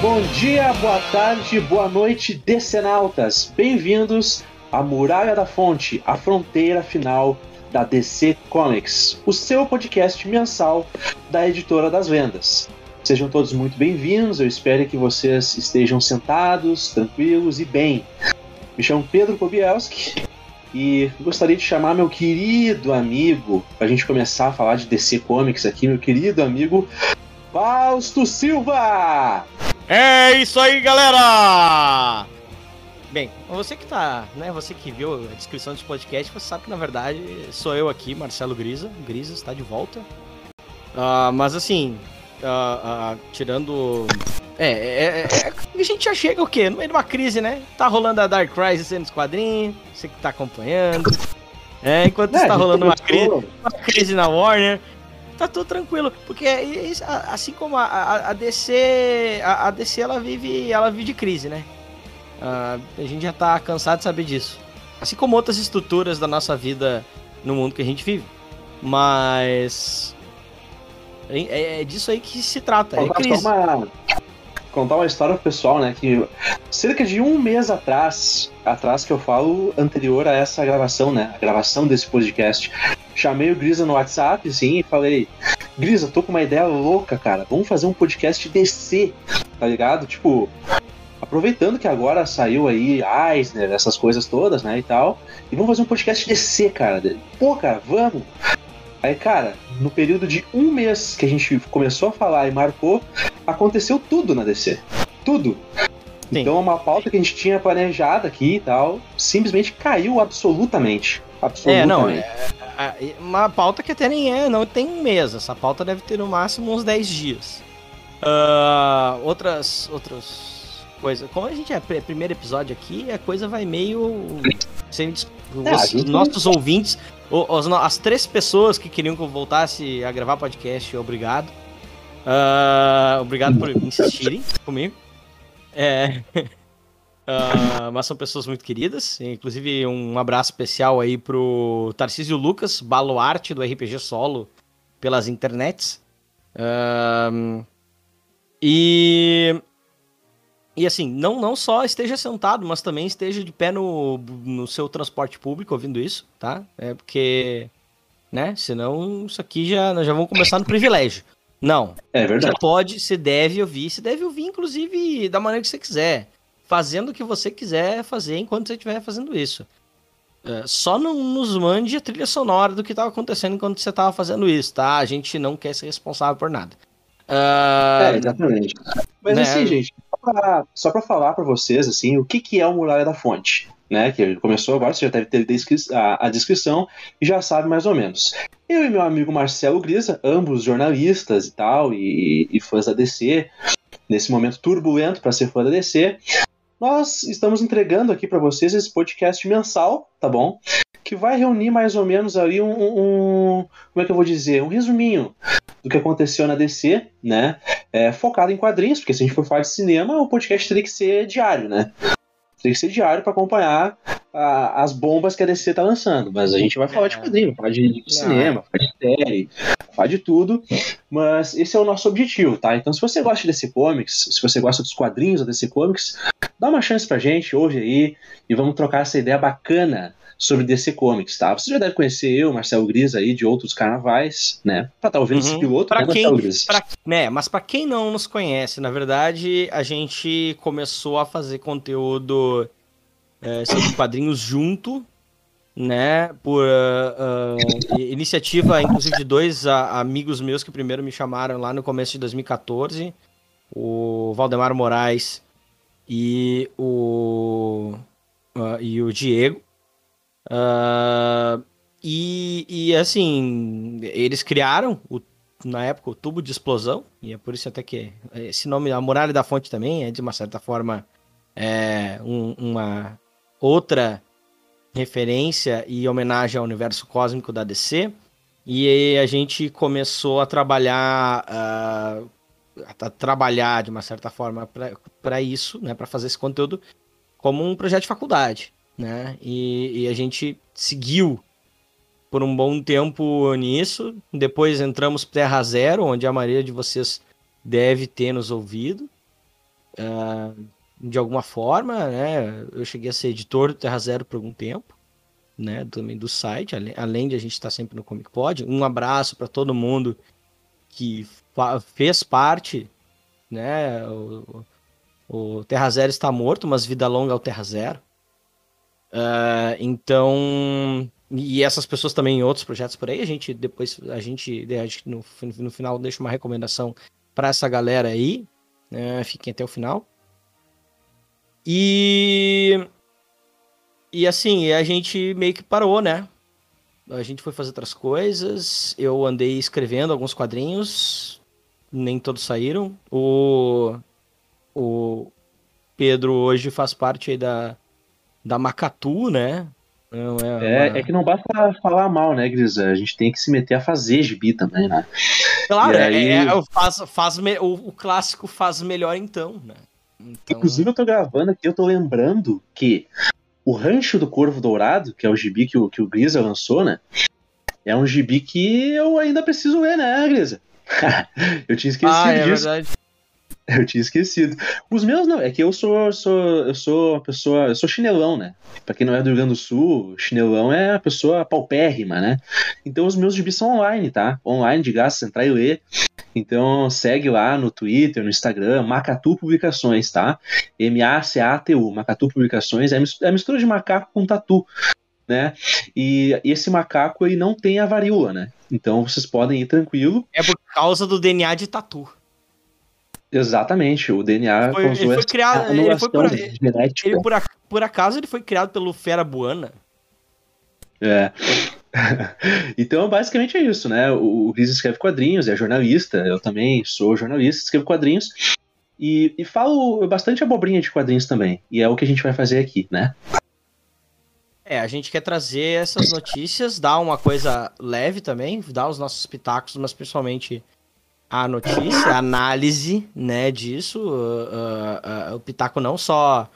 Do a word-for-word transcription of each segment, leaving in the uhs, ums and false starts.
Bom dia, boa tarde, boa noite, decenautas! Bem-vindos à Muralha da Fonte, a fronteira final da D C Comics, o seu podcast mensal da Editora das Vendas. Sejam todos muito bem-vindos, eu espero que vocês estejam sentados, tranquilos e bem. Me chamo Pedro Kobielski e gostaria de chamar meu querido amigo, pra gente começar a falar de D C Comics aqui, meu querido amigo Fausto Silva! É isso aí, galera! Bem, você que tá, né, você que viu a descrição desse podcast, você sabe que, na verdade, sou eu aqui, Marcelo Grisa. Grisa está de volta. Uh, mas, assim, uh, uh, tirando... É, é, é, a gente já chega o quê? No meio de uma crise, né? Tá rolando a Dark Crisis nos quadrinhos, você que tá acompanhando. É, enquanto está rolando uma crise, uma crise na Warner... Tá tudo tranquilo, porque assim como a, a, a D C, a, a D C ela vive, ela vive de crise, né? Uh, a gente já tá cansado de saber disso. Assim como outras estruturas da nossa vida no mundo que a gente vive. Mas... É, é disso aí que se trata, é crise. Uma, contar uma história pro pessoal, né? Que cerca de um mês atrás, atrás que eu falo, anterior a essa gravação, né? A gravação desse podcast... Chamei o Grisa no WhatsApp, sim, e falei: Grisa, tô com uma ideia louca, cara. Vamos fazer um podcast D C, tá ligado? Tipo, aproveitando que agora saiu aí Eisner, essas coisas todas, né, e tal. E vamos fazer um podcast D C, cara. Pô, cara, vamos. Aí, cara, no período de um mês que a gente começou a falar e marcou, aconteceu tudo na D C. Tudo. Sim. Então, uma pauta que a gente tinha planejada aqui e tal, simplesmente caiu absolutamente. Absolutamente. É, não, é, é uma pauta que até nem é, não tem um mês. Essa pauta deve ter no máximo uns dez dias. Uh, outras outras coisas. Como a gente é primeiro episódio aqui, a coisa vai meio... Sem, é, os, gente... Nossos ouvintes, os, as três pessoas que queriam que eu voltasse a gravar podcast, obrigado. Uh, obrigado por insistirem comigo. É... Uh, mas são pessoas muito queridas, inclusive um abraço especial aí pro Tarcísio Lucas, baluarte do R P G Solo pelas internets. Uh, e, e assim, não, não só esteja sentado, mas também esteja de pé no, no seu transporte público ouvindo isso, tá? É porque, né, senão isso aqui já, nós já vamos começar no privilégio. Não, é verdade. Você pode, você deve ouvir, você deve ouvir inclusive da maneira que você quiser. Fazendo o que você quiser fazer enquanto você estiver fazendo isso. É, só não nos mande a trilha sonora do que estava acontecendo enquanto você estava fazendo isso, tá? A gente não quer ser responsável por nada. Uh... É, exatamente. Mas né? Assim, gente, só para falar para vocês, assim, o que, que é o Muralha da Fonte, né? Que começou agora, você já deve ter a, a descrição e já sabe mais ou menos. Eu e meu amigo Marcelo Grisa, ambos jornalistas e tal, e, e fãs da D C, nesse momento turbulento para ser fã da D C... Nós estamos entregando aqui para vocês esse podcast mensal, tá bom? Que vai reunir mais ou menos ali um, um, um... Como é que eu vou dizer? Um resuminho do que aconteceu na D C, né? É, focado em quadrinhos, porque se a gente for falar de cinema, o podcast teria que ser diário, né? Teria que ser diário para acompanhar a, as bombas que a D C tá lançando. Mas a gente vai falar de quadrinho, falar de, de cinema, falar de série, falar de tudo. Mas esse é o nosso objetivo, tá? Então se você gosta de D C Comics, se você gosta dos quadrinhos da D C Comics... Dá uma chance pra gente hoje aí e vamos trocar essa ideia bacana sobre D C Comics, tá? Você já deve conhecer eu, Marcelo Grisa, aí de outros carnavais, né? Pra estar ouvindo uhum. esse piloto, pra né, quem, Marcelo Grisa? Pra, né, mas pra quem não nos conhece, na verdade, a gente começou a fazer conteúdo é, sobre quadrinhos junto, né? Por uh, uh, iniciativa, inclusive, de dois uh, amigos meus que primeiro me chamaram lá no começo de dois mil e catorze, o Valdemar Moraes... E o, uh, e o Diego, uh, e, e assim, eles criaram, o, na época, o Tubo de Explosão, e é por isso até que esse nome, a Muralha da Fonte também, é de uma certa forma é, um, uma outra referência e homenagem ao universo cósmico da D C, e aí a gente começou a trabalhar... Uh, a trabalhar de uma certa forma para isso, né, para fazer esse conteúdo como um projeto de faculdade, né, e, e a gente seguiu por um bom tempo nisso, depois entramos Terra Zero, onde a maioria de vocês deve ter nos ouvido, uh, de alguma forma, né? Eu cheguei a ser editor do Terra Zero por algum tempo, né? Também do site, além de a gente estar sempre no Comic Pod. Um abraço para todo mundo que fez parte, né? O, o Terra Zero está morto, mas vida longa ao Terra Zero. Uh, então, e essas pessoas também em outros projetos por aí, a gente depois, a gente, a gente no, no final deixa uma recomendação para essa galera aí, né? Fiquem até o final. E e assim, a gente meio que parou, né? A gente foi fazer outras coisas, eu andei escrevendo alguns quadrinhos, nem todos saíram. O, o Pedro hoje faz parte aí da da Macatu, né? É, uma... é, é que não basta falar mal, né, Gris? A gente tem que se meter a fazer gibi também, né? Claro, e aí... é, é, faz, faz me... o, o clássico faz melhor então, né? Então... Inclusive eu tô gravando aqui, eu tô lembrando que o Rancho do Corvo Dourado, que é o gibi que o, que o Grisa lançou, né? É um gibi que eu ainda preciso ler, né, Grisa? Eu tinha esquecido ah, é disso. Verdade. Eu tinha esquecido. Os meus não, é que eu sou, sou, eu sou uma pessoa, eu sou chinelão, né? Pra quem não é do Rio Grande do Sul, chinelão é a pessoa paupérrima, né? Então os meus gibis são online, tá? Online, de graça, entrar e ler. Então segue lá no Twitter, no Instagram, Macatu Publicações, tá? M A C A T U, Macatu Publicações, é a mistura de macaco com tatu, né? E, e esse macaco, ele não tem a varíola, né? Então vocês podem ir tranquilo. É por causa do D N A de tatu. Exatamente, o D N A foi, ele foi criado, ele foi por, ele, por, a, por acaso ele foi criado pelo Fera Buana. É. Então basicamente é isso, né? O Gris escreve quadrinhos, é jornalista, eu também sou jornalista, escrevo quadrinhos e, e falo bastante abobrinha de quadrinhos também, e é o que a gente vai fazer aqui, né? É, a gente quer trazer essas notícias, dar uma coisa leve também, dar os nossos pitacos, mas principalmente a notícia, a análise, né, disso, uh, uh, uh, o pitaco não só,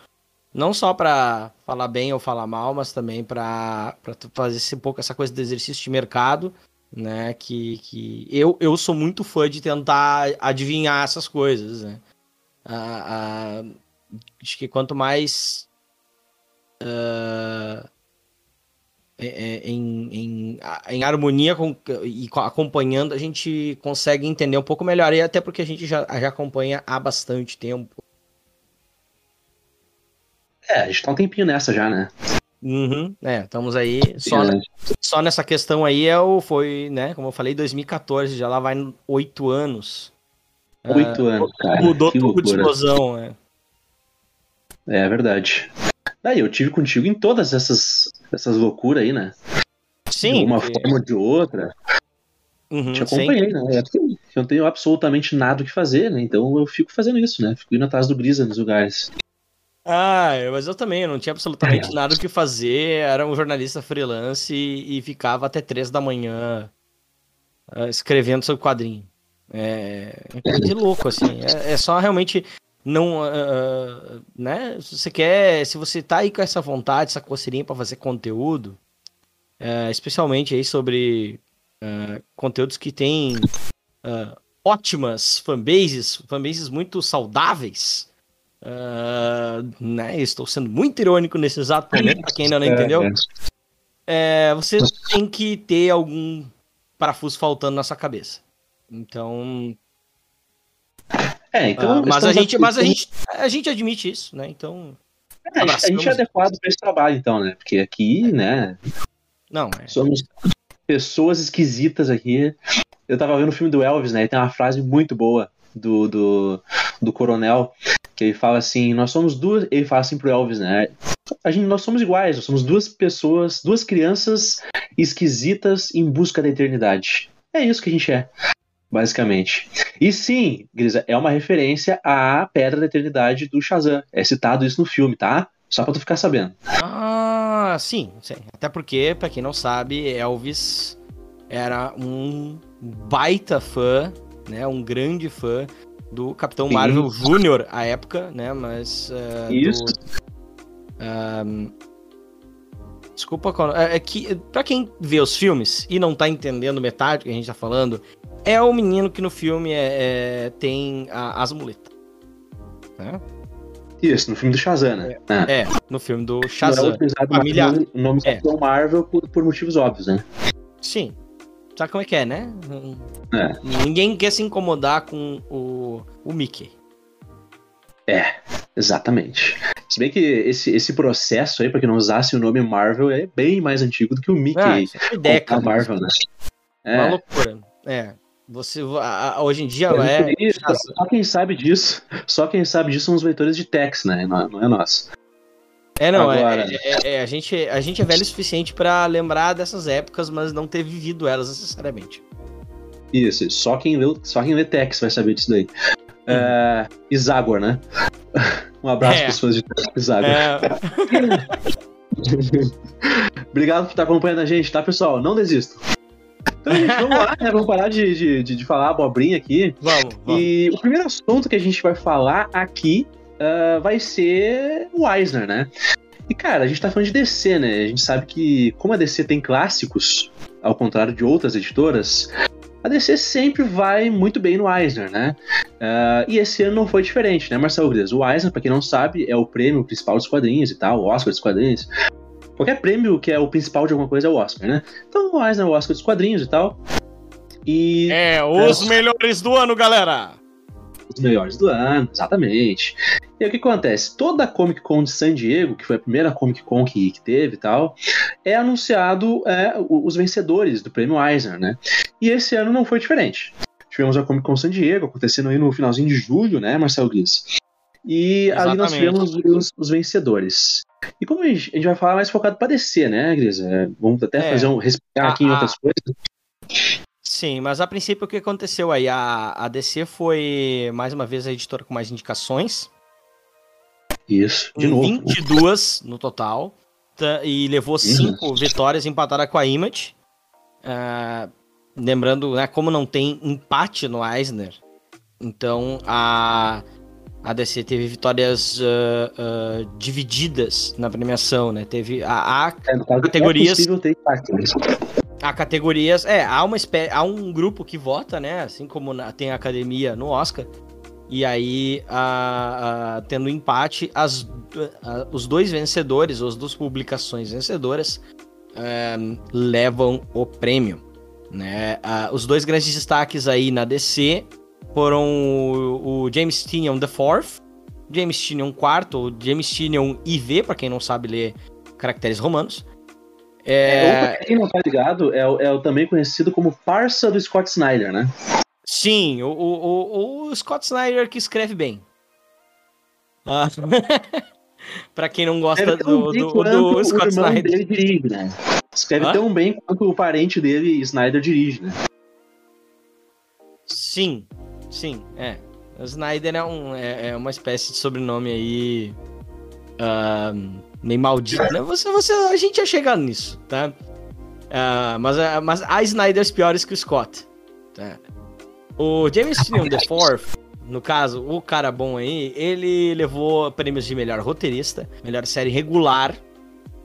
não só para falar bem ou falar mal, mas também para fazer um pouco essa coisa do exercício de mercado, né, que, que eu, eu sou muito fã de tentar adivinhar essas coisas, né, uh, uh, acho que quanto mais uh, Em, em, em harmonia com, e acompanhando, a gente consegue entender um pouco melhor, e até porque a gente já, já acompanha há bastante tempo. É, a gente tá um tempinho nessa já, né? Uhum, é, estamos aí, só, né? Só nessa questão aí é o, foi, né, como eu falei, dois mil e quatorze, já lá vai oito anos. Oito uh, anos, cara. Mudou tudo de explosão, né? É verdade. Daí eu tive contigo em todas essas, essas loucuras aí, né? Sim. De uma que... forma ou de outra. Uhum, te acompanhei, sim. Né? Eu não tenho absolutamente nada o que fazer, né? Então eu fico fazendo isso, né? Fico indo atrás do Grisa nos lugares. Ah, mas eu também, eu não tinha absolutamente é. nada o que fazer. Era um jornalista freelance e, e ficava até três da manhã uh, escrevendo sobre quadrinho. É, é coisa de louco, assim. É, é só realmente... Não, uh, né? Se você quer, se você tá aí com essa vontade, essa coceirinha para fazer conteúdo, uh, especialmente aí sobre uh, conteúdos que tem uh, ótimas fanbases, fanbases muito saudáveis, uh, né? Estou sendo muito irônico nesse exato momento, para quem ainda não entendeu. É, você tem que ter algum parafuso faltando na sua cabeça. Então. É, então ah, mas a gente, mas a gente, a gente admite isso, né? Então é, a gente é adequado para esse trabalho, então, né? Porque aqui, é. né? Não. É. Somos pessoas esquisitas aqui. Eu tava vendo o filme do Elvis, né? E tem uma frase muito boa do, do, do coronel que ele fala assim: nós somos duas. Ele fala assim pro Elvis, né? A gente, nós somos iguais. Nós somos duas pessoas, duas crianças esquisitas em busca da eternidade. É isso que a gente é. Basicamente. E sim, Grisa, é uma referência à Pedra da Eternidade do Shazam. É citado isso no filme, tá? Só pra tu ficar sabendo. Ah, sim, sim. Até porque, pra quem não sabe, Elvis era um baita fã, né? Um grande fã do Capitão sim. Marvel Júnior à época, né? Mas... Uh, isso. Do, um, desculpa, é que pra quem vê os filmes e não tá entendendo metade do que a gente tá falando... É o menino que no filme é, é, tem a, as muletas. né? Isso, no filme do Shazam, né? É, é no filme do Shazam. Não é utilizado familiar. O nome é Capitão Marvel por, por motivos óbvios, né? Sim. Sabe como é que é, né? É. Ninguém quer se incomodar com o, o Mickey. É, exatamente. Se bem que esse, esse processo aí, pra que não usasse o nome Marvel, é bem mais antigo do que o Mickey. Ah, isso foi décadas. Marvel, né? É. Uma loucura. É. Você, a, a, hoje em dia é... é isso, só quem sabe disso, só quem sabe disso são os leitores de Tex, né? Não, não é nós. É, não, Agora... é, é, é, a, gente, a gente é velho o suficiente pra lembrar dessas épocas, mas não ter vivido elas necessariamente. Isso, só quem lê, só quem lê Tex vai saber disso daí. Uhum. Uh, Isagor, né? Um abraço é. para as pessoas de Tex, Isagor. É. Obrigado por estar acompanhando a gente, tá, pessoal? Não desistam. Então, gente, vamos lá, né? Vamos parar de, de, de, de falar abobrinha aqui. Vamos, vamos. E o primeiro assunto que a gente vai falar aqui uh, vai ser o Eisner, né? E, cara, a gente tá falando de D C, né? A gente sabe que, como a D C tem clássicos, ao contrário de outras editoras, a D C sempre vai muito bem no Eisner, né? Uh, e esse ano não foi diferente, né, Marcelo Gris? O Eisner, pra quem não sabe, é o prêmio principal dos quadrinhos e tal, o Oscar dos quadrinhos. Qualquer prêmio que é o principal de alguma coisa é o Oscar, né? Então o Eisner é o Oscar dos quadrinhos e tal. E... É, os é... melhores do ano, galera! Os melhores do ano, exatamente. E o que acontece? Toda a Comic Con de San Diego, que foi a primeira Comic Con que, que teve e tal, é anunciado é, os vencedores do prêmio Eisner, né? E esse ano não foi diferente. Tivemos a Comic Con San Diego, acontecendo aí no finalzinho de julho, né, Marcelo Guiz? E exatamente. Ali nós tivemos os, os vencedores. E como a gente, a gente vai falar mais focado pra D C, né, Grisa? É, vamos até é, fazer um respeitar aqui a, em outras coisas. Sim, mas a princípio o que aconteceu aí? A, a D C foi, mais uma vez, a editora com mais indicações. Isso, de novo. vinte e duas no total. E levou cinco uhum. vitórias, empatada com a Image. Uh, lembrando, né, como não tem empate no Eisner, então a... A D C teve vitórias uh, uh, divididas na premiação, né? Teve a, a é, categorias. É ter impacto, né? Há categorias. É, há, uma espé- há um grupo que vota, né? Assim como na, tem a academia no Oscar. E aí, a, a, tendo empate, as, a, os dois vencedores, ou as duas publicações vencedoras, um, levam o prêmio, né? A, os dois grandes destaques aí na D C foram o, o James Tynion the fourth, James Tynion quarto, ou James Tynion I V, pra quem não sabe ler caracteres romanos. É... É, ou pra quem não tá ligado, é o é também conhecido como parça do Scott Snyder, né? Sim, o, o, o, o Scott Snyder que escreve bem. Ah. Pra quem não gosta é do, do, do, do Scott Snyder. Dele dirige, né? Escreve ah? tão bem quanto o parente dele, Snyder, dirige, né? Sim. Sim, é. O Snyder é, um, é, é uma espécie de sobrenome aí uh, meio maldito, né? Você, você, a gente ia chegar nisso, tá? Uh, mas, mas há Snyders piores que o Scott, tá? O James Tynion the fourth, no caso, o cara bom aí, ele levou prêmios de melhor roteirista, melhor série regular,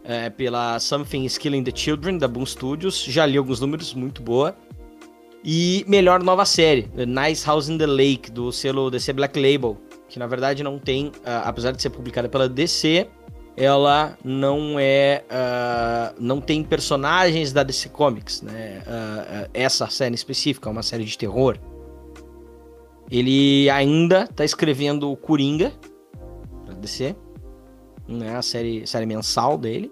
é, pela Something is Killing the Children, da Boom Studios. Já li alguns números, muito boa. E melhor nova série, Nice House in the Lake, do selo D C Black Label, que na verdade não tem, uh, apesar de ser publicada pela D C, ela não é, uh, não tem personagens da D C Comics, né? Uh, uh, essa série específica é uma série de terror. Ele ainda tá escrevendo o Coringa, pra D C, né? A série, série mensal dele,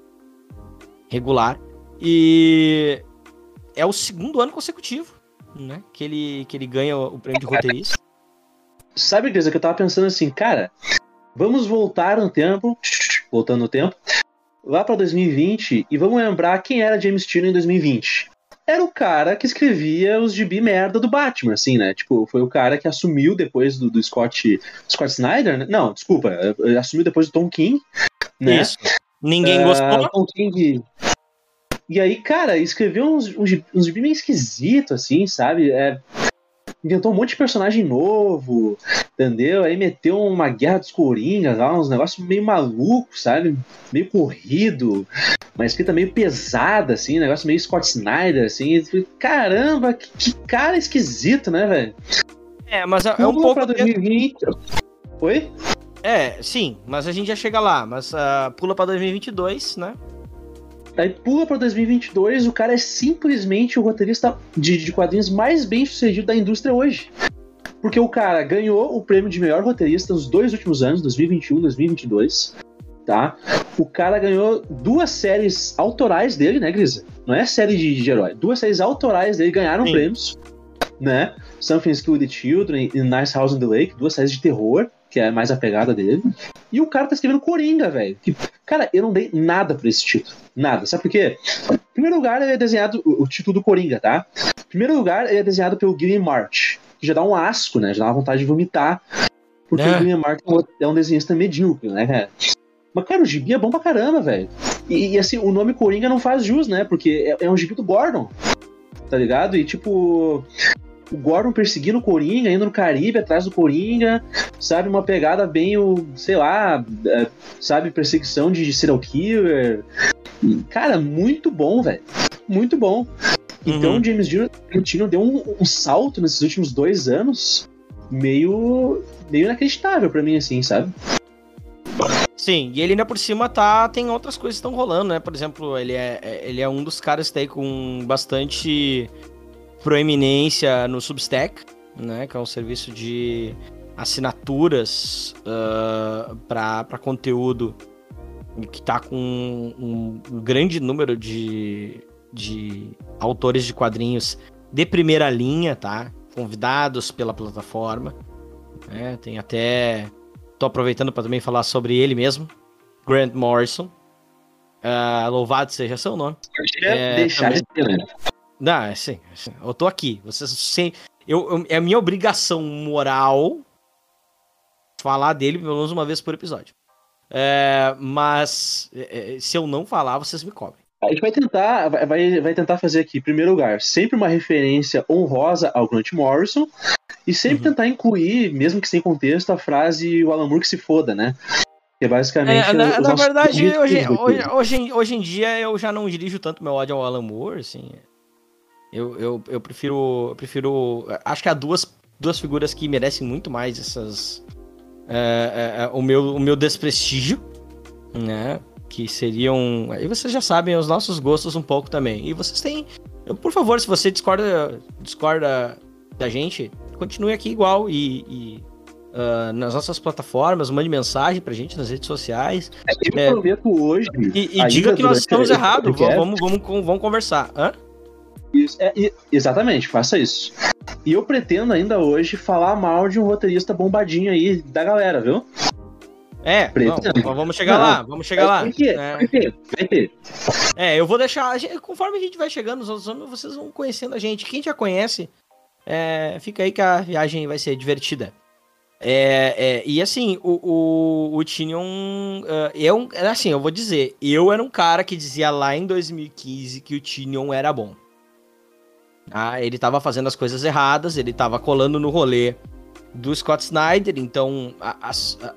regular, e é o segundo ano consecutivo, né? Que, ele, que ele ganha o prêmio de roteirista. Sabe, Grisa, que eu tava pensando assim, cara, vamos voltar no tempo, voltando no tempo, lá pra dois mil e vinte, e vamos lembrar quem era James Tynion em dois mil e vinte. Era o cara que escrevia os gibi merda do Batman, assim, né? Tipo, foi o cara que assumiu depois do, do Scott, Scott Snyder, né? Não, desculpa, assumiu depois do Tom King, né? Isso. Ninguém uh, gostou. Tom King... E aí, cara, escreveu uns, uns, uns gibi meio esquisito, assim, sabe? É, inventou um monte de personagem novo, entendeu? Aí meteu uma guerra dos Coringas lá, uns negócios meio malucos, sabe? Meio corrido, uma escrita meio pesada, assim, negócio meio Scott Snyder, assim. Caramba, que, que cara esquisito, né, velho? É, mas é um pouco... Oi? É, sim, mas a gente já chega lá, mas uh, pula pra dois mil e vinte e dois, né? Aí pula pra dois mil e vinte e dois, o cara é simplesmente o roteirista de, de quadrinhos mais bem sucedido da indústria hoje. Porque o cara ganhou o prêmio de melhor roteirista nos dois últimos anos, dois mil e vinte e um e dois mil e vinte e dois, tá? O cara ganhou duas séries autorais dele, né, Grisa? Não é série de, de herói, duas séries autorais dele ganharam, sim, prêmos, né? Something's Killing the Children e Nice House on the Lake, duas séries de terror, que é mais a pegada dele. E o cara tá escrevendo Coringa, velho. Cara, eu não dei nada pra esse título. Nada. Sabe por quê? Em primeiro lugar, ele é desenhado... O título do Coringa, tá? Em primeiro lugar, ele é desenhado pelo Guilherme March, que já dá um asco, né? Já dá uma vontade de vomitar. Porque é. o Guilherme March é um desenhista medíocre, né, cara? Mas, cara, o gibi é bom pra caramba, velho. E, e, assim, o nome Coringa não faz jus, né? Porque é, é um gibi do Gordon. Tá ligado? E, tipo... O Gordon perseguindo o Coringa, indo no Caribe atrás do Coringa, sabe? Uma pegada bem, o, sei lá, sabe? Perseguição de serial killer. Cara, muito bom, velho. Muito bom. Então, uhum. o James Tynion deu um, um salto nesses últimos dois anos meio, meio inacreditável pra mim, assim, sabe? Sim, e ele ainda por cima tá, tem outras coisas que estão rolando, né? Por exemplo, ele é, ele é um dos caras que tá aí com bastante... proeminência no Substack, né, que é um serviço de assinaturas uh, para conteúdo que tá com um, um grande número de, de autores de quadrinhos de primeira linha, tá? Convidados pela plataforma. Né? Tem até... Tô aproveitando para também falar sobre ele mesmo, Grant Morrison. Uh, louvado seja seu nome. É, deixar de também... Ah, sim, sim, eu tô aqui. Vocês sem... eu, eu, é a minha obrigação moral falar dele pelo menos uma vez por episódio. É, mas é, se eu não falar, vocês me cobrem. A gente vai tentar, vai, vai tentar fazer aqui, em primeiro lugar, sempre uma referência honrosa ao Grant Morrison e sempre uhum. tentar incluir, mesmo que sem contexto, a frase o Alan Moore que se foda, né? Que basicamente é, na, na verdade, hoje, hoje, hoje, hoje em dia eu já não dirijo tanto meu ódio ao Alan Moore, assim. Eu, eu, eu prefiro, eu prefiro... Acho que há duas, duas figuras que merecem muito mais essas... É, é, o, meu, o meu desprestígio, né? Que seriam... Aí vocês já sabem os nossos gostos um pouco também. E vocês têm... Por favor, se você discorda, discorda da gente, continue aqui igual e... e uh, nas nossas plataformas, mande mensagem pra gente nas redes sociais. Eu é, prometo hoje... E, e diga que nós estamos errados. Vamos, vamos, vamos, vamos conversar. Hã? Isso, é, exatamente, faça isso. E eu pretendo ainda hoje falar mal de um roteirista bombadinho aí da galera, viu? É, não, vamos chegar não, lá, vamos chegar vai lá. Ter, é. Vai ter, vai ter. É, eu vou deixar, conforme a gente vai chegando nos outros anos, vocês vão conhecendo a gente. Quem já conhece, é, fica aí que a viagem vai ser divertida. É, é, e assim, o, o, o Tynion, uh, eu, assim, eu vou dizer, eu era um cara que dizia lá em dois mil e quinze que o Tynion era bom. Ah, ele tava fazendo as coisas erradas, ele tava colando no rolê do Scott Snyder, então a, a, a,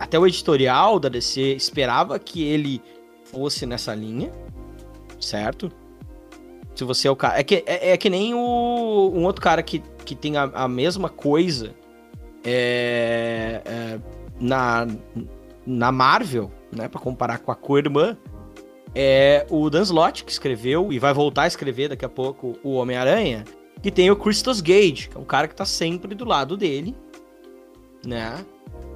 até o editorial da D C esperava que ele fosse nessa linha, certo? Se você é o cara... É que, é, é que nem o, um outro cara que, que tem a, a mesma coisa é, é, na, na Marvel, né, pra comparar com a co-irmã, é o Dan Slott, que escreveu e vai voltar a escrever daqui a pouco o Homem-Aranha, que tem o Christos Gage, que é um cara que tá sempre do lado dele, né?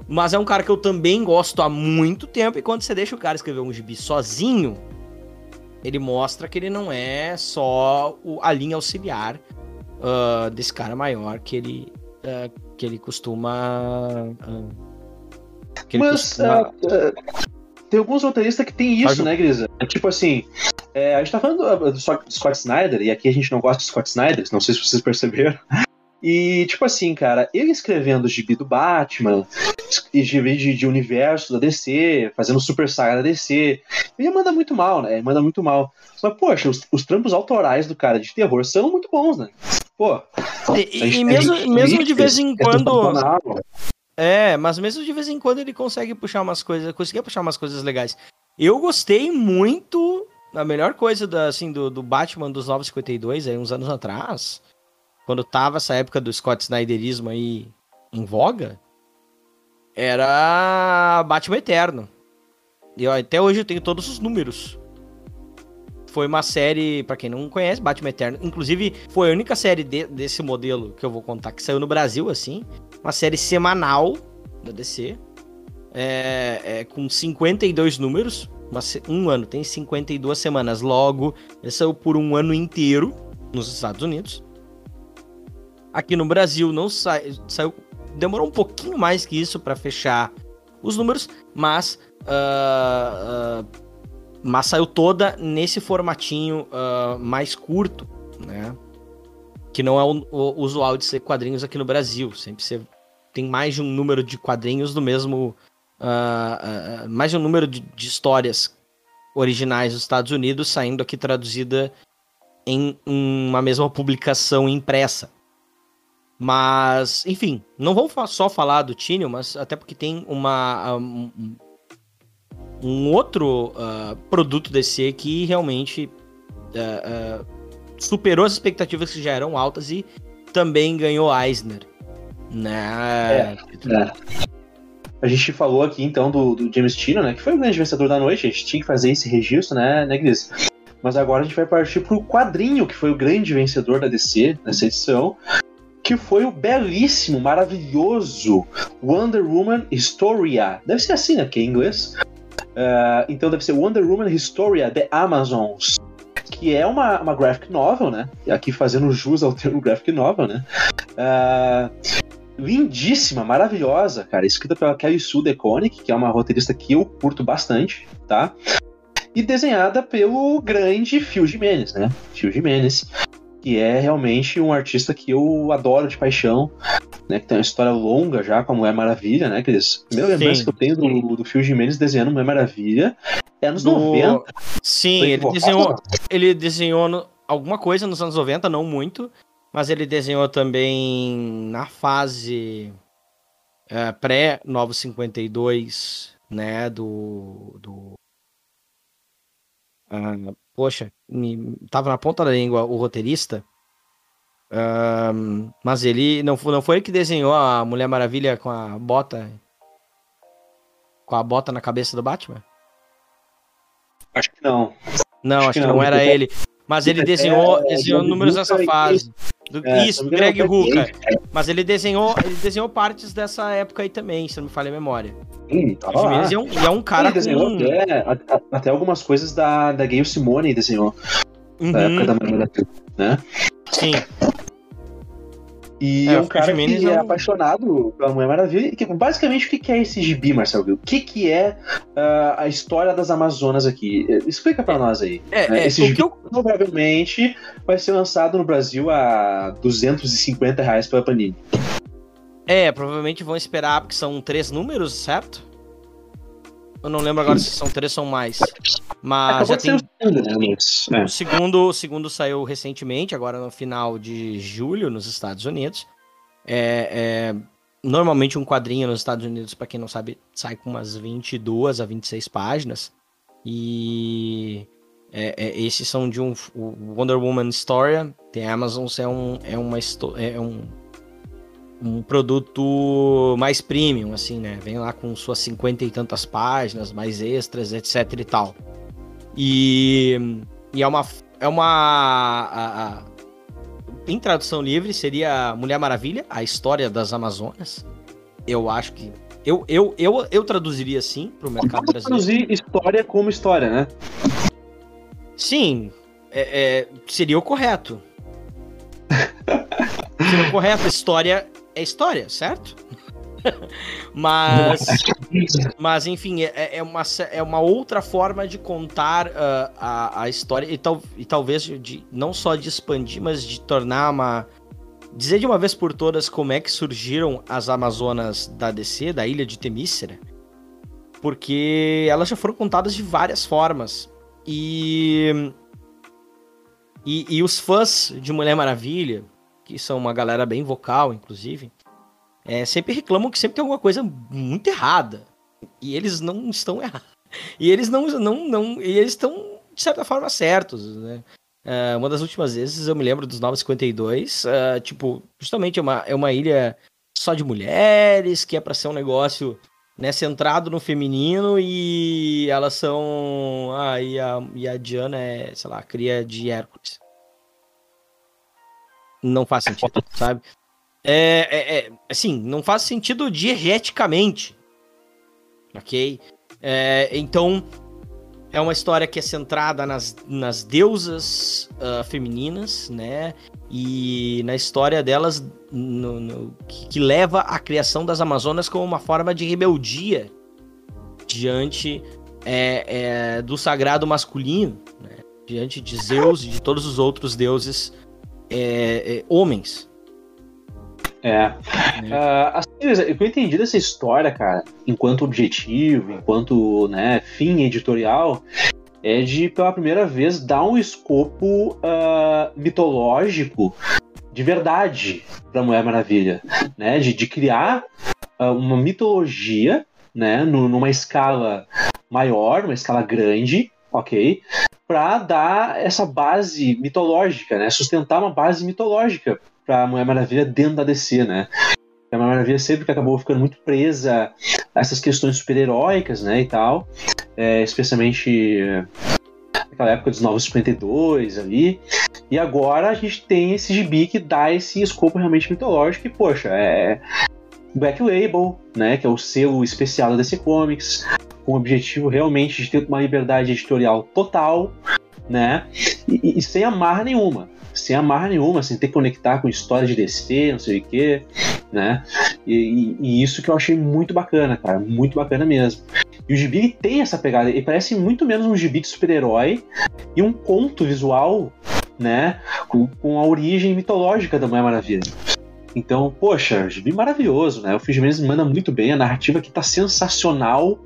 Mas é um cara que eu também gosto há muito tempo, e quando você deixa o cara escrever um gibi sozinho, ele mostra que ele não é só o, a linha auxiliar uh, desse cara maior que ele, uh, que ele costuma... Uh, que ele Mas... costuma... Uh, uh... Tem alguns roteiristas que tem isso, né, Grisa? Tipo assim, é, a gente tá falando do Scott Snyder, e aqui a gente não gosta do Scott Snyder, não sei se vocês perceberam. E, tipo assim, cara, ele escrevendo o gibi do Batman, gibi de, de universo da D C, fazendo super saga da D C, ele manda muito mal, né? Ele manda muito mal. Mas, poxa, os, os trampos autorais do cara de terror são muito bons, né? Pô. E, gente, e mesmo, gente, mesmo de vez em quando. É, mas mesmo de vez em quando ele consegue puxar umas coisas, conseguia puxar umas coisas legais. Eu gostei muito, a melhor coisa da, assim, do, do Batman dos Novos cinquenta e dois, aí uns anos atrás, quando tava essa época do Scott Snyderismo aí em voga, era Batman Eterno. E ó, até hoje eu tenho todos os números. Foi uma série, pra quem não conhece, Batman Eterno. Inclusive, foi a única série de, desse modelo que eu vou contar que saiu no Brasil, assim. Uma série semanal da D C. É, é, com cinquenta e dois números. Uma, um ano, tem cinquenta e duas semanas. Logo, saiu por um ano inteiro nos Estados Unidos. Aqui no Brasil, não sa, saiu... Demorou um pouquinho mais que isso pra fechar os números, mas... Uh, uh, mas saiu toda nesse formatinho uh, mais curto, né? Que não é o, o usual de ser quadrinhos aqui no Brasil. Sempre você tem mais de um número de quadrinhos do mesmo... Uh, uh, mais de um número de, de histórias originais dos Estados Unidos saindo aqui traduzida em uma mesma publicação impressa. Mas, enfim, não vou só falar do Tynion, mas até porque tem uma... Um, Um outro uh, produto D C que realmente uh, uh, superou as expectativas que já eram altas e também ganhou Eisner. Né? É, é. A gente falou aqui então do, do James Tynion, né? Que foi o grande vencedor da noite, a gente tinha que fazer esse registro, né, né Cris? Mas agora a gente vai partir pro quadrinho que foi o grande vencedor da D C nessa edição, que foi o belíssimo, maravilhoso Wonder Woman Historia. Deve ser assim, né? Porque é em inglês. Uh, então deve ser Wonder Woman Historia The Amazons, que é uma, uma graphic novel, né? Aqui fazendo jus ao termo graphic novel, né? Uh, lindíssima, maravilhosa, cara. Escrita pela Kelly Sue DeConnick, que é uma roteirista que eu curto bastante, tá? E desenhada pelo grande Phil Jimenez, né? Phil Jimenez, que é realmente um artista que eu adoro de paixão, né, que tem uma história longa já com a Mulher Maravilha, né, Cris? A primeira lembrança que eu tenho do, do Phil Jimenez desenhando Mulher Maravilha é anos no... noventa. Sim, ele desenhou, ele desenhou no, alguma coisa nos anos noventa, não muito, mas ele desenhou também na fase é, pré-Novos cinquenta e dois, né, do... do uh, poxa, me, tava na ponta da língua o roteirista. Um, mas ele não, não foi ele que desenhou a Mulher Maravilha com a bota com a bota na cabeça do Batman? Acho que não. Não, acho, acho que não, não era é, ele. Mas ele desenhou, é, desenhou é, números dessa fase. Do, é, isso, do Greg Rucka. Mas ele desenhou, ele desenhou partes dessa época aí também, se não me falha a memória. Sim, tá lá. É, um, é um cara que desenhou com... até, até algumas coisas da, da Gayle Simone desenhou. Uhum. Da época da Mulher, né? Sim. E é, é um cara Jimenez que é um... apaixonado pela Mulher Maravilha. Que, basicamente, o que, que é esse gibi, Marcelo Gil? O que, que é uh, a história das Amazonas aqui? Explica pra nós aí. É, né? é, esse gibi eu... provavelmente vai ser lançado no Brasil a duzentos e cinquenta reais pela Panini. É, provavelmente vão esperar, porque são três números, certo? Eu não lembro agora se são três ou são mais. Mas já tem... o, segundo, né? o, segundo, o segundo saiu recentemente, agora no final de julho, nos Estados Unidos. É, é... Normalmente um quadrinho nos Estados Unidos, para quem não sabe, sai com umas vinte e duas a vinte e seis páginas. E é, é, esses são de um... O Wonder Woman Historia, The Amazons, é um... É uma esto... é um... um produto mais premium, assim, né? Vem lá com suas cinquenta e tantas páginas, mais extras, etc e tal. E, e é uma... É uma a, a, em tradução livre, seria Mulher Maravilha, a história das Amazonas. Eu acho que... Eu, eu, eu, eu traduziria, assim, pro mercado eu brasileiro. Traduzir história como história, né? Sim. É, é, seria o correto. Seria o correto. História... é história, certo? mas, mas, enfim, é, é, uma, é uma outra forma de contar uh, a, a história e, tal, e talvez de, não só de expandir, mas de tornar uma... Dizer de uma vez por todas como é que surgiram as Amazonas da D C, da Ilha de Temícera, porque elas já foram contadas de várias formas. E, e, e os fãs de Mulher Maravilha, que são uma galera bem vocal, inclusive, é, sempre reclamam que sempre tem alguma coisa muito errada. E eles não estão errados. E eles não, não, não, e eles estão, de certa forma, certos, né? Uh, uma das últimas vezes, eu me lembro dos Novos cinquenta e dois, uh, tipo, justamente é uma, é uma ilha só de mulheres, que é pra ser um negócio, né, centrado no feminino, e elas são... Ah, e a, e a Diana é, sei lá, a cria de Hércules. Não faz sentido, sabe? É, é, é, assim, não faz sentido diegeticamente, ok? É, então, é uma história que é centrada nas, nas deusas uh, femininas, né? E na história delas, no, no, que, que leva à criação das Amazonas como uma forma de rebeldia diante é, é, do sagrado masculino, né? Diante de Zeus e de todos os outros deuses é, é, homens. É. Uh, assim, eu entendi dessa história, cara, enquanto objetivo, enquanto, né, fim editorial, é de, pela primeira vez, dar um escopo uh, mitológico de verdade pra Mulher Maravilha, né? De, de criar uh, uma mitologia, né, no, numa escala maior, uma escala grande, ok? Pra dar essa base mitológica, né? Sustentar uma base mitológica pra Mulher Maravilha dentro da D C, né? A Mulher Maravilha sempre que acabou ficando muito presa a essas questões super-heróicas, né, e tal, é, especialmente naquela época dos novos cinquenta e dois ali, e agora a gente tem esse gibi que dá esse escopo realmente mitológico, e poxa, é Black Label, né, que é o selo especial da D C Comics, com o objetivo realmente de ter uma liberdade editorial total, né, e, e sem amarra nenhuma. Sem amarra nenhuma, sem ter que conectar com história de D C, não sei o que, né? E, e, e isso que eu achei muito bacana, cara, muito bacana mesmo. E o gibi tem essa pegada, ele parece muito menos um gibi de super-herói e um conto visual, né? Com, com a origem mitológica da Mulher Maravilha. Então, poxa, gibi maravilhoso, né? O Phil Jimenez manda muito bem, a narrativa aqui tá sensacional,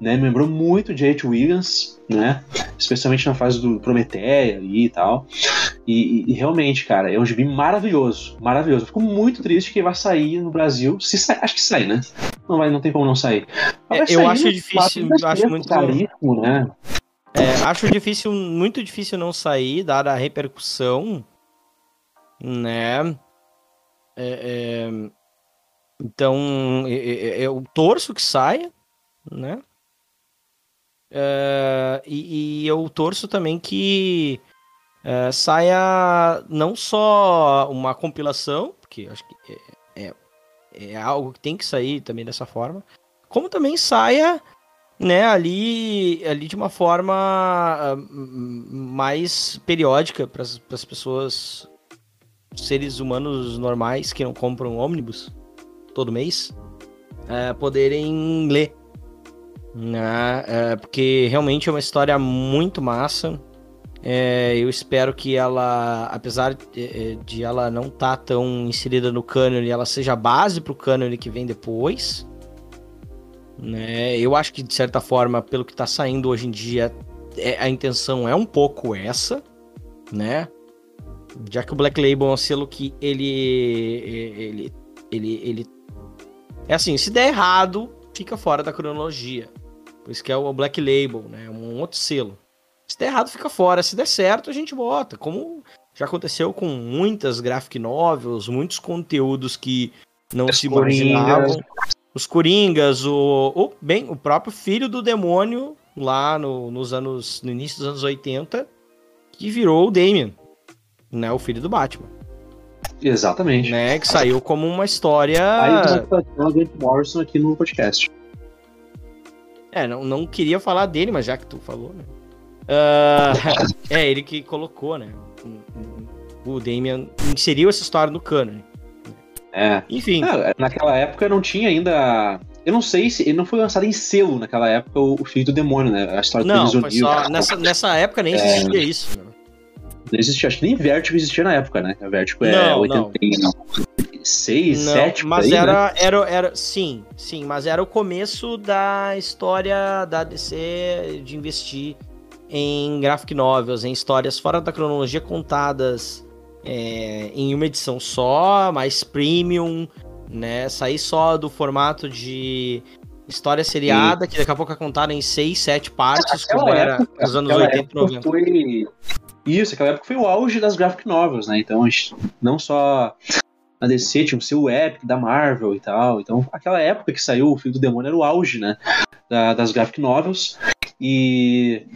né? Me lembrou muito de Joshua Williamson, né? Especialmente na fase do Prometeia ali e tal. E, e, e realmente, cara, é um gibi maravilhoso, maravilhoso. Eu fico muito triste que vai sair no Brasil. Se sai, acho que sai, né? Não, vai, não tem como não sair. É, sair eu acho difícil, eu acho muito caríssimo, né? É, acho difícil, muito difícil não sair, dada a repercussão, né? É, é... Então, eu torço que saia, né? É, e, e eu torço também que Uh, saia não só uma compilação, porque acho que é, é, é algo que tem que sair também dessa forma, como também saia, né, ali, ali de uma forma uh, mais periódica para as pessoas, seres humanos normais que não compram ônibus todo mês, uh, poderem ler, né, uh, porque realmente é uma história muito massa. É, eu espero que ela, apesar de, de ela não estar tá tão inserida no cânone, ela seja a base para o cânone que vem depois, né? Eu acho que, de certa forma, pelo que está saindo hoje em dia, é, a intenção é um pouco essa, né? Já que o Black Label é um selo que ele, ele, ele, ele... é assim, se der errado, fica fora da cronologia. Por isso que é o Black Label, né? Um outro selo. Se der errado, fica fora. Se der certo, a gente bota. Como já aconteceu com muitas graphic novels, muitos conteúdos que não os se marginavam. Os Coringas, o, o, bem, o próprio Filho do Demônio, lá no, nos anos, no início dos anos oitenta, que virou o Damian, né, o filho do Batman. Exatamente. Né, que saiu como uma história... Aí o Grant Morrison aqui no podcast. É, não, não queria falar dele, mas já que tu falou, né? Uh, é, ele que colocou, né? O Damian inseriu essa história no cânone. É. Enfim. Ah, naquela época não tinha ainda... Eu não sei se... Ele não foi lançado em selo naquela época, o Filho do Demônio, né? A história não, do foi só... Nessa, nessa época nem existia é... isso. Né? Não existia. Acho que nem Vertigo existia na época, né? A Vertigo é não, oitenta e seis, sete Mas aí, era, né? era, era... Sim, sim. Mas era o começo da história da D C de investir em graphic novels, em histórias fora da cronologia contadas é, em uma edição só, mais premium, né? Sair só do formato de história seriada, que daqui a pouco é contada em seis, sete partes, aquela como época, era nos anos oitenta e noventa. Foi... Isso, aquela época foi o auge das graphic novels, né? Então, não só na D C tinha que ser o épico da Marvel e tal. Então, aquela época que saiu o Filho do Demônio era o auge, né, da, das graphic novels. E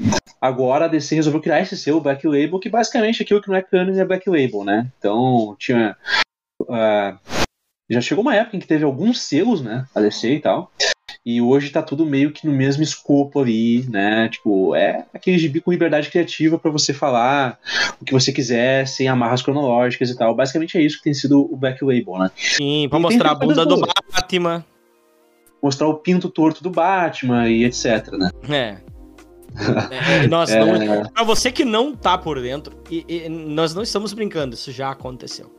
agora a D C resolveu criar esse seu Black Label, que basicamente aquilo que não é canon é Black Label, né? Então tinha uh, já chegou uma época em que teve alguns selos, né, a D C e tal. E hoje tá tudo meio que no mesmo escopo ali, né? Tipo, é aquele gibi com liberdade criativa pra você falar o que você quiser, sem amarras cronológicas e tal. Basicamente é isso que tem sido o Black Label, né? Sim, pra e mostrar a bunda do Batman. Mostrar o pinto torto do Batman e etcétera, né? É. É, nossa, é... Não, pra você que não tá por dentro, e, e, nós não estamos brincando, isso já aconteceu.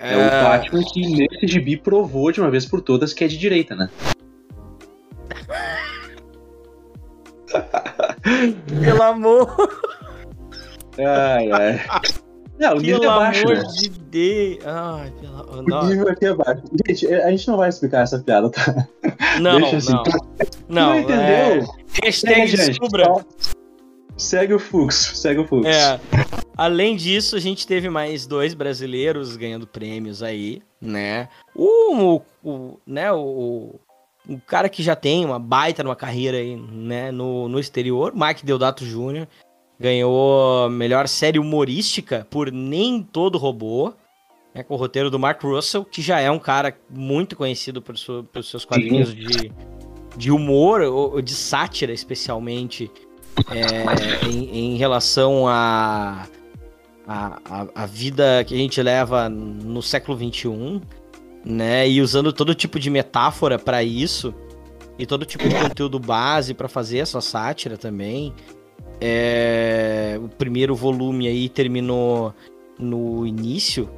É, é o Batman que nesse gibi provou de uma vez por todas que é de direita, né? Pelo amor. Ai, ai. Não, o nível é baixo, né? De... Ai, pela... O nível aqui é baixo. Gente, a gente não vai explicar essa piada, tá? Não, deixa assim, não. Tá... Não, não entendeu? É... Hashtag descubra. Segue o fluxo, segue o fluxo. É. Além disso, a gente teve mais dois brasileiros ganhando prêmios aí, né? O, o, né, o, o cara que já tem uma baita numa carreira aí, né, no, no exterior, Mike Deodato Júnior ganhou melhor série humorística por Nem Todo Robô, né, com o roteiro do Mark Russell, que já é um cara muito conhecido por sua, pelos seus quadrinhos de, de humor, ou, ou de sátira especialmente, é, em, em relação a, a, a, a vida que a gente leva no século vinte e um, né, e usando todo tipo de metáfora para isso, e todo tipo de conteúdo base para fazer essa sátira também. É, o primeiro volume aí terminou no início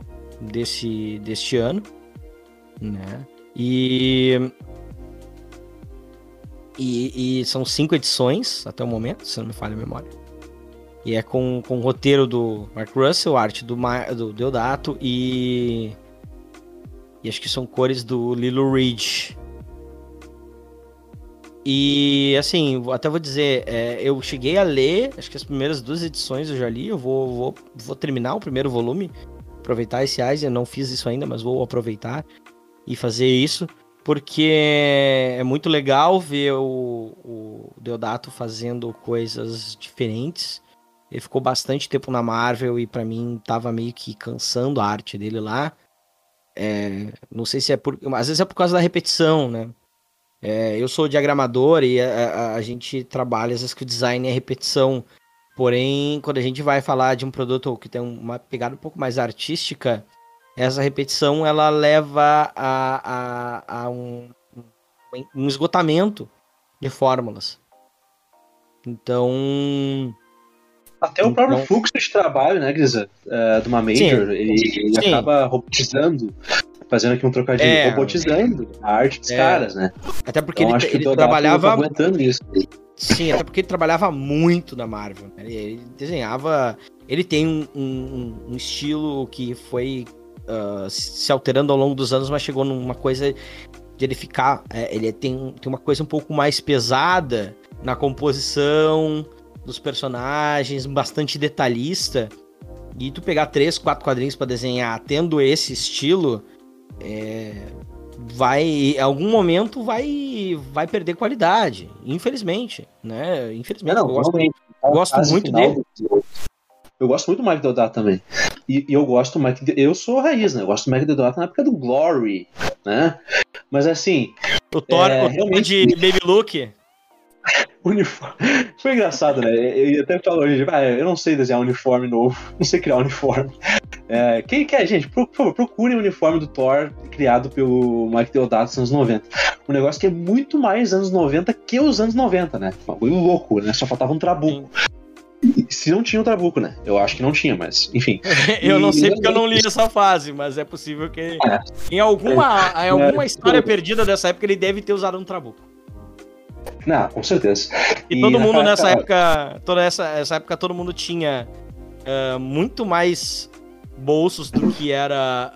desse, deste ano, né? E, e, e são cinco edições até o momento, se não me falha a memória. E é com, com o roteiro do Mark Russell, arte do, do Deodato e, e acho que são cores do Lilo Reed. E, assim, até vou dizer, é, eu cheguei a ler, acho que as primeiras duas edições eu já li, eu vou, vou, vou terminar o primeiro volume, aproveitar esse Eisner, não fiz isso ainda, mas vou aproveitar e fazer isso, porque é muito legal ver o, o Deodato fazendo coisas diferentes. Ele ficou bastante tempo na Marvel e, pra mim, tava meio que cansando a arte dele lá. É, não sei se é por... Às vezes é por causa da repetição, né? É, eu sou diagramador e a, a, a gente trabalha, às vezes, que o design é repetição. Porém, quando a gente vai falar de um produto que tem uma pegada um pouco mais artística, essa repetição, ela leva a, a, a um, um esgotamento de fórmulas. Então... Até o próprio então... fluxo de trabalho, né, Grisa? Uh, de uma major, sim, ele, ele sim. acaba robotizando... Fazendo aqui um trocadilho, é, robotizando a arte dos é. caras, né? Até porque então, ele, ele, ele trabalhava... aguentando isso. Sim, até porque ele trabalhava muito na Marvel. Ele, ele desenhava... Ele tem um, um, um estilo que foi uh, se alterando ao longo dos anos, mas chegou numa coisa de ele ficar... É, ele tem, tem uma coisa um pouco mais pesada na composição dos personagens, bastante detalhista. E tu pegar três, quatro quadrinhos pra desenhar tendo esse estilo... É, vai, em algum momento vai, vai perder qualidade, infelizmente, né? Infelizmente, não, eu gosto, eu gosto muito dele. Eu, eu gosto muito do Mike Deodato também. E, e eu gosto do Mike, eu sou raiz, né? Eu gosto do Mike Deodato na época do Glory, né? Mas assim, o Thor é, realmente... de Baby Luke. Uniforme. Foi engraçado, né? Eu até falou hoje, ah, eu não sei desenhar um uniforme novo, não sei criar um uniforme. É, quem quer, gente, por favor, procure o uniforme do Thor criado pelo Mike Deodato nos anos noventa. Um negócio que é muito mais anos noventa que os anos noventa, né? Um bagulho louco, né? Só faltava um trabuco. Se não tinha um trabuco, né? Eu acho que não tinha, mas enfim. Eu não e... sei porque eu não li essa fase, mas é possível que é. em alguma, em alguma é. história é. perdida dessa época ele deve ter usado um trabuco. Não, com certeza. E, e todo mundo cara, nessa cara... época, toda essa, essa época todo mundo tinha uh, muito mais bolsos do que era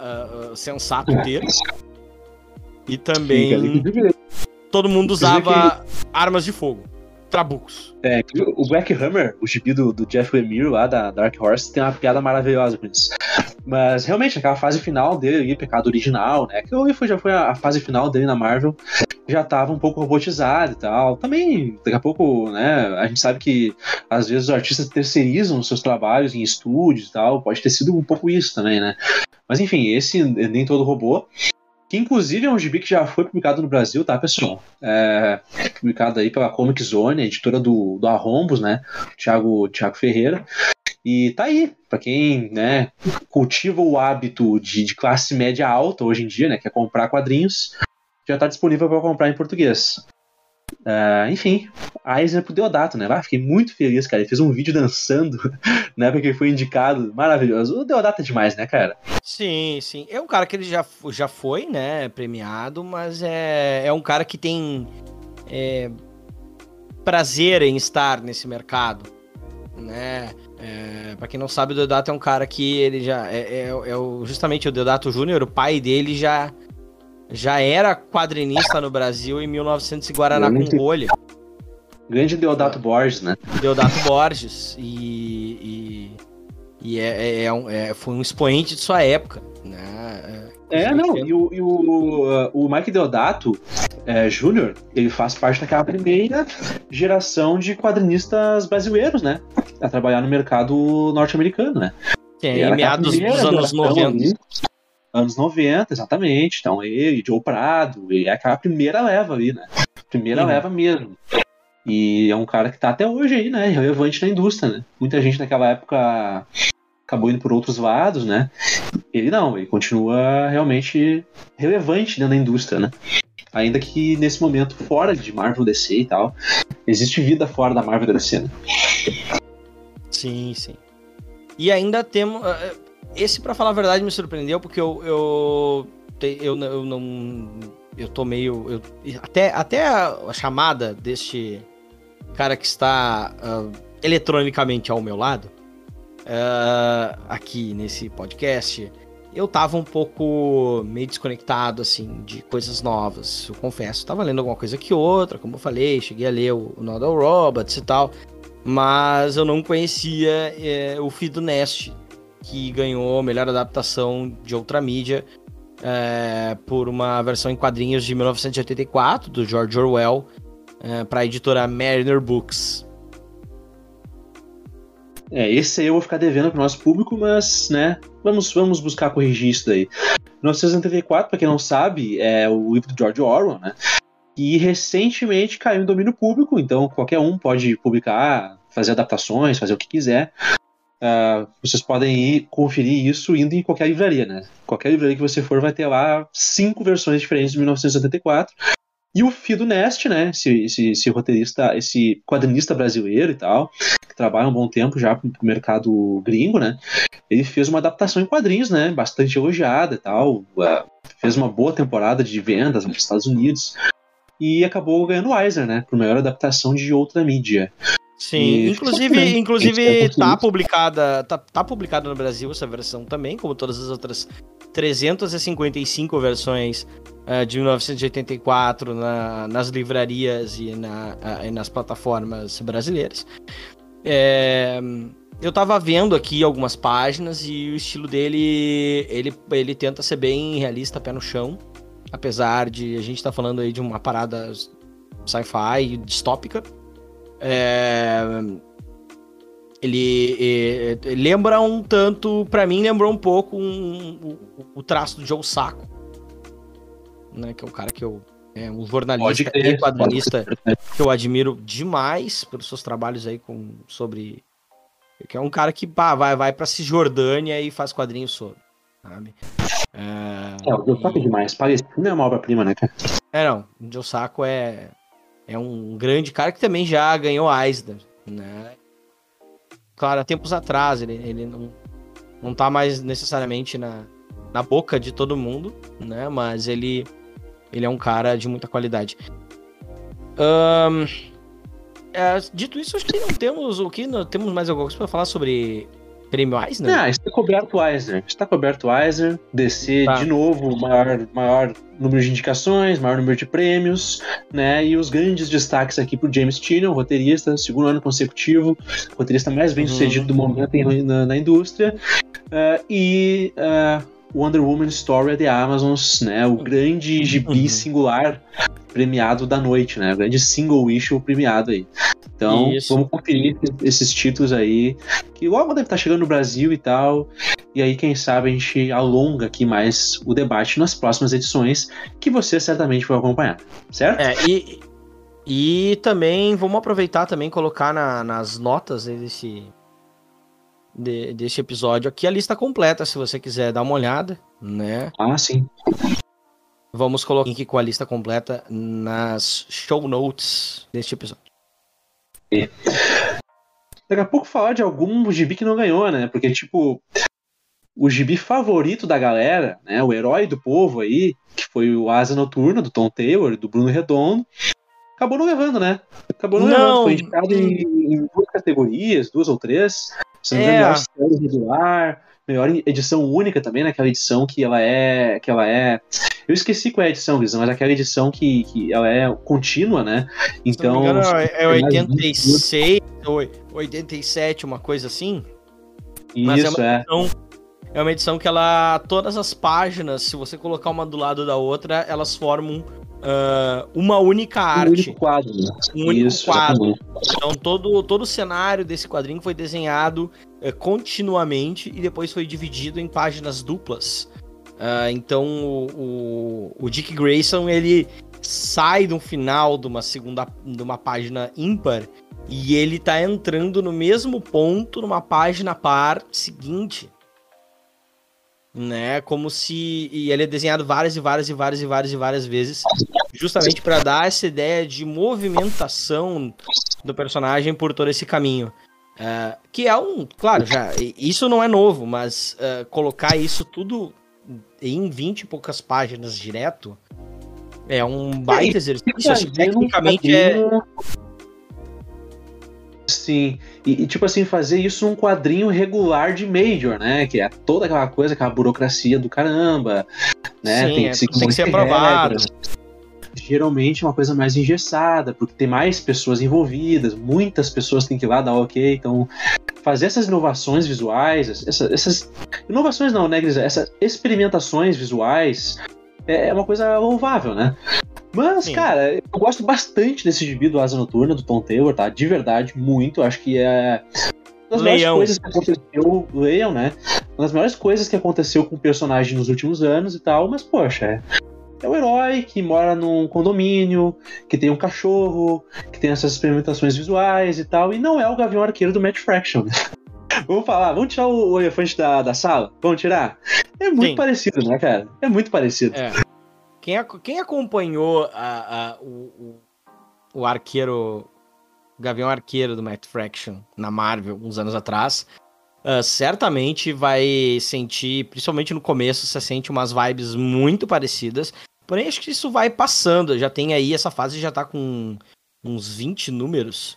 uh, sensato ter. E também todo mundo usava armas de fogo. trabucos. É, o Black Hammer, o gibi do, do Jeff Lemire lá da Dark Horse, tem uma piada maravilhosa com isso. Mas realmente, aquela fase final dele, o Pecado Original, né, que foi, já foi a fase final dele na Marvel, já tava um pouco robotizado e tal. Também, daqui a pouco, né, a gente sabe que às vezes os artistas terceirizam seus trabalhos em estúdios e tal, pode ter sido um pouco isso também, né. Mas enfim, esse Nem Todo Robô, que inclusive é um gibi que já foi publicado no Brasil, tá, pessoal? É, publicado aí pela Comic Zone, editora do, do Arrombos, né? Thiago, Thiago Ferreira. E tá aí, pra quem, né, cultiva o hábito de, de classe média alta hoje em dia, né, que é comprar quadrinhos, já tá disponível pra comprar em português. Uh, enfim, Eisner pro Deodato, né? Ah, fiquei muito feliz, cara. Ele fez um vídeo dançando, né? Porque foi indicado, maravilhoso. O Deodato é demais, né, cara? Sim, sim. É um cara que ele já, já foi, né? Premiado, mas é, é um cara que tem é, prazer em estar nesse mercado, né? É, pra quem não sabe, o Deodato é um cara que ele já. É, é, é o, justamente o Deodato Júnior, o pai dele já. Já era quadrinista no Brasil em mil e novecentos e Guaraná Grande. Com rolha. Grande Deodato Borges, né? Deodato Borges. E, e, e é, é, é, é, foi um expoente de sua época, né? É, é não. E o, e o, o Mike Deodato é, Júnior, ele faz parte daquela primeira geração de quadrinistas brasileiros, né? A trabalhar no mercado norte-americano, né? É, em meados dos anos noventa. Ali. Anos noventa, exatamente. Então, ele, Joe Prado, ele é aquela primeira leva ali, né? Primeira Sim. leva mesmo. E é um cara que tá até hoje aí, né? Relevante na indústria, né? Muita gente naquela época acabou indo por outros lados, né? Ele não, ele continua realmente relevante dentro da indústria, né? Ainda que nesse momento, fora de Marvel, D C e tal, existe vida fora da Marvel, D C, né? Sim, sim. E ainda temos... Esse, pra falar a verdade, me surpreendeu, porque eu eu, eu, eu não... Eu tô meio... Eu, até, até a chamada deste cara que está uh, eletronicamente ao meu lado, uh, aqui nesse podcast, eu tava um pouco meio desconectado, assim, de coisas novas, eu confesso. Tava lendo alguma coisa que outra, como eu falei, cheguei a ler o, o Not All Robots e tal, mas eu não conhecia é, o Fido Nest, que ganhou melhor adaptação de outra mídia é, por uma versão em quadrinhos de mil novecentos e oitenta e quatro, do George Orwell, é, para a editora Mariner Books. É, esse aí eu vou ficar devendo para o nosso público, mas, né, vamos, vamos buscar corrigir isso daí. mil novecentos e oitenta e quatro, para quem não sabe, é o livro do George Orwell, né? E recentemente caiu em domínio público, então qualquer um pode publicar, fazer adaptações, fazer o que quiser. Uh, vocês podem ir conferir isso indo em qualquer livraria, né? Qualquer livraria que você for vai ter lá cinco versões diferentes de mil novecentos e oitenta e quatro. E o Fido Nest, né? Esse, esse, esse roteirista, esse quadrinista brasileiro e tal, que trabalha há um bom tempo já pro mercado gringo, né? Ele fez uma adaptação em quadrinhos, né? Bastante elogiada e tal. Uh, fez uma boa temporada de vendas nos Estados Unidos. E acabou ganhando o Eisner, né? Por maior adaptação de outra mídia. Sim, e inclusive, inclusive tá, publicada, tá, tá publicada no Brasil essa versão também, como todas as outras trezentas e cinquenta e cinco versões uh, de mil novecentos e oitenta e quatro na, nas livrarias e, na, uh, e nas plataformas brasileiras. É, eu tava vendo aqui algumas páginas e o estilo dele, ele, ele tenta ser bem realista, pé no chão, apesar de a gente tá falando aí de uma parada sci-fi distópica. É, ele, ele, ele lembra um tanto, pra mim lembrou um pouco um, um, o traço do Joe Sacco, né, que é um cara que eu é um jornalista e quadrinista que eu admiro demais pelos seus trabalhos aí com, sobre, que é um cara que pá, vai, vai pra Cisjordânia e faz quadrinhos sobre, sabe? É, é o Joe Sacco é demais, parece que não é uma obra-prima, né, cara? É, não, o Joe Sacco é É um grande cara que também já ganhou Eisner, né? Claro, há tempos atrás, ele, ele não, não tá mais necessariamente na, na boca de todo mundo, né? Mas ele, ele é um cara de muita qualidade. Um, é, dito isso, acho que não temos o que? Não, temos mais alguma coisa para falar sobre Prêmio Eisner? Ah, está coberto o Eisner. Está coberto o Eisner. D C, tá. De novo, maior, maior número de indicações, maior número de prêmios, né? E os grandes destaques aqui pro James Tynion, roteirista, segundo ano consecutivo, roteirista mais bem sucedido uhum. do momento na, na indústria. Uh, e... Uh, Wonder Woman Historia de Amazons, né? O grande gibi singular premiado da noite, né? O grande single issue premiado aí. Então, isso. Vamos conferir esses títulos aí, que logo deve estar chegando no Brasil e tal. E aí, quem sabe, a gente alonga aqui mais o debate nas próximas edições, que você certamente vai acompanhar, certo? É, e, e também vamos aproveitar também, colocar na, nas notas desse... De, desse episódio aqui, a lista completa, se você quiser dar uma olhada, né? Ah, sim. Vamos colocar aqui com a lista completa nas show notes deste episódio. E... Daqui a pouco falar de algum gibi que não ganhou, né? Porque, tipo, o gibi favorito da galera, né? O herói do povo aí, que foi o Asa Noturna, do Tom Taylor, do Bruno Redondo, acabou não levando, né? Acabou não, não. levando, foi indicado em, em duas categorias, duas ou três... É. Melhor série regular, melhor edição única também, naquela edição que ela é, que ela é... Eu esqueci qual é a edição, Guizão, mas aquela edição que, que ela é contínua, né? Então... Se não me engano, é oitenta e seis ou oitenta e sete, uma coisa assim. Isso, mas é, uma é. Edição, é uma edição que ela... Todas as páginas, se você colocar uma do lado da outra, elas formam... Uh, uma única arte. Um único quadro. Né? Um único Isso, quadro. Então todo, todo o cenário desse quadrinho foi desenhado uh, continuamente e depois foi dividido em páginas duplas. Uh, então o, o, o Dick Grayson, ele sai de um final de uma segunda, de uma página ímpar e ele tá entrando no mesmo ponto numa página par seguinte. Né, como se... E ele é desenhado várias e várias e várias e várias e várias vezes, justamente para dar essa ideia de movimentação do personagem por todo esse caminho. Uh, que é um... Claro, já isso não é novo, mas uh, colocar isso tudo em vinte e poucas páginas direto é um baita exercício. Assim, tecnicamente é... Sim, e, e tipo assim, fazer isso num quadrinho regular de Major, né, que é toda aquela coisa, aquela burocracia do caramba, né, Sim, tem, é, que se, tem que ser aprovado. Geralmente é uma coisa mais engessada, porque tem mais pessoas envolvidas, muitas pessoas têm que ir lá dar ok, então fazer essas inovações visuais, essas, essas inovações não, né, Grisa, essas experimentações visuais é uma coisa louvável, né? Mas, Sim. cara, eu gosto bastante desse gibi do Asa Noturna, do Tom Taylor, tá? De verdade, muito. Acho que é... Uma das melhores coisas que aconteceu... Leiam, né? Uma das melhores coisas que aconteceu com o personagem nos últimos anos e tal, mas, poxa... É... É um herói que mora num condomínio, que tem um cachorro, que tem essas experimentações visuais e tal, e não é o Gavião Arqueiro do Matt Fraction, né? Vamos falar, vamos tirar o, o elefante da, da sala? Vamos tirar? É muito Sim. parecido, né, cara? É muito parecido. É. Quem, quem acompanhou a, a, o, o, o arqueiro, o Gavião Arqueiro do Matt Fraction na Marvel, alguns anos atrás, uh, certamente vai sentir, principalmente no começo, você sente umas vibes muito parecidas, porém acho que isso vai passando, já tem aí, essa fase já tá com uns vinte números.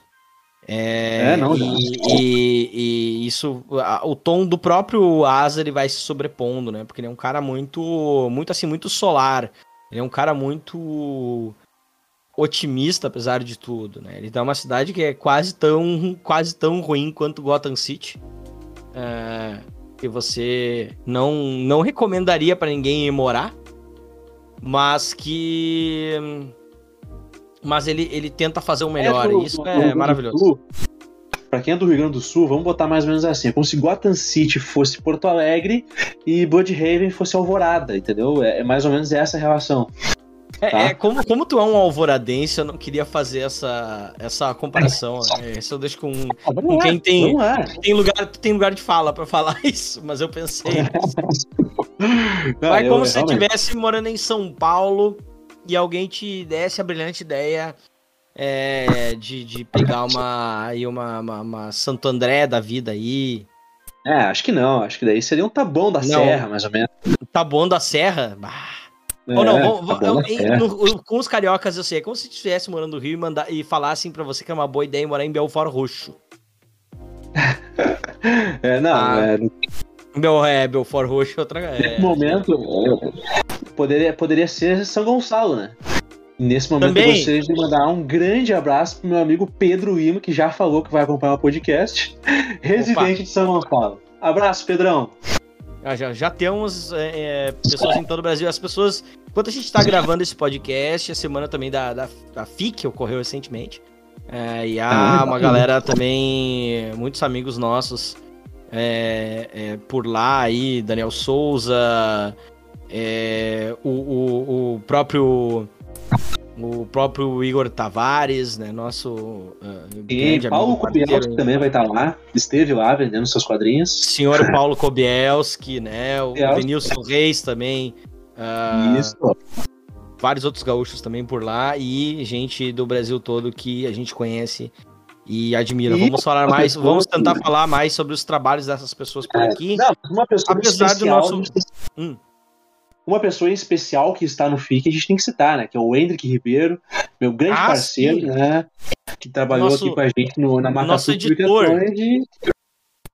É, é não, e, não. E, e isso, a, o tom do próprio Asa, ele vai se sobrepondo, né? Porque ele é um cara muito, muito assim, muito solar. Ele é um cara muito otimista, apesar de tudo, né? Ele tá uma cidade que é quase tão, quase tão ruim quanto Gotham City. É, que você não, não recomendaria pra ninguém ir morar, mas que... Mas ele, ele tenta fazer o melhor, é, pro, isso pro, é, pro, é maravilhoso. Pro, pra quem é do Rio Grande do Sul, vamos botar mais ou menos assim, é como se Gotham City fosse Porto Alegre e Bloodhaven fosse Alvorada, entendeu? É, é mais ou menos essa relação. Tá? É, é como, como tu é um alvoradense, eu não queria fazer essa, essa comparação, né? Isso eu deixo com, com quem é, tem, é. tem, lugar, tem lugar de fala pra falar isso, mas eu pensei. Não, Vai eu, como eu, se você estivesse morando em São Paulo... E alguém te desse a brilhante ideia é, de, de pegar uma, aí uma, uma, uma Santo André da vida aí. É, acho que não. Acho que daí seria um Taboão da não, Serra, mais ou menos. Taboão da Serra? É, Ou não, vamos, tá vamos, eu, no, com os cariocas eu sei. É como se estivesse morando no Rio e, manda, e falassem pra você que é uma boa ideia morar em Belfort Roxo. É, não, ah, é... Não, é, Belfort Roxo é outra... É... Nesse momento, é, poderia, poderia ser São Gonçalo, né? Nesse momento também. Eu gostaria de mandar um grande abraço pro meu amigo Pedro Ima, que já falou que vai acompanhar o podcast. Residente Opa. de São Gonçalo. Abraço, Pedrão. Já, já temos é, pessoas em todo o Brasil. As pessoas, enquanto a gente está gravando esse podcast, a semana também da, da, da F I C ocorreu recentemente. É, e há uma galera também, muitos amigos nossos é, é, por lá aí, Daniel Souza, é, o, o, o próprio... O próprio Igor Tavares, né? Nosso uh, grande e Paulo Kobielski também vai estar lá. Esteve lá vendendo seus quadrinhos. Senhor Paulo Kobielski, né? O Denilson Reis também. Uh, Isso. Vários outros gaúchos também por lá. E gente do Brasil todo que a gente conhece e admira. E vamos falar mais, pessoa, vamos tentar né? falar mais sobre os trabalhos dessas pessoas por aqui. Não, uma pessoa Apesar especial, do nosso... Hum. Uma pessoa em especial que está no F I C, a gente tem que citar, né? Que é o Hendrick Ribeiro, meu grande ah, parceiro, sim. né? Que trabalhou nosso, aqui com a gente no, na marca de publicações. De...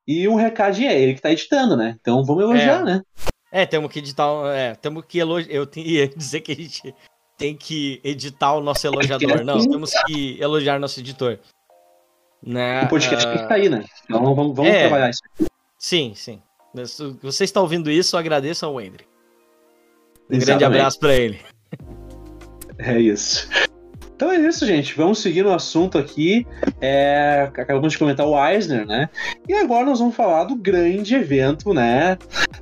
E um recadinho é ele que tá editando, né? Então vamos elogiar, é. né? É, temos que editar. É, temos que elogiar. Eu ia dizer que a gente tem que editar o nosso elogiador. Não, temos que elogiar nosso editor. Né? O podcast uh... que tá aí, né? Então vamos, vamos é. trabalhar isso. Sim, sim. Você está ouvindo isso, agradeço ao Hendrick. Um Exatamente. grande abraço pra ele. É isso. Então é isso, gente. Vamos seguir no assunto aqui. É... Acabamos de comentar o Eisner, né? E agora nós vamos falar do grande evento, né?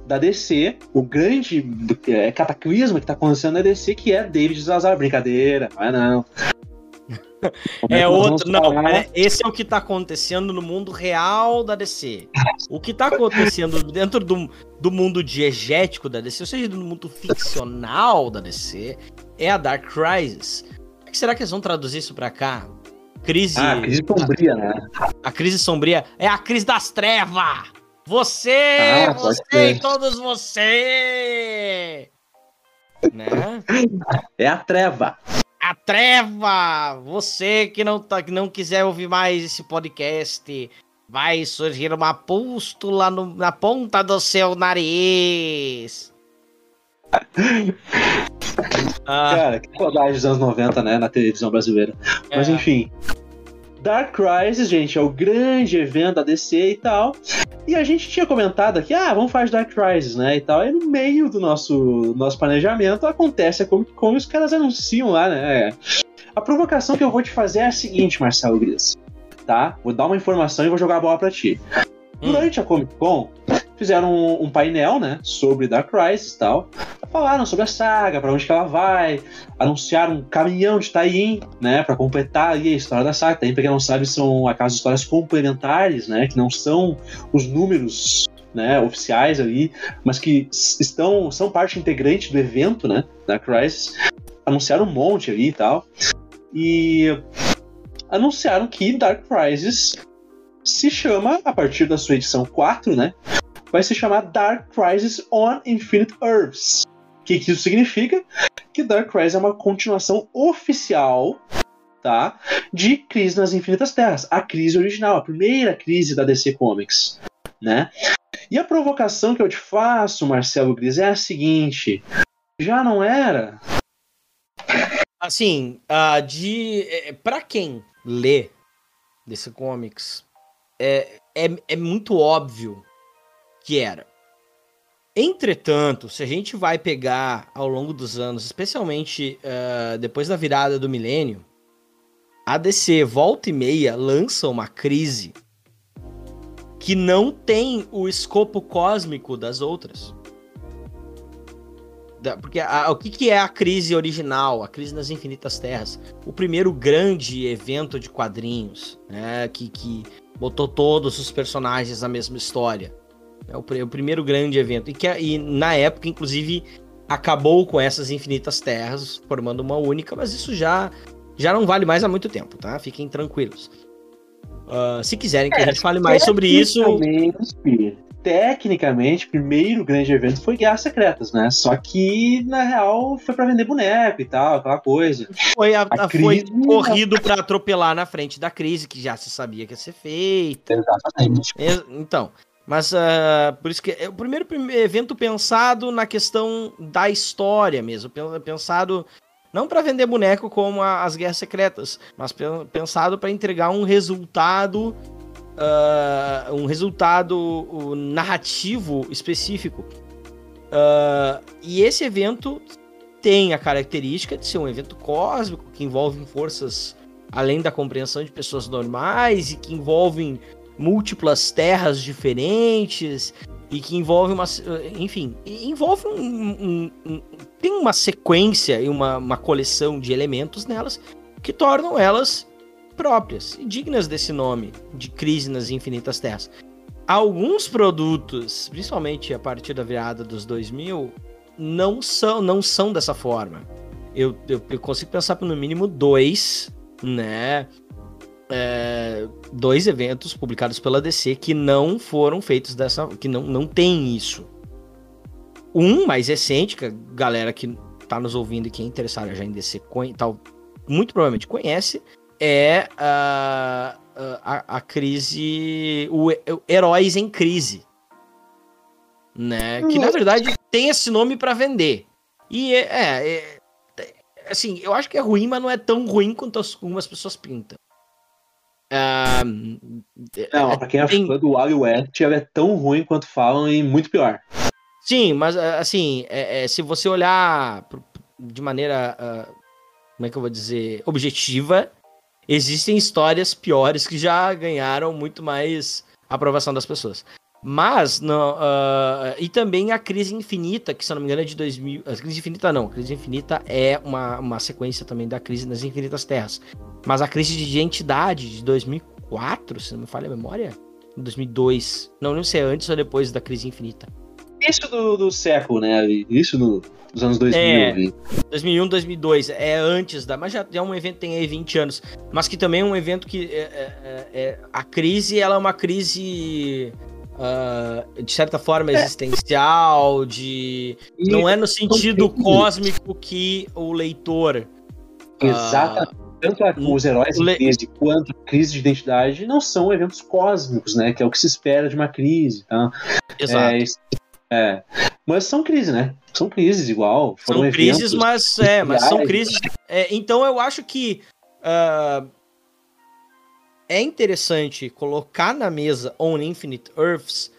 Da D C. O grande é, cataclisma que tá acontecendo na D C, que é David Zaslav. Brincadeira, mas não. É outro, não, é, esse é o que tá acontecendo no mundo real da D C. O que tá acontecendo dentro do, do mundo diegético da D C, ou seja, do mundo ficcional da D C, é a Dark Crisis. Como é que será que eles vão traduzir isso pra cá? Crise... Ah, a crise sombria, né? A crise sombria é a crise das trevas! Você, ah, você e todos vocês! Né? É a treva! A treva! Você que não, tá, que não quiser ouvir mais esse podcast, vai surgir uma pústula no, na ponta do seu nariz. ah. Cara, que saudade dos anos noventa, né? Na televisão brasileira. É. Mas enfim. Dark Crisis, gente, é o grande evento da D C e tal. E a gente tinha comentado aqui, ah, vamos falar de Dark Crisis, né, e tal. E no meio do nosso, nosso planejamento acontece a Comic Con e os caras anunciam lá, né. A provocação que eu vou te fazer é a seguinte, Marcelo Gris, tá? Vou dar uma informação e vou jogar a bola pra ti. Hum. Durante a Comic Con, fizeram um, um painel, né, sobre Dark Crisis e tal. Falaram sobre a saga, pra onde que ela vai, anunciaram um caminhão de tie-in, né, pra completar ali a história da saga. Tie-in, pra quem não sabe, são acaso histórias complementares, né, que não são os números, né, oficiais ali, mas que estão, são parte integrante do evento, né, da Crisis. Anunciaram um monte ali e tal, e anunciaram que Dark Crisis se chama, a partir da sua edição quatro, né, vai se chamar Dark Crisis on Infinite Earths. O que, que isso significa? Que Dark Crisis é uma continuação oficial, tá, de Crise nas Infinitas Terras. A crise original, a primeira crise da D C Comics, né? E a provocação que eu te faço, Marcelo Gris, é a seguinte. Já não era? Assim, uh, de... É, pra quem lê D C Comics, é, é, é muito óbvio que era. Entretanto, se a gente vai pegar ao longo dos anos, especialmente uh, depois da virada do milênio, a D C volta e meia lança uma crise que não tem o escopo cósmico das outras. Da, porque a, a, o que, que é a crise original? A crise nas Infinitas Terras. O primeiro grande evento de quadrinhos, né, que, que botou todos os personagens na mesma história. É o primeiro grande evento. E, que, e na época, inclusive, acabou com essas Infinitas Terras, formando uma única, mas isso já, já não vale mais há muito tempo, tá? Fiquem tranquilos. Uh, se quiserem que a gente fale mais sobre isso... tecnicamente, o primeiro grande evento foi Guerras Secretas, né? Só que, na real, foi pra vender boneco e tal, aquela coisa. Foi, a, a crise... foi corrido pra atropelar na frente da crise, que já se sabia que ia ser feita. Exatamente. Então, mas uh, por isso que é o primeiro evento pensado na questão da história mesmo, pensado... Não para vender boneco como a, as Guerras Secretas, mas pensado para entregar um resultado, uh, um resultado narrativo específico. Uh, e esse evento tem a característica de ser um evento cósmico, que envolve forças além da compreensão de pessoas normais, e que envolvem múltiplas terras diferentes, e que envolve uma... Enfim, envolve um... um, um tem uma sequência e uma, uma coleção de elementos nelas que tornam elas próprias e dignas desse nome de Crise nas Infinitas Terras. Alguns produtos, principalmente a partir da virada dos dois mil, não são, não são dessa forma. Eu, eu, eu consigo pensar por no mínimo dois, né, é, dois eventos publicados pela D C que não foram feitos dessa... que não, não tem isso. Um mais recente, que a galera que tá nos ouvindo e que é interessada já em D C e tal, muito provavelmente conhece, é a, a, a crise... O, o Heróis em Crise. Né? Que, na verdade, tem esse nome pra vender. E, é... é assim, eu acho que é ruim, mas não é tão ruim quanto algumas pessoas pintam. Uh, não, pra quem é tem... fã do Wild West, ela é tão ruim quanto falam e muito pior. Sim, mas assim, é, é, se você olhar de maneira, uh, como é que eu vou dizer, objetiva, existem histórias piores que já ganharam muito mais aprovação das pessoas. Mas, não, uh, e também a Crise Infinita, que se eu não me engano é de dois mil... A Crise Infinita não, a Crise Infinita é uma, uma sequência também da Crise nas Infinitas Terras. Mas a Crise de Identidade de dois mil e quatro, se não me falha a memória, dois mil e dois, não, não sei, antes ou depois da Crise Infinita. Início do, do século, né? Início do, dos anos dois mil. É, né? dois mil e um, dois mil e dois. É antes da... Mas já é um evento que tem aí vinte anos. Mas que também é um evento que... É, é, é, a crise, ela é uma crise... Uh, de certa forma, existencial, de... E não é no sentido cósmico que o leitor... Exatamente. Uh, Tanto a, os heróis em crise quanto a crise de identidade não são eventos cósmicos, né? Que é o que se espera de uma crise. Tá? Exato. É, É. Mas são crises, né? São crises igual. Foram são crises, mas é, mas são crises. É, então eu acho que uh, é interessante colocar na mesa On Infinite Earths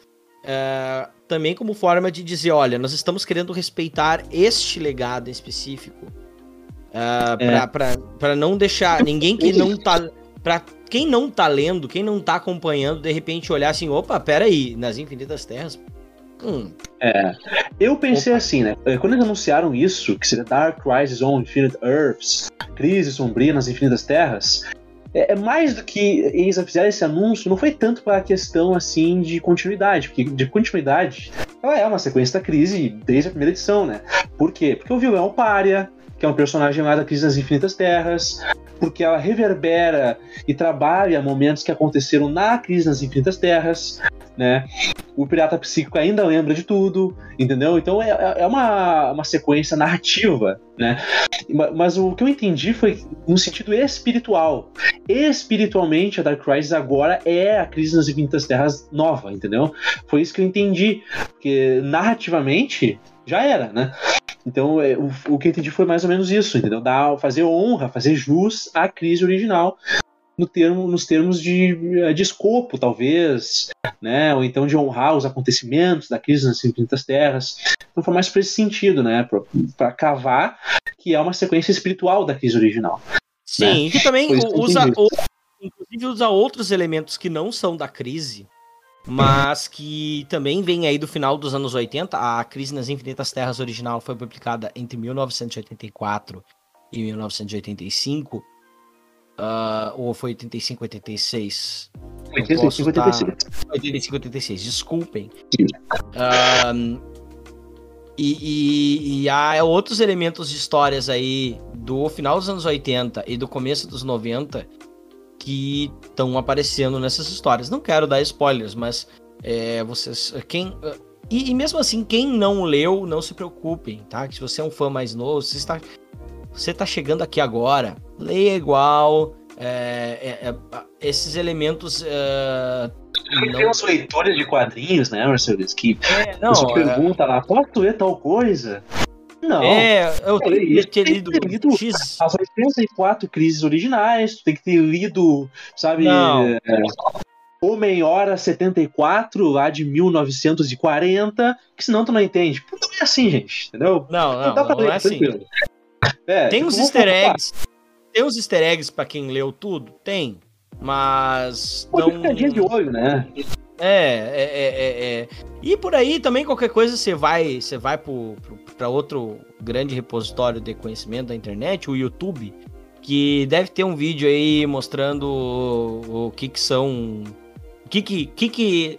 uh, também como forma de dizer, olha, nós estamos querendo respeitar este legado em específico uh, é. para não deixar ninguém que não tá... Pra quem não tá lendo, quem não tá acompanhando, de repente olhar assim, opa, peraí, nas Infinitas Terras... Hum. É. Eu pensei Opa. assim, né? Quando eles anunciaram isso, que seria Dark Crisis on Infinite Earths, Crise Sombria nas Infinitas Terras, é mais do que eles fizeram esse anúncio, não foi tanto para a questão assim de continuidade, porque de continuidade ela é uma sequência da crise desde a primeira edição, né? Por quê? Porque o vilão Pária, que é um personagem lá da Crise nas Infinitas Terras, porque ela reverbera e trabalha momentos que aconteceram na Crise nas Infinitas Terras, né? O pirata psíquico ainda lembra de tudo, entendeu? Então é, é uma, uma sequência narrativa, né? Mas o que eu entendi foi no sentido espiritual. Espiritualmente, a Dark Crisis agora é a Crise nas Infinitas Terras nova, entendeu? Foi isso que eu entendi, porque narrativamente já era, né? Então, o que eu entendi foi mais ou menos isso, entendeu? Dar, fazer honra, fazer jus à crise original no termo, nos termos de, de escopo, talvez, né? Ou então de honrar os acontecimentos da crise nas Infinitas Terras. Então, foi mais para esse sentido, né? Para cavar que é uma sequência espiritual da crise original. Sim, né? Que também usa, outros, inclusive usa outros elementos que não são da crise, mas que também vem aí do final dos anos oitenta. A Crise nas Infinitas Terras original foi publicada entre mil novecentos e oitenta e quatro e mil novecentos e oitenta e cinco, uh, ou foi oitenta e cinco, oitenta e seis? oitenta e cinco, oitenta e seis, desculpem. Um, e, e, e há outros elementos de histórias aí do final dos anos oitenta e do começo dos noventa que estão aparecendo nessas histórias. Não quero dar spoilers, mas É, vocês, quem, e, e mesmo assim, quem não leu, não se preocupem, tá? Se você é um fã mais novo, você está, você está chegando aqui agora, leia igual. É, é, é, esses elementos... É, não... Tem uns leitores de quadrinhos, né, Marcelo? Que é, não, você pergunta é... lá, posso ler tal coisa? Não. É, eu tenho é, que ter lido, lido X... as oitenta e quatro crises originais, tu tem que ter lido, sabe, é, Homem-Hora setenta e quatro, lá de mil novecentos e quarenta, que senão tu não entende. Não é assim, gente, entendeu? Não, não, não, dá pra não ler, é assim. É, tem uns easter eggs. Tem os easter eggs pra quem leu tudo? Tem, mas... Pô, não... tem que ficar de olho, né? É, é, é, é. E por aí também qualquer coisa você vai, você vai pro, pro, pra outro grande repositório de conhecimento da internet, o YouTube, que deve ter um vídeo aí mostrando o, o que que são... O que que... que, que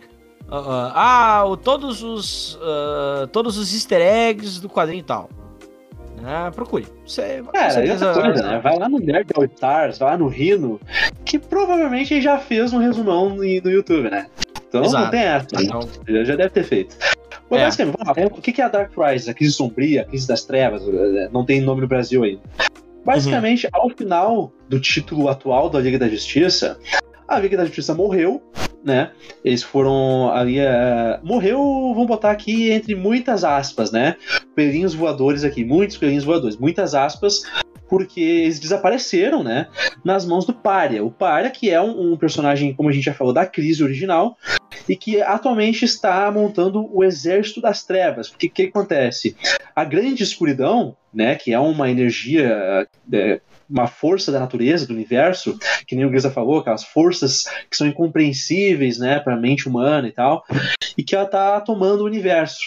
uh, uh, ah, o, todos os... Uh, todos os easter eggs do quadrinho e tal. Ah, procure. Você, Cara, essa coisa, né? Vai lá no Nerd All Stars, vai lá no Rino, que provavelmente já fez um resumão no, no YouTube, né? Então Exato. Não tem essa, então... já deve ter feito. Bom, é. Mas, assim, vamos lá. O que é a Dark Crisis? A crise sombria, a crise das trevas, não tem nome no Brasil ainda. Basicamente, uhum. Ao final do título atual da Liga da Justiça, a Liga da Justiça morreu, né? Eles foram ali... Uh, morreu, vamos botar aqui entre muitas aspas, né? Pelinhos voadores aqui, muitos pelinhos voadores, muitas aspas, porque eles desapareceram, né? Nas mãos do Pária. O Pária, que é um, um personagem, como a gente já falou, da crise original, e que atualmente está montando o Exército das Trevas. Porque o que acontece? A grande escuridão, né? Que é uma energia... É, uma força da natureza, do universo, que nem o Grisa falou, aquelas forças que são incompreensíveis, né, para a mente humana e tal, e que ela tá tomando o universo.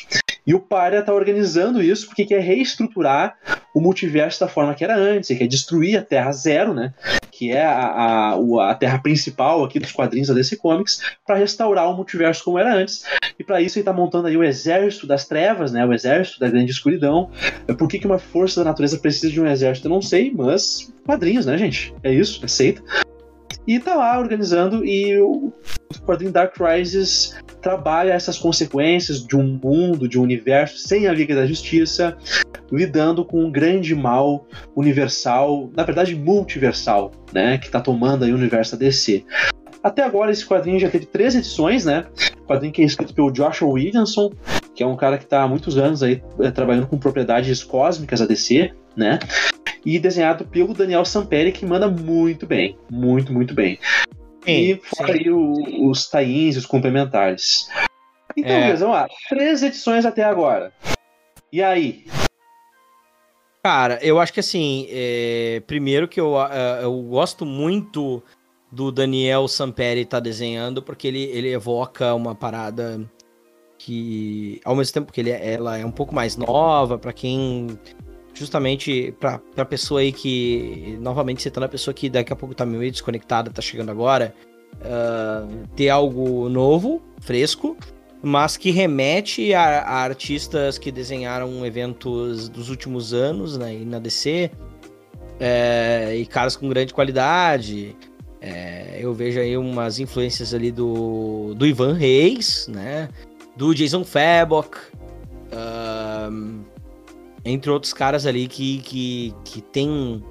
E o Pária tá organizando isso porque quer reestruturar o multiverso da forma que era antes, ele quer destruir a Terra Zero, né, que é a, a, a terra principal aqui dos quadrinhos da D C Comics, para restaurar o multiverso como era antes. E para isso ele tá montando aí o Exército das Trevas, né, o Exército da Grande Escuridão. Por que que uma força da natureza precisa de um exército? Eu não sei, mas quadrinhos, né, gente? É isso, aceita. E tá lá organizando, e o quadrinho Dark Crisis trabalha essas consequências de um mundo, de um universo sem a Liga da Justiça, lidando com um grande mal universal, na verdade multiversal, né, que tá tomando aí o universo da D C. Até agora esse quadrinho já teve três edições, né? O quadrinho que é escrito pelo Joshua Williamson, que é um cara que tá há muitos anos aí trabalhando com propriedades cósmicas da D C, né? E desenhado pelo Daniel Samperi, que manda muito bem, muito, muito bem. Sim, e fora sim. aí o, os tie-ins, os complementares. Então, é. vamos lá, três edições até agora. E aí? Cara, eu acho que assim, é... primeiro que eu, eu gosto muito do Daniel Samperi tá desenhando, porque ele, ele evoca uma parada que, ao mesmo tempo que ele, ela é um pouco mais nova, pra quem... justamente pra, pra pessoa aí que, novamente citando a pessoa que daqui a pouco tá meio desconectada, tá chegando agora, uh, ter algo novo, fresco, mas que remete a, a artistas que desenharam eventos dos últimos anos, né, na D C, é, e caras com grande qualidade. É, eu vejo aí umas influências ali do, do Ivan Reis, né, do Jason Fabok, uh, entre outros caras ali que, que, que tem...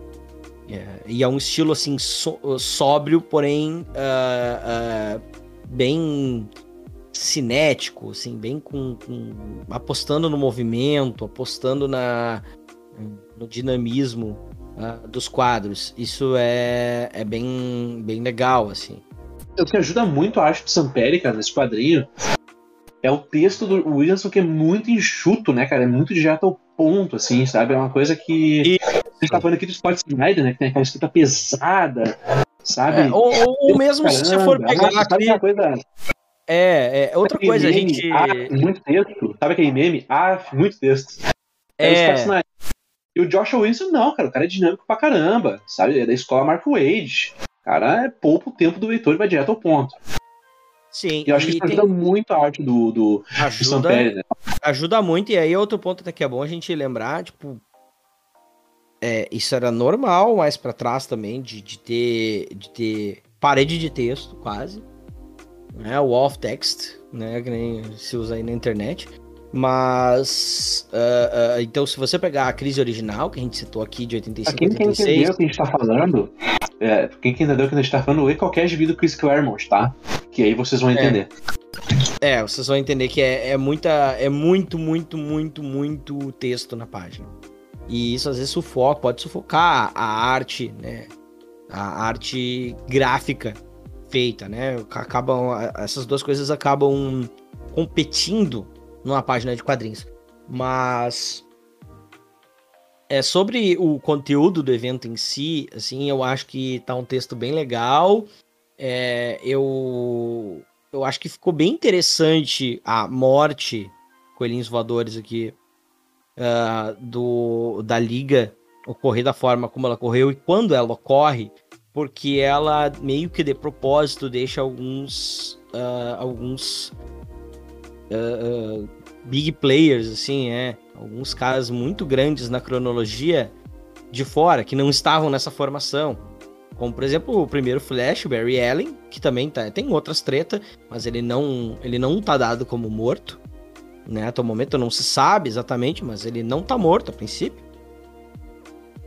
É, e é um estilo, assim, so, sóbrio, porém uh, uh, bem cinético, assim, bem com, com... apostando no movimento, apostando na, no dinamismo uh, dos quadros. Isso é, é bem, bem legal, assim. O que ajuda muito a arte de Samperi, cara, nesse quadrinho, é o texto do Williamson, que é muito enxuto, né, cara? É muito direto ao ponto, assim, sabe? É uma coisa que... A gente tá falando aqui do Scott Snyder, né? Que tem aquela escrita pesada, sabe? É, ou ou mesmo caramba, se você for pegar ah, aqui... Sabe coisa... É, é, outra coisa, meme, a gente... Ah, muito texto, sabe aquele meme? Ah, muito texto. É, é o Scott Snyder. E o Joshua Williamson, não, cara, o cara é dinâmico pra caramba, sabe? É da escola Mark Waid. O cara é pouco tempo do leitor e vai direto ao ponto. Sim, eu acho que isso ajuda tem... muito a arte do, do, ajuda, do Samperi, né? Ajuda muito, e aí outro ponto até que é bom a gente lembrar, tipo, é, isso era normal mais pra trás também, de, de, ter, de ter parede de texto, quase, né, o off-text, né, que nem se usa aí na internet. Mas, uh, uh, então, se você pegar a crise original, que a gente citou aqui, de oitenta e cinco a oitenta e seis... Quem entendeu o que a gente tá falando, é, quem entendeu o que a gente tá falando, lê qualquer gibi do Chris Claremont, tá? Que aí vocês vão entender. É, é vocês vão entender que é, é, muita, é muito, muito, muito, muito texto na página. E isso, às vezes, sufoca, pode sufocar a arte, né? A arte gráfica feita, né? Acabam, essas duas coisas acabam competindo numa página de quadrinhos. Mas é sobre o conteúdo do evento em si, assim, eu acho que tá um texto bem legal. É, eu, eu acho que ficou bem interessante a morte, coelhinhos voadores aqui, uh, do, da Liga ocorrer da forma como ela ocorreu e quando ela ocorre, porque ela meio que de propósito deixa alguns uh, alguns uh, uh, big players, assim, é, alguns caras muito grandes na cronologia de fora, que não estavam nessa formação, como por exemplo o primeiro Flash, o Barry Allen, que também tá, tem outras tretas, mas ele não, ele não tá dado como morto, né, até o momento não se sabe exatamente, mas ele não tá morto a princípio.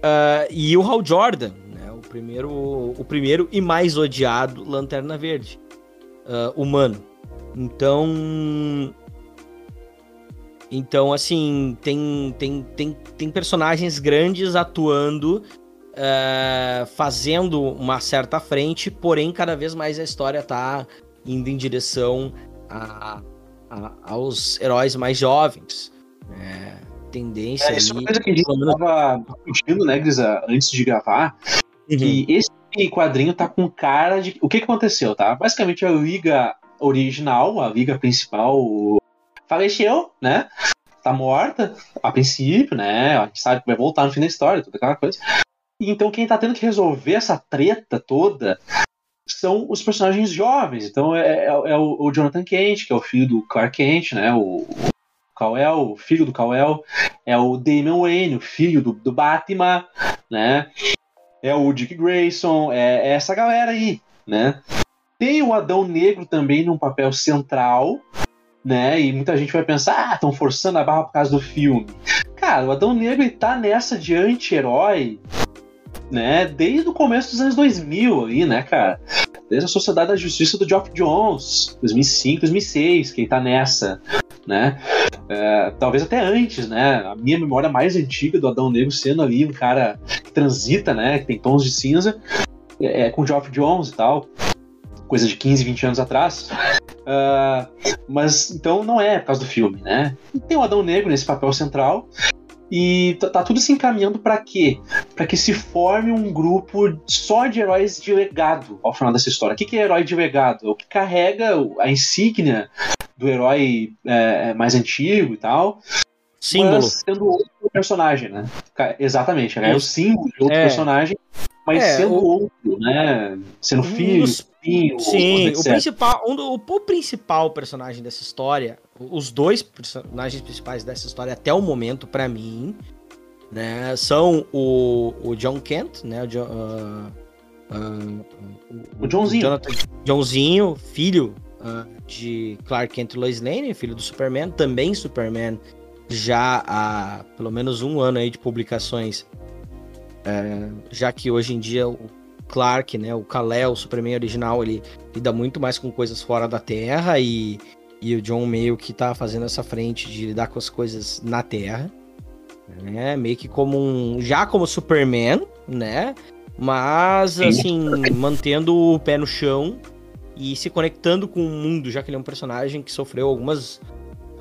Uh, e o Hal Jordan, né, o, primeiro, o primeiro e mais odiado Lanterna Verde uh, humano. Então, então assim, tem, tem, tem, tem personagens grandes atuando, uh, fazendo uma certa frente, porém cada vez mais a história tá indo em direção a, a, aos heróis mais jovens, né? Tendência. É, isso é uma coisa que a gente estava discutindo, né, Grisa, antes de gravar. Uhum. Que esse quadrinho tá com cara de... O que, que aconteceu, tá? Basicamente a Liga original, a Liga principal faleceu, né? Tá morta, a princípio, né? A gente sabe que vai voltar no fim da história, toda aquela coisa. Então quem tá tendo que resolver essa treta toda são os personagens jovens. Então é, é, é o Jonathan Kent, que é o filho do Clark Kent, né? O... Kal-El, o filho do Kal-El, é o Damian Wayne, o filho do, do Batman, né? É o Dick Grayson, é, é essa galera aí, né? Tem o Adão Negro também num papel central, né? E muita gente vai pensar, ah, estão forçando a barra por causa do filme. Cara, o Adão Negro, ele tá nessa de anti-herói, né? Desde o começo dos anos dois mil aí, né, cara? Desde a Sociedade da Justiça do Geoff Johns, dois mil e cinco, dois mil e seis, quem tá nessa, né? É, talvez até antes, né? A minha memória mais antiga do Adão Negro sendo ali um cara que transita, né? Que tem tons de cinza, é, com Geoff Johns e tal, coisa de quinze, vinte anos atrás. Uh, mas então não é por causa do filme, né? E tem o Adão Negro nesse papel central e tá, tá tudo se encaminhando pra quê? Pra que se forme um grupo só de heróis de legado ao final dessa história. O que, que é herói de legado? É o que carrega a insígnia do herói é, mais antigo e tal. Símbolo. Mas sendo outro personagem, né? Exatamente, é, é o símbolo de outro é. personagem, mas é, sendo o... outro, né? Sendo um filho, dos... filho... Sim, o principal, um do, o principal personagem dessa história, os dois personagens principais dessa história até o momento, pra mim, né, são o, o John Kent, né? O John... Uh, uh, o, o Johnzinho. O Jonathan, Johnzinho, filho... Uh, de Clark Kent e Lois Lane, filho do Superman, também Superman já há pelo menos um ano aí de publicações, uh, já que hoje em dia o Clark, né, o Kal-El, o Superman original, ele lida muito mais com coisas fora da Terra e, e o John meio que tá fazendo essa frente de lidar com as coisas na Terra, né, meio que como um, já como Superman, né, mas assim, mantendo o pé no chão e se conectando com o mundo, já que ele é um personagem que sofreu algumas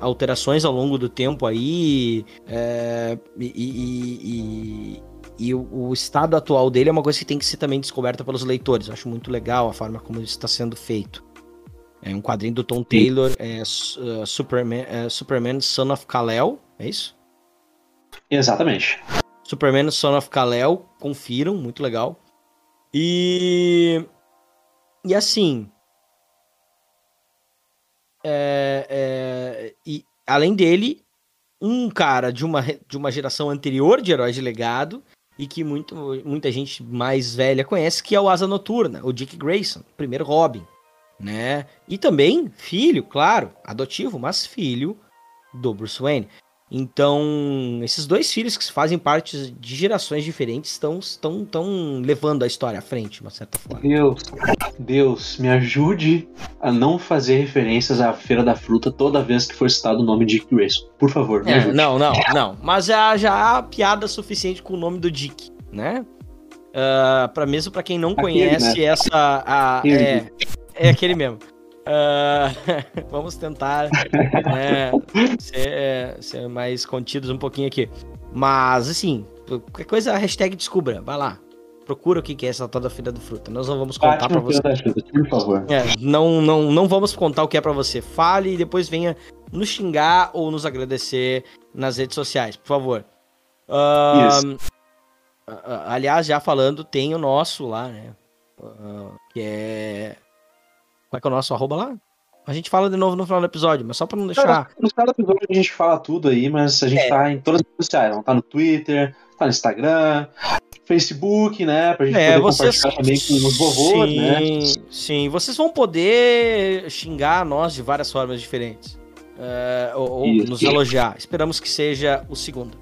alterações ao longo do tempo aí, é, e, e, e, e o, o estado atual dele é uma coisa que tem que ser também descoberta pelos leitores. Eu acho muito legal a forma como isso está sendo feito. É um quadrinho do Tom Taylor, é, uh, Superman, é, Superman Son of Kal-El, é isso? Exatamente. Superman Son of Kal-El, confiram, muito legal. E... E assim... É, é, e além dele, um cara de uma, de uma geração anterior de heróis de legado e que muito, muita gente mais velha conhece, que é o Asa Noturna, o Dick Grayson, primeiro Robin, né? E também filho, claro, adotivo, mas filho do Bruce Wayne. Então, esses dois filhos que fazem parte de gerações diferentes estão, estão, estão levando a história à frente, de uma certa forma. Deus, Deus, me ajude a não fazer referências à Feira da Fruta toda vez que for citado o nome de Dick Grayson. Por favor, me é, ajude. Não, não, não. Mas já, já há piada suficiente com o nome do Dick, né? Uh, pra, mesmo pra quem não aquele, conhece, né? Essa... A, é, é aquele mesmo. Uh, vamos tentar né, ser, ser mais contidos um pouquinho aqui. Mas, assim, qualquer coisa, hashtag descubra. Vai lá. Procura o que é essa tal da Feira da Fruta. Nós não vamos contar ah, pra você. Ajuda, por favor. É, não, não, não vamos contar o que é pra você. Fale e depois venha nos xingar ou nos agradecer nas redes sociais, por favor. Uh, aliás, já falando, tem o nosso lá, né? Uh, que é... Qual é que é o nosso arroba lá? A gente fala de novo no final do episódio, mas só pra não deixar... No final do episódio a gente fala tudo aí, mas a gente é. tá em todas as redes sociais. Tá no Twitter, tá no Instagram, Facebook, né? Pra gente é, poder vocês... compartilhar também com os vovôs, sim, né? Sim, vocês vão poder xingar nós de várias formas diferentes. Uh, ou ou nos elogiar. Esperamos que seja o segundo.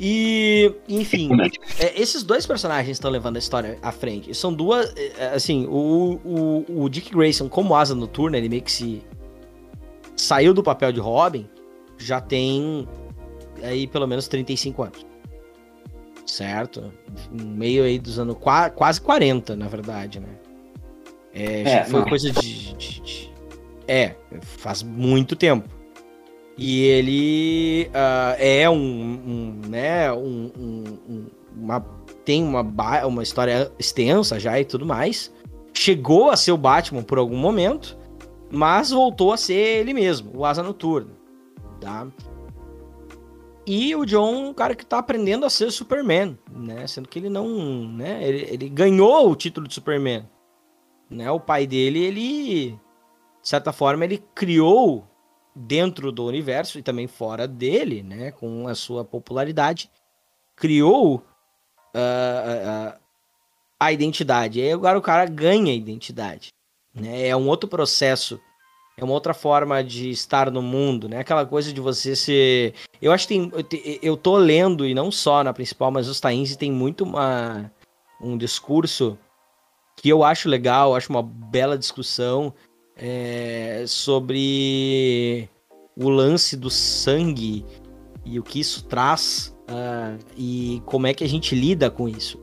E, enfim, é, esses dois personagens estão levando a história à frente. São duas, assim, o, o, o Dick Grayson, como Asa Noturna, ele meio que se saiu do papel de Robin, já tem aí pelo menos trinta e cinco anos, certo? Meio aí dos anos, quase quarenta, na verdade, né? É, já é foi não. coisa de, de, de... É, faz muito tempo. E ele uh, é um, um né, um, um, uma, tem uma, uma história extensa já e tudo mais. Chegou a ser o Batman por algum momento, mas voltou a ser ele mesmo, o Asa Noturna, tá? E o John, um cara que tá aprendendo a ser Superman, né? Sendo que ele não, né, ele, ele ganhou o título de Superman, né? O pai dele, ele, de certa forma, ele criou... dentro do universo e também fora dele, né, com a sua popularidade, criou uh, uh, uh, a identidade. E aí agora o cara ganha a identidade, né? É um outro processo, é uma outra forma de estar no mundo, né? Aquela coisa de você ser... Eu acho que tem... Eu tô lendo, e não só na principal, mas os Tainz tem muito uma... um discurso que eu acho legal, eu acho uma bela discussão, É, sobre o lance do sangue e o que isso traz uh, e como é que a gente lida com isso,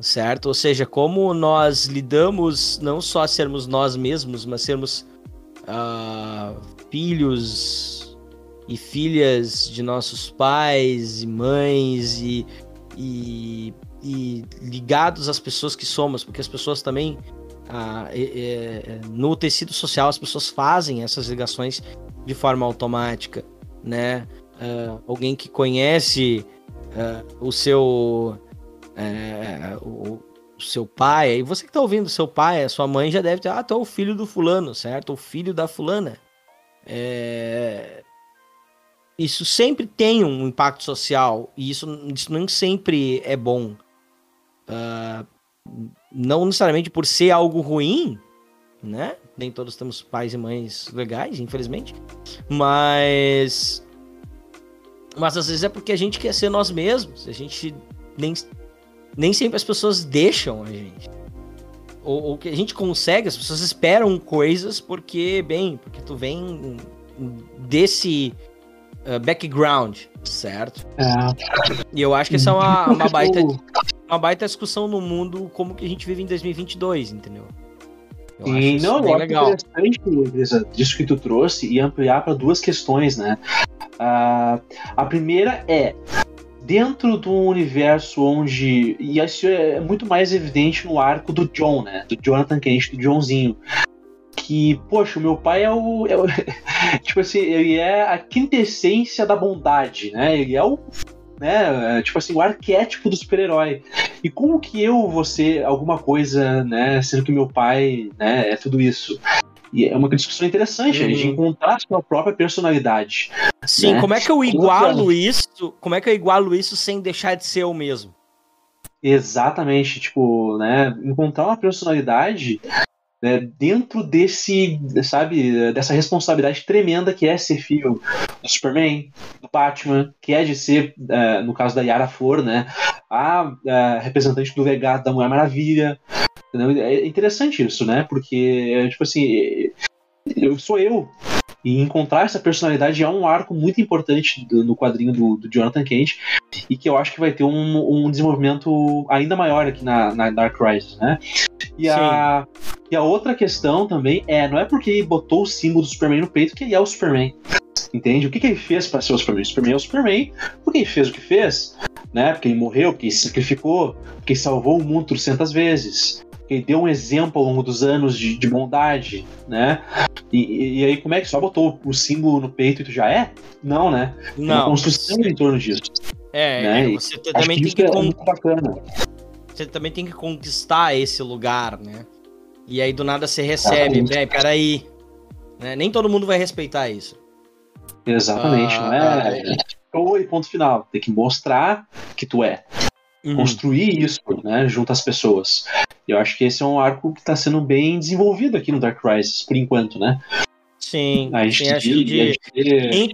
certo? Ou seja, como nós lidamos não só sermos nós mesmos, mas sermos uh, filhos e filhas de nossos pais e mães e, e, e ligados às pessoas que somos, porque as pessoas também... Ah, é, é, no tecido social as pessoas fazem essas ligações de forma automática, né? Uh, alguém que conhece uh, o seu uh, o, o seu pai, e você que está ouvindo, seu pai, a sua mãe já deve ter, ah, tu é o filho do fulano, certo? O filho da fulana. É... Isso sempre tem um impacto social e isso, isso nem sempre é bom. Uh, Não necessariamente por ser algo ruim, né? Nem todos temos pais e mães legais, infelizmente. Mas... Mas às vezes é porque a gente quer ser nós mesmos. A gente... Nem, nem sempre as pessoas deixam a gente. Ou, ou que a gente consegue, as pessoas esperam coisas porque, bem, porque tu vem desse... Uh, background, certo? É. E eu acho que essa é uma, uma, baita, uma baita discussão no mundo como que a gente vive em dois mil e vinte e dois, entendeu? Eu Sim, acho não, bem legal. Interessante, Luísa, disso que tu trouxe e ampliar para duas questões, né? Uh, a primeira é dentro do universo onde, e isso é muito mais evidente no arco do John, né? Do Jonathan Kent, do Johnzinho. Que, poxa, o meu pai é o, é o... Tipo assim, ele é a quintessência da bondade, né? Ele é o... Né? Tipo assim, o arquétipo do super-herói. E como que eu vou ser alguma coisa, né? Sendo que meu pai, né, é tudo isso. E é uma discussão interessante, uhum. A gente encontrar a sua própria personalidade. Sim, né? Como é que eu igualo isso... Como é que eu igualo isso sem deixar de ser eu mesmo? Exatamente, tipo, né? Encontrar uma personalidade... né, dentro desse, sabe, dessa responsabilidade tremenda que é ser filho do Superman, do Batman, que é de ser, uh, no caso da Yara Flor, né, a uh, representante do legado da Mulher Maravilha. Entendeu? É interessante isso, né, porque, tipo assim, eu sou eu. E encontrar essa personalidade é um arco muito importante do, no quadrinho do, do Jonathan Kent, e que eu acho que vai ter um, um desenvolvimento ainda maior aqui na, na Dark Crisis, né? E a, e a outra questão também é, não é porque ele botou o símbolo do Superman no peito que ele é o Superman. Entende? O que, que ele fez para ser o Superman? O Superman é o Superman, porque ele fez o que fez, né? Porque ele morreu, porque ele se sacrificou, porque ele salvou o mundo trocentas vezes. Ele deu um exemplo ao longo dos anos de, de bondade, né? E, e aí, como é que só botou o símbolo no peito e tu já é? Não, né? Não. Tem uma construção em torno disso. É, né? é você e também tem que, que con... é você também tem que conquistar esse lugar, né? E aí, do nada, você recebe. Bem, peraí. Né? Nem todo mundo vai respeitar isso. Exatamente, ah, não é? Oi, é. Ponto final. Tem que mostrar que tu é. Uhum. Construir isso, né? Junto às pessoas. Eu acho que esse é um arco que está sendo bem desenvolvido aqui no Dark Crisis, por enquanto, né? Sim, a gente sim, acho que de... de...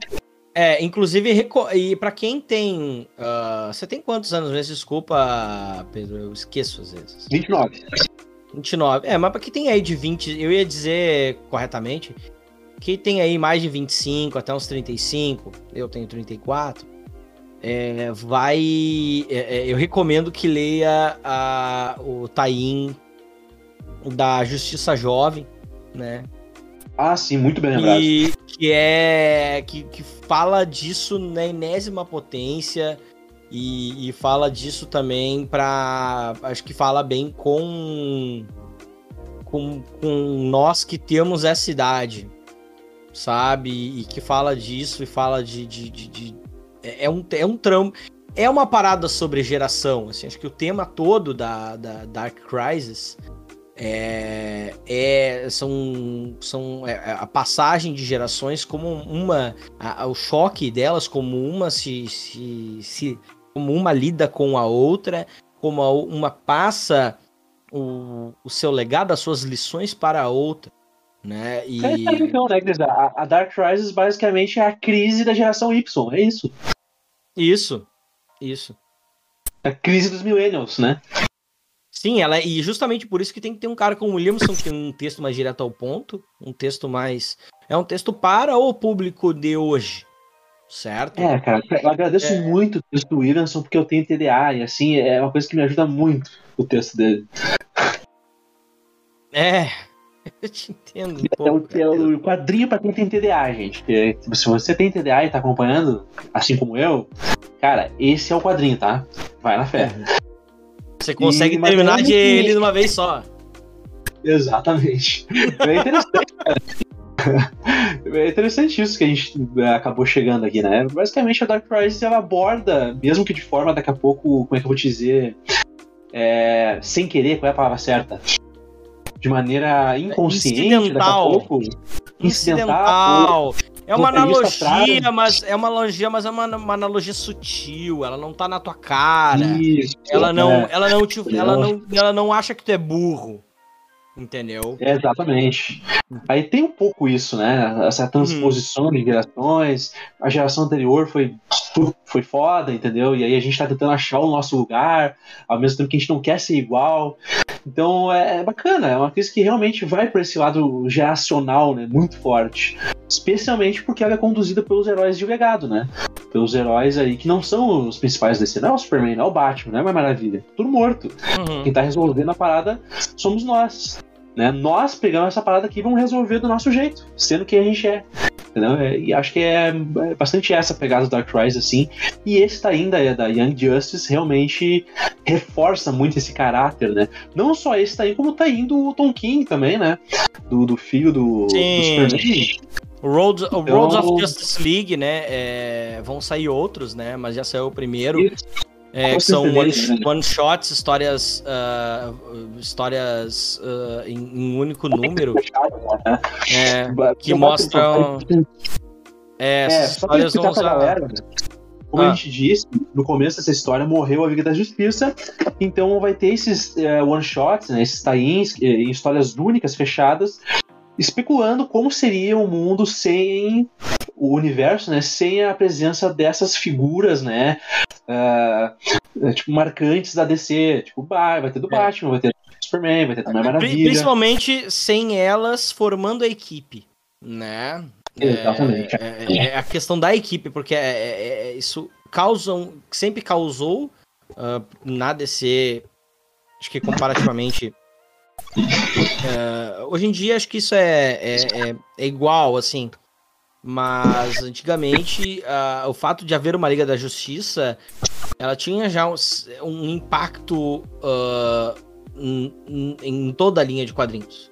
É, inclusive, reco... e para quem tem... Uh... Você tem quantos anos mesmo? Desculpa, Pedro, eu esqueço às vezes. vinte e nove. vinte e nove, é, mas para quem tem aí de vinte... Eu ia dizer corretamente que tem aí mais de vinte e cinco, até uns trinta e cinco, eu tenho trinta e quatro... É, vai é, eu recomendo que leia a, o tie-in da Justiça Jovem, né? Ah, sim, muito bem lembrado. E, que é que, que fala disso na enésima potência e, e fala disso também para acho que fala bem com, com com nós que temos essa idade, sabe? E que fala disso e fala de, de, de, de É um, é um trampo, é uma parada sobre geração, assim, acho que o tema todo da, da Dark Crisis é, é, são, são é, a passagem de gerações como uma, a, a, o choque delas como uma se, se, se como uma lida com a outra, como a, uma passa o, o seu legado, as suas lições para a outra. Né? E... É, então, né, a, a Dark Crisis basicamente é a crise da geração Y, é isso? Isso, isso. A crise dos millennials, né? Sim, ela é, e justamente por isso que tem que ter um cara como Williamson, que tem um texto mais direto ao ponto, um texto mais... É um texto para o público de hoje, certo? É, cara, eu agradeço é... muito o texto do Williamson, porque eu tenho T D A, e assim, é uma coisa que me ajuda muito o texto dele. É... Eu te entendo um pouco, é, o, é o quadrinho pra quem tem T D A, gente. Se você tem T D A e tá acompanhando, assim como eu, cara, esse é o quadrinho, tá? Vai na fé. Você consegue e, terminar de que... ele de uma vez só. Exatamente. É interessante, cara. É interessante isso que a gente acabou chegando aqui, né? Basicamente a Dark Crisis, ela aborda, mesmo que de forma daqui a pouco, como é que eu vou te dizer, é, sem querer, qual é a palavra certa? De maneira inconsciente, incidental. Daqui a pouco. Incidental. Incidental. É uma analogia, mas é uma analogia, mas é uma, uma analogia sutil. Ela não tá na tua cara. Isso, ela não, é. ela não, te, ela não, ela não acha que tu é burro. Entendeu? É, exatamente. Aí tem um pouco isso, né? Essa transposição hum. de gerações. A geração anterior foi, foi foda, entendeu? E aí a gente tá tentando achar o nosso lugar, ao mesmo tempo que a gente não quer ser igual. Então é bacana, é uma crise que realmente vai para esse lado geracional, né? Muito forte. Especialmente porque ela é conduzida pelos heróis de legado, né? Pelos heróis aí que não são os principais da cena. Não é o Superman, não é o Batman, não é uma maravilha. Tudo morto. Uhum. Quem tá resolvendo a parada somos nós. Né? Nós pegamos essa parada aqui e vamos resolver do nosso jeito, sendo quem a gente é. Entendeu? E acho que é bastante essa pegada do Dark Crisis, assim. E esse ainda é da Young Justice, realmente reforça muito esse caráter, né? Não só esse tá aí, como tá indo o Tom King também, né? Do, do filho do, do Superman. O Roads, então... Roads of Justice League, né? É, vão sair outros, né? Mas já saiu o primeiro. É, que são one-shots, one histórias, uh, histórias uh, em, em um único número. É, que mostram. É, essas histórias vão usar. Galera, como ah. a gente disse, no começo dessa história morreu a Liga da Justiça, então vai ter esses uh, one-shots, né, esses tie-ins, histórias únicas, fechadas, especulando como seria o mundo sem o universo, né, sem a presença dessas figuras, né, uh, tipo, marcantes da D C, tipo, vai ter do Batman, vai ter do Superman, vai ter da Maravilha. Principalmente sem elas formando a equipe, né? Exatamente. É, é, é a questão da equipe, porque é, é, é, isso causam, sempre causou uh, na D C, acho que comparativamente uh, hoje em dia acho que isso é, é, é, é igual, assim, mas antigamente uh, o fato de haver uma Liga da Justiça, ela tinha já um, um impacto uh, em, em toda a linha de quadrinhos.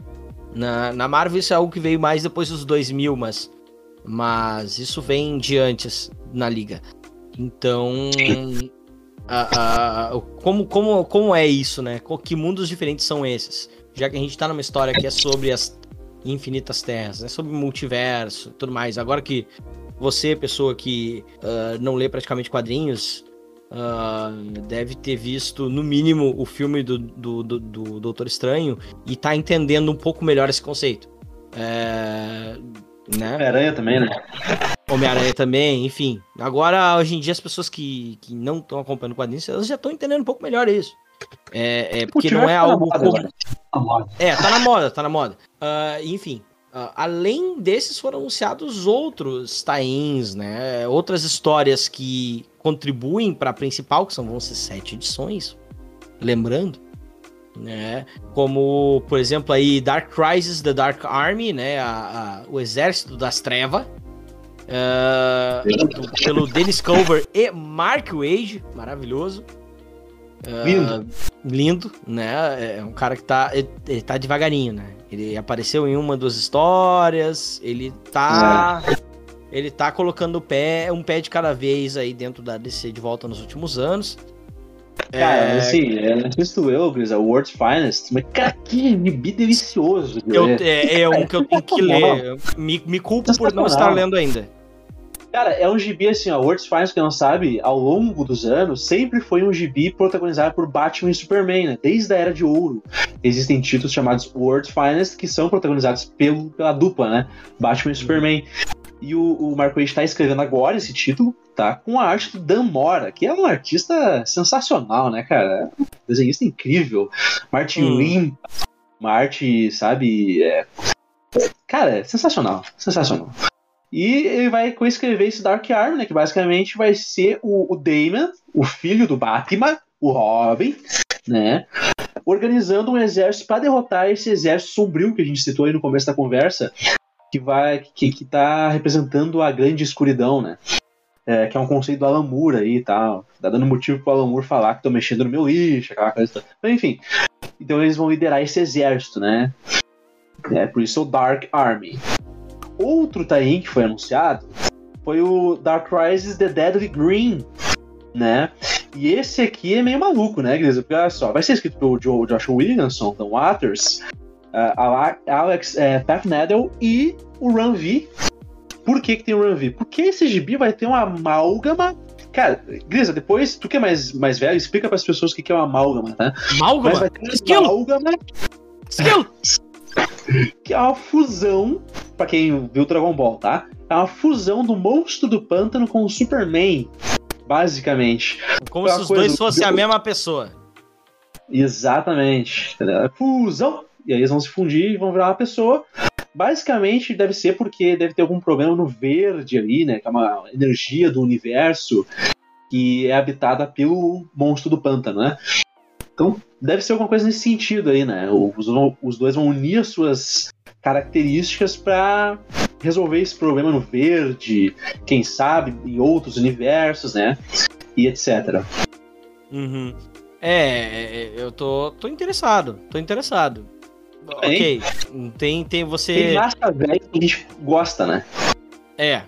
Na, na Marvel isso é algo que veio mais depois dos dois mil, mas, mas isso vem de antes na Liga. Então, a, a, como, como, como é isso, né? Que mundos diferentes são esses? Já que a gente tá numa história que é sobre as infinitas terras, né? Sobre multiverso e tudo mais. Agora que você, pessoa que uh, não lê praticamente quadrinhos, Uh, deve ter visto no mínimo o filme do, do, do, do Doutor Estranho e tá entendendo um pouco melhor esse conceito, é, né? Homem-Aranha também, né? Homem-Aranha também, enfim. Agora, hoje em dia, as pessoas que, que não estão acompanhando o quadrinho, elas já estão entendendo um pouco melhor isso. É, é porque não é algo... Tá na moda, como... É, tá na moda, tá na moda. Uh, enfim, uh, além desses foram anunciados outros tie-ins, né? Outras histórias que contribuem para a principal, que são, vão ser sete edições, lembrando, né? Como, por exemplo, aí Dark Crisis, The Dark Army, né? A, a, o Exército das Trevas, uh, pelo Dennis Culver e Mark Waid, maravilhoso, uh, lindo, lindo, né? É um cara que tá, ele, ele tá devagarinho, né? Ele apareceu em uma das histórias, ele tá... É. Ele tá colocando o pé, um pé de cada vez aí dentro da D C de volta nos últimos anos. Cara, é... assim, eu não sei se tu eu, Gris, é o World's Finest, mas cara, que gibi delicioso. Eu, é, é um que eu tenho que ler. Me, me culpo por não estar lendo ainda. Cara, é um gibi assim, ó, World's Finest, que não sabe, ao longo dos anos, sempre foi um gibi protagonizado por Batman e Superman, né? Desde a Era de Ouro. Existem títulos chamados World's Finest, que são protagonizados pelo, pela dupla, né? Batman e Superman. E o, o Mark Waid está escrevendo agora esse título, tá? Com a arte do Dan Mora, que é um artista sensacional, né, cara? Um desenhista incrível. Uma arte hum. limpa, uma arte, sabe... É... Cara, é sensacional, sensacional. E ele vai coescrever esse Dark Arm, né? Que basicamente vai ser o, o Damian, o filho do Batman, o Robin, né? Organizando um exército para derrotar esse exército sombrio que a gente citou aí no começo da conversa, que vai que, que tá representando a grande escuridão, né? É, que é um conceito do Alan Moore aí e tal. Tá dando motivo pro Alan Moore falar que tô mexendo no meu lixo, aquela coisa toda. Mas, enfim, então eles vão liderar esse exército, né? É, por isso é o Dark Army. Outro tie-in que foi anunciado foi o Dark Crisis The Deadly Green, né? E esse aqui é meio maluco, né, Gris? Porque, olha só, vai ser escrito pelo Joe, Joshua Williamson, Dan Waters... Uh, Alex uh, Pathnadel e o Ran V. Por que que tem o Ran V? Porque esse gibi vai ter uma amálgama. Cara, Grisa, depois, tu que é mais, mais velho, explica pras pessoas o que que é uma amálgama, tá? Amálgama? Vai ter Esquilo. Amálgama Esquilo. Que é uma fusão, pra quem viu Dragon Ball, tá? É uma fusão do Monstro do Pântano com o Superman, basicamente. Como se os dois fossem a mesma pessoa. Exatamente. Fusão. E aí eles vão se fundir e vão virar uma pessoa. Basicamente deve ser porque deve ter algum problema no verde ali, né? Que é uma energia do universo que é habitada pelo Monstro do Pântano, né? Então deve ser alguma coisa nesse sentido aí, né? Os, os dois vão unir as suas características pra resolver esse problema no verde, quem sabe, em outros universos, né? E etcétera. Uhum. É, eu tô, tô interessado, tô interessado. Ok, tem, tem você... Tem massa velha que a gente gosta, né? É,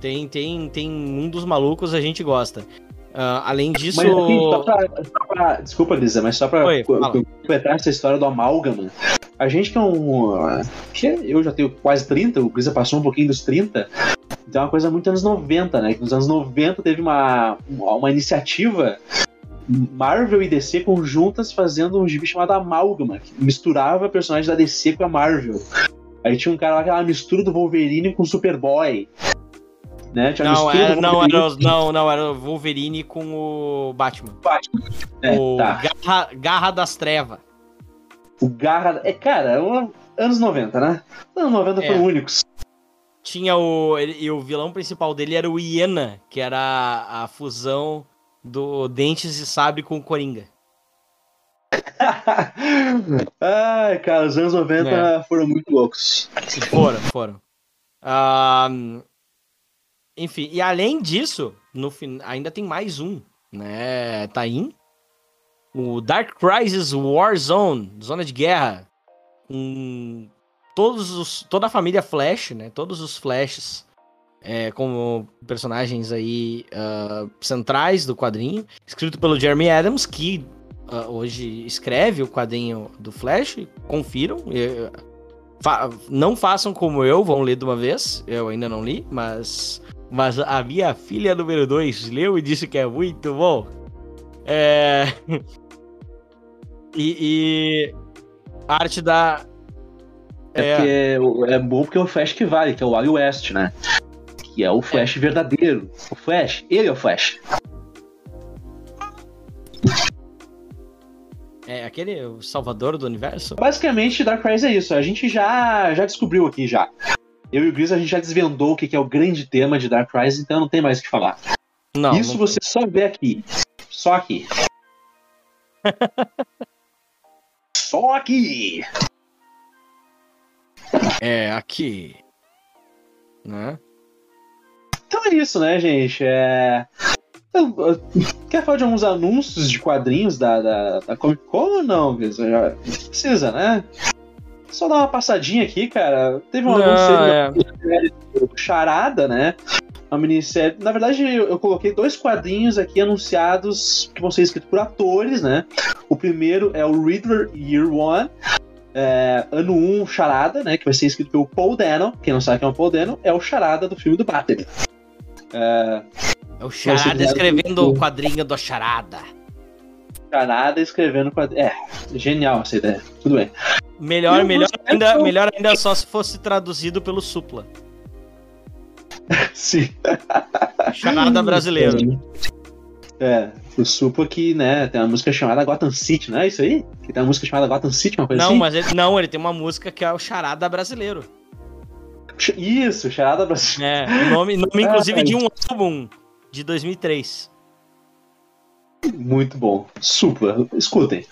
tem, tem, tem um dos malucos a gente gosta. Uh, além disso... Mas, assim, só pra, só pra, desculpa, Lisa, mas só pra Oi, completar essa história do amálgama, a gente que é um... Que eu já tenho quase trinta, o Grisa passou um pouquinho dos trinta... Então é uma coisa muito anos noventa, né? Que nos anos noventa teve uma, uma iniciativa Marvel e D C conjuntas fazendo um gibi chamado Amálgama, que misturava personagens da D C com a Marvel. Aí tinha um cara lá que era uma mistura do Wolverine com o Superboy. Né? Não, era, não, era, não, não, era o Wolverine com o Batman. Batman. É, o tá. Garra, Garra das Trevas. O Garra... É, cara, é uma... anos noventa, né? anos noventa é. Foram únicos. Tinha o... E o vilão principal dele era o Hiena, que era a, a fusão do Dentes de Sabre com o Coringa. Ai, cara, os anos noventa é. Foram muito loucos. Foram, foram. Ah... Um... Enfim, e além disso, no fim, ainda tem mais um, né, tá aí, o Dark Crisis Warzone, Zona de Guerra, com todos os, toda a família Flash, né, todos os Flashes, é, como personagens aí uh, centrais do quadrinho, escrito pelo Jeremy Adams, que uh, hoje escreve o quadrinho do Flash, confiram, eu, fa- não façam como eu, vão ler de uma vez, eu ainda não li, mas... Mas a minha filha número dois leu e disse que é muito bom. É... e, e... A arte da... É, é... é bom porque é o Flash que vale, que é o Wally West, né? Que é o Flash é. verdadeiro. O Flash, ele é o Flash. É aquele o salvador do universo? Basicamente, Dark Crisis é isso. A gente já, já descobriu aqui, já. Eu e o Gris, a gente já desvendou o que é o grande tema de Dark Crisis, então não tem mais o que falar. Não, isso não... você só vê aqui. Só aqui. Só aqui! É, aqui. Né? Então é isso, né, gente? É... Eu, eu, quer falar de alguns anúncios de quadrinhos da, da, da Comic Con ou não, Gris? Já... Precisa, né? Só dar uma passadinha aqui, cara. Teve uma minissérie do Charada, né? Uma minissérie... Na verdade, eu coloquei dois quadrinhos aqui anunciados que vão ser escritos por atores, né? O primeiro é o Riddler Year One, é, ano um, um, Charada, né? Que vai ser escrito pelo Paul Dano. Quem não sabe quem é o Paul Dano, é o Charada do filme do Batman. É, é o Charada escrevendo o quadrinho do Charada. Charada escrevendo quadrinho. É, genial essa ideia. Tudo bem. Melhor, melhor, ainda, melhor ainda só se fosse traduzido pelo Supla. Sim. Charada brasileiro. É, o Supla que, né, tem uma música chamada Gotham City, não é isso aí? Que tem uma música chamada Gotham City, uma coisa não, assim? Mas ele, não, ele tem uma música que é o Charada brasileiro. Isso, Charada brasileiro. É, nome, nome inclusive de um álbum de dois mil e três. Muito bom. Supla, escutem.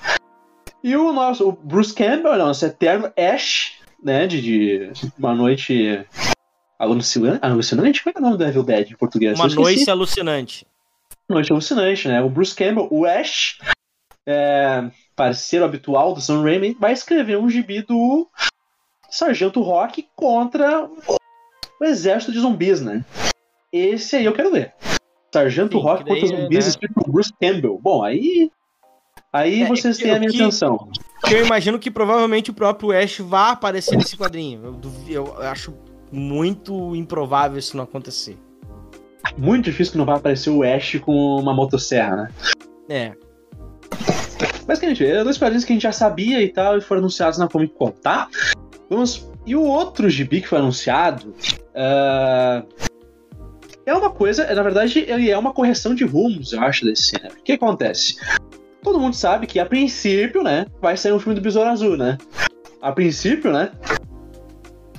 E o nosso o Bruce Campbell, nosso eterno Ash, né, de, de Uma Noite Alucinante, alucinante? Qual é o nome do Evil Dead em português? Uma Noite Alucinante. Uma Noite Alucinante, né, o Bruce Campbell, o Ash, é, parceiro habitual do Sam Raimi, vai escrever um gibi do Sargento Rock contra o exército de zumbis, né. Esse aí eu quero ver. Sargento Sim, Rock contra os zumbis, né? Escrito por Bruce Campbell. Bom, aí... Aí é, vocês têm a minha que, atenção. Que eu imagino que provavelmente o próprio Ash vá aparecer nesse quadrinho. Eu, duvido, eu acho muito improvável isso não acontecer. Muito difícil que não vá aparecer o Ash com uma motosserra, né? É. Mas, gente, eram dois quadrinhos que a gente já sabia e tal, e foram anunciados na Comic Con, tá? Vamos... E o outro gibi que foi anunciado... Uh... É uma coisa... Na verdade, ele é uma correção de rumos, eu acho, desse cena. O que acontece... Todo mundo sabe que, a princípio, né, vai sair um filme do Besouro Azul, né? A princípio, né?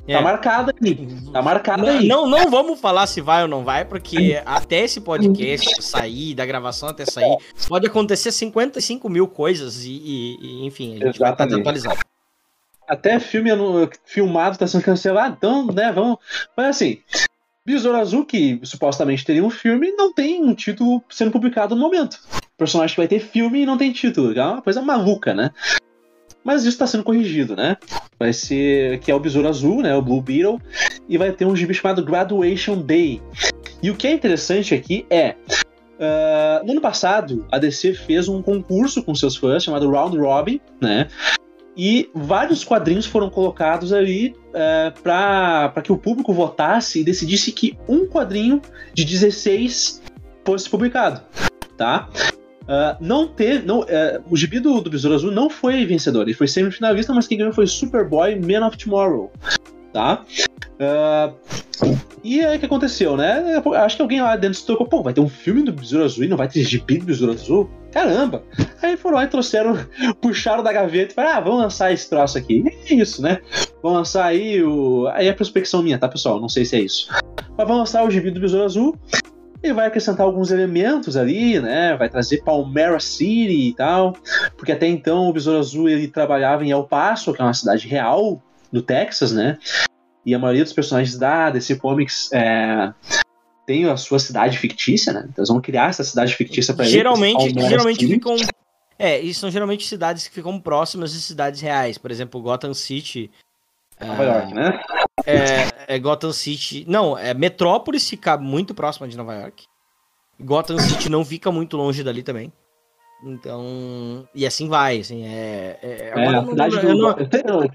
É. Tá marcado aí. Tá marcado não, aí. Não, não vamos falar se vai ou não vai, porque até esse podcast sair, da gravação até sair, pode acontecer cinquenta e cinco mil coisas e, e, e enfim, a gente Exatamente. vai estar desatualizado. Até filme filmado tá sendo cancelado, então, né, vamos... Mas assim... Besouro Azul, que supostamente teria um filme, não tem um título sendo publicado no momento. O personagem vai ter filme e não tem título. É uma coisa maluca, né? Mas isso tá sendo corrigido, né? Vai ser... Que é o Besouro Azul, né? O Blue Beetle. E vai ter um gibi chamado Graduation Day. E o que é interessante aqui é... Uh, no ano passado, a D C fez um concurso com seus fãs chamado Round Robin, né? E vários quadrinhos foram colocados ali é, para que o público votasse e decidisse que um quadrinho de dezesseis fosse publicado, tá? Uh, não teve, não, uh, o gibi do, do Besouro Azul não foi vencedor, ele foi semifinalista, mas quem ganhou foi Superboy, Man of Tomorrow, tá? Uh, e aí o que aconteceu, né? Acho que alguém lá dentro se tocou, pô, vai ter um filme do Besouro Azul e não vai ter gibi do Besouro Azul? Caramba! Aí foram lá e trouxeram, puxaram da gaveta e falaram, ah, vamos lançar esse troço aqui. E é isso, né? Vamos lançar aí o... Aí é a prospecção minha, tá, pessoal? Não sei se é isso. Mas vamos lançar o gibi do Besouro Azul. Ele vai acrescentar alguns elementos ali, né? Vai trazer Palmera City e tal. Porque até então o Besouro Azul ele trabalhava em El Paso, que é uma cidade real do Texas, né? E a maioria dos personagens da D C Comics é... tem a sua cidade fictícia, né? Então eles vão criar essa cidade fictícia pra eles. Geralmente, geralmente ficam... É, e são geralmente cidades que ficam próximas de cidades reais. Por exemplo, Gotham City... Nova é... York, né? É, é Gotham City... Não, é Metrópolis fica muito próxima de Nova York. Gotham City não fica muito longe dali também. Então... E assim vai, assim, é... É, é a cidade não... do...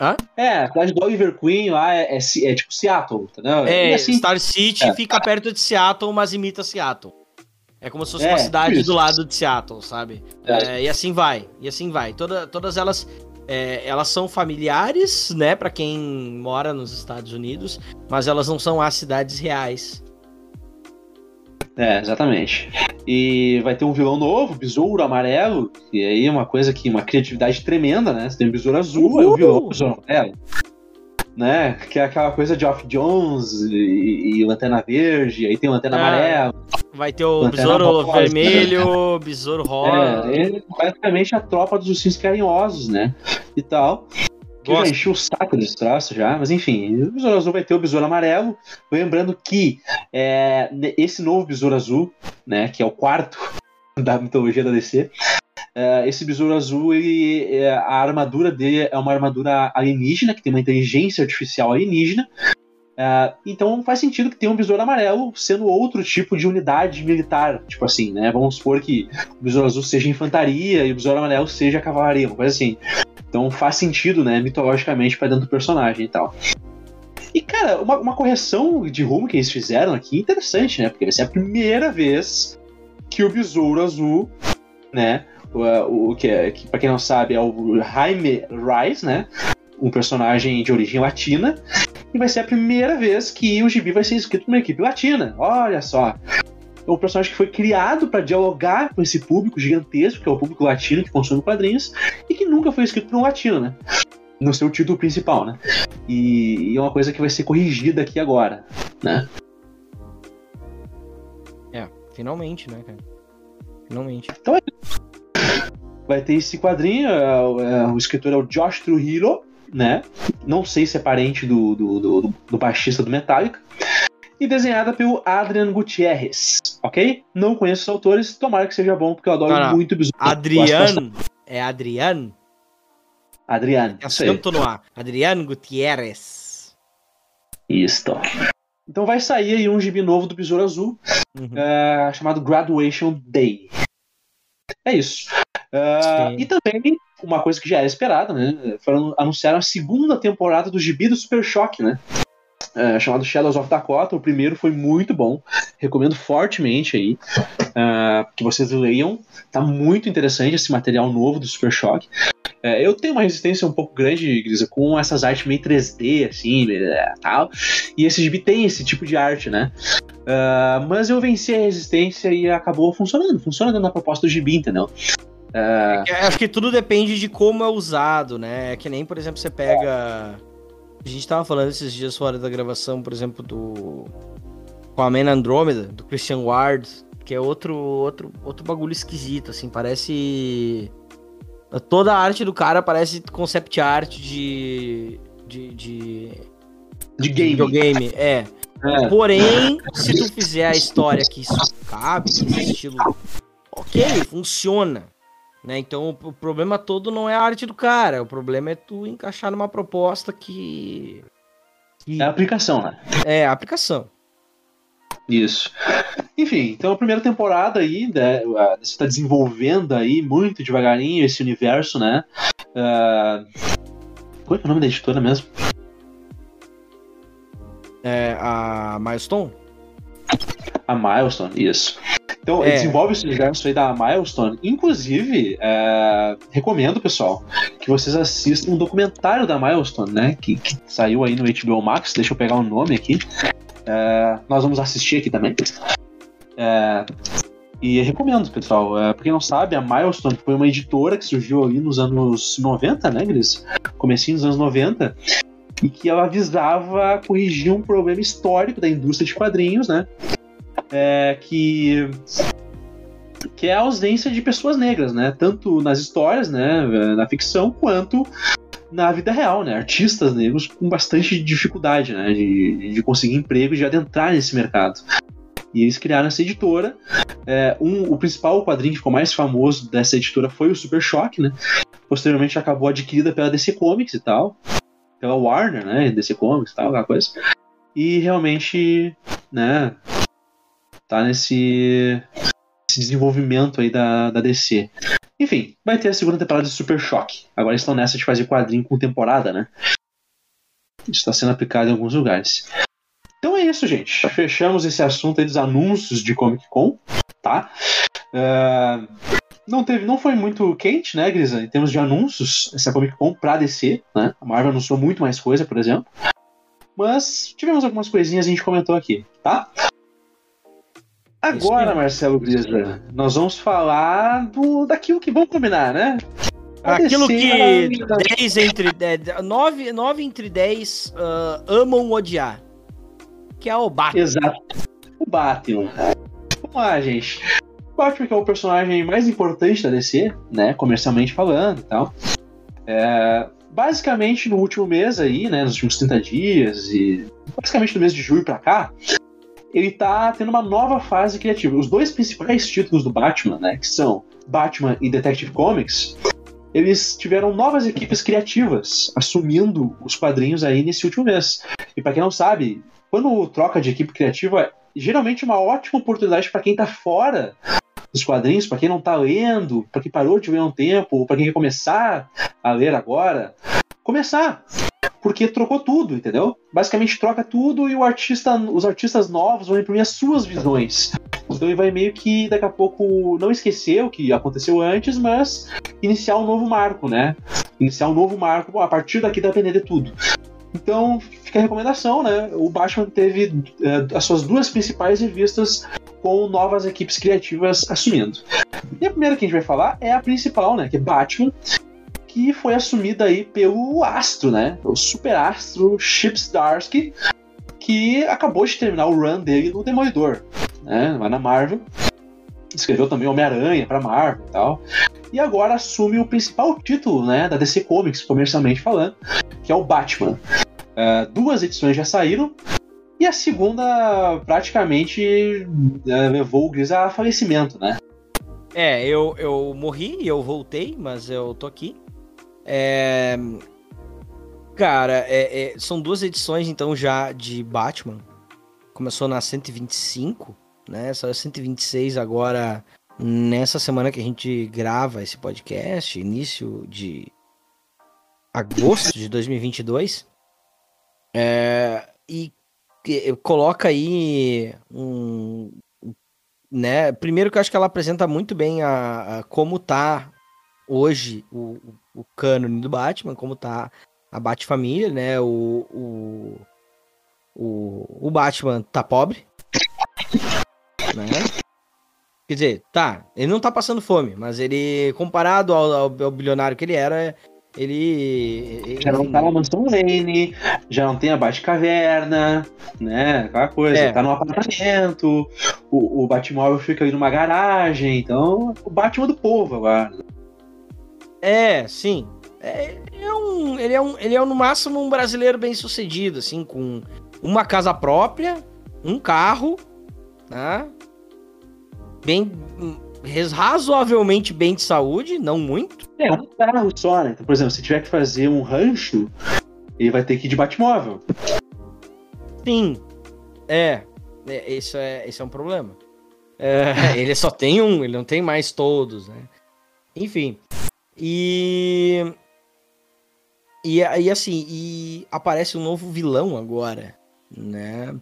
Hã? É, a cidade do Oliver Queen lá é, é, é, é tipo Seattle, entendeu? É, e assim, Star City é. Fica perto de Seattle, mas imita Seattle. É como se fosse é, uma cidade isso. do lado de Seattle, sabe? É. É, e assim vai, e assim vai. Toda, todas elas, é, elas são familiares, né, pra quem mora nos Estados Unidos, mas elas não são as cidades reais. É, exatamente. E vai ter um vilão novo, Besouro Amarelo, e aí é uma coisa que, uma criatividade tremenda, né? Você tem o Besouro Azul, aí o vilão Besouro Amarelo, né? Que é aquela coisa de Geoff Johns e, e Lanterna Verde, aí tem Lanterna é, Amarela. Vai ter o Besouro Vermelho, Besouro Rosa. É, ele basicamente a tropa dos ursinhos carinhosos, né? E tal. Que já enchi o saco desse traço já, mas enfim, o Besouro Azul vai ter o Besouro Amarelo, lembrando que é, esse novo Besouro Azul, né, que é o quarto da mitologia da D C, é, esse Besouro Azul, ele, é, a armadura dele é uma armadura alienígena, que tem uma inteligência artificial alienígena, é, então faz sentido que tenha um Besouro Amarelo sendo outro tipo de unidade militar, tipo assim, né, vamos supor que o Besouro Azul seja infantaria e o Besouro Amarelo seja cavalaria, uma coisa assim. Então faz sentido, né, mitologicamente pra dentro do personagem e tal. E, cara, uma, uma correção de rumo que eles fizeram aqui, interessante, né, porque vai ser a primeira vez que o Besouro Azul, né, o, o que, é, que pra quem não sabe é o Jaime Rice, né, um personagem de origem latina, e vai ser a primeira vez que o gibi vai ser escrito por uma equipe latina, olha só. Um personagem que foi criado para dialogar com esse público gigantesco, que é o público latino que consome quadrinhos, e que nunca foi escrito por um latino, né? No seu título principal, né? E, e é uma coisa que vai ser corrigida aqui agora, né? É, finalmente, né, cara? Finalmente. Então é isso. Vai ter esse quadrinho, o escritor é o Josh Trujillo, né? Não sei se é parente do, do, do, do baixista do Metallica. E desenhada pelo Adrian Gutierrez, ok? Não conheço os autores, tomara que seja bom, porque eu adoro não, não. muito Besouro. Adrian, é Adrian? Adrian, acento no A. Adrian Gutierrez. Isto. Então vai sair aí um gibi novo do Besouro Azul, uhum. uh, chamado Graduation Day. É isso. Uh, e também, uma coisa que já era esperada, né? Foram, anunciaram a segunda temporada do gibi do Super Choque, né? Uh, chamado Shadows of Dakota, o primeiro foi muito bom, recomendo fortemente aí uh, que vocês leiam, tá muito interessante esse material novo do Super Choque. Uh, eu tenho uma resistência um pouco grande, Grisa, com essas artes meio três D assim, tal, e esse gibi tem esse tipo de arte, né? Uh, mas eu venci a resistência e acabou funcionando, funciona dentro da proposta do gibi, entendeu? Uh... É, acho que tudo depende de como é usado, né? Que nem, por exemplo, você pega... A gente tava falando esses dias fora da gravação, por exemplo, do... Com a Man Andromeda, do Christian Ward, que é outro, outro, outro bagulho esquisito, assim, parece... Toda a arte do cara parece concept art de... De... De, de game. Videogame, é. é. Porém, se tu fizer a história que isso cabe, que esse estilo... Ok, funciona. Né? Então o problema todo não é a arte do cara, o problema é tu encaixar numa proposta que... que... É a aplicação, né? É, a aplicação. Isso. Enfim, então a primeira temporada aí, né, você tá desenvolvendo aí muito devagarinho esse universo, né? Uh, qual é o nome da editora mesmo? É a Milestone? A Milestone, isso. Então, é. desenvolve esse universo aí da Milestone. Inclusive, é, recomendo, pessoal, que vocês assistam um documentário da Milestone, né? Que, que saiu aí no H B O Max. Deixa eu pegar o nome aqui. É, nós vamos assistir aqui também. É, e recomendo, pessoal. É, pra quem não sabe, a Milestone foi uma editora que surgiu ali nos anos noventa, né, Gris? Comecinho dos anos noventa. E que ela visava corrigir um problema histórico da indústria de quadrinhos, né? É, que, que é a ausência de pessoas negras, né? Tanto nas histórias, né? Na ficção, quanto na vida real, né? Artistas negros com bastante dificuldade, né? De, de conseguir emprego e de adentrar nesse mercado. E eles criaram essa editora. É, um, o principal quadrinho que ficou mais famoso dessa editora foi o Super Choque, né? Posteriormente acabou adquirida pela D C Comics e tal. Pela Warner, né? D C Comics e tal, aquela coisa. E realmente, né? Tá nesse, nesse desenvolvimento aí da, da D C. Enfim, vai ter a segunda temporada de Super Choque. Agora estão nessa de fazer quadrinho com temporada, né? Isso está sendo aplicado em alguns lugares. Então é isso, gente. Fechamos esse assunto aí dos anúncios de Comic Con, tá? Uh, não, teve, não foi muito quente, né, Grisa? Em termos de anúncios, essa Comic Con pra D C, né? A Marvel anunciou muito mais coisa, por exemplo. Mas tivemos algumas coisinhas que a gente comentou aqui, tá? Agora, Marcelo Grisa, nós vamos falar do, daquilo que vamos combinar, né? A aquilo que dez entre dez, nove, nove entre dez uh, amam odiar, que é o Batman. Exato, o Batman. Vamos lá, gente. O Batman que é o personagem mais importante da D C, né, comercialmente falando e tal. É, basicamente, no último mês aí, né, nos últimos trinta dias, e basicamente no mês de julho pra cá, ele tá tendo uma nova fase criativa. Os dois principais títulos do Batman, né, que são Batman e Detective Comics, eles tiveram novas equipes criativas assumindo os quadrinhos aí nesse último mês. E pra quem não sabe, quando troca de equipe criativa, geralmente é uma ótima oportunidade pra quem tá fora dos quadrinhos, pra quem não tá lendo, pra quem parou de ler há um tempo, ou pra quem quer começar a ler agora, começar... porque trocou tudo, entendeu? Basicamente troca tudo e o artista, os artistas novos vão imprimir as suas visões. Então ele vai meio que, daqui a pouco, não esquecer o que aconteceu antes, mas iniciar um novo marco, né? Iniciar um novo marco, bom, a partir daqui dá pra aprender tudo. Então fica a recomendação, né? O Batman teve uh, as suas duas principais revistas com novas equipes criativas assumindo. E a primeira que a gente vai falar é a principal, né? Que é Batman, que foi assumida aí pelo astro, né? O super astro Chip Zdarsky, que acabou de terminar o run dele no Demolidor, né? Lá na Marvel. Escreveu também Homem-Aranha pra Marvel e tal. E agora assume o principal título, né, da D C Comics, comercialmente falando, que é o Batman. Uh, duas edições já saíram. E a segunda praticamente uh, levou o Gris a falecimento, né? É, eu, eu morri e eu voltei, mas eu tô aqui. É... Cara, é, é... são duas edições então já de Batman. Começou na cento e vinte e cinco, né? Só é cento e vinte e seis agora, nessa semana que a gente grava esse podcast, início de agosto de dois mil e vinte e dois. É... E coloca aí um... né? Primeiro que eu acho que ela apresenta muito bem a, a como tá hoje o, o cânone do Batman, como tá a Bat-família, né? O, o, o, o Batman tá pobre, né? Quer dizer, tá, ele não tá passando fome, mas ele, comparado ao, ao, ao bilionário que ele era, ele... ele já não tá na mansão Wayne, já não tem a Bat-caverna, né? Aquela coisa, é. Tá num apartamento, o, o Batmóvel fica ali numa garagem, então o Batman do povo agora. É, sim. É, ele, é um, ele, é um, ele é, no máximo, um brasileiro bem-sucedido, assim, com uma casa própria, um carro, tá? Bem, razoavelmente bem de saúde, não muito. É, um carro só, né? Então, por exemplo, se tiver que fazer um rancho, ele vai ter que ir de Batmóvel. Sim. É. é isso é, esse é um problema. É, ele só tem um, ele não tem mais todos, né? Enfim... E E aí, assim, e aparece um novo vilão agora, né?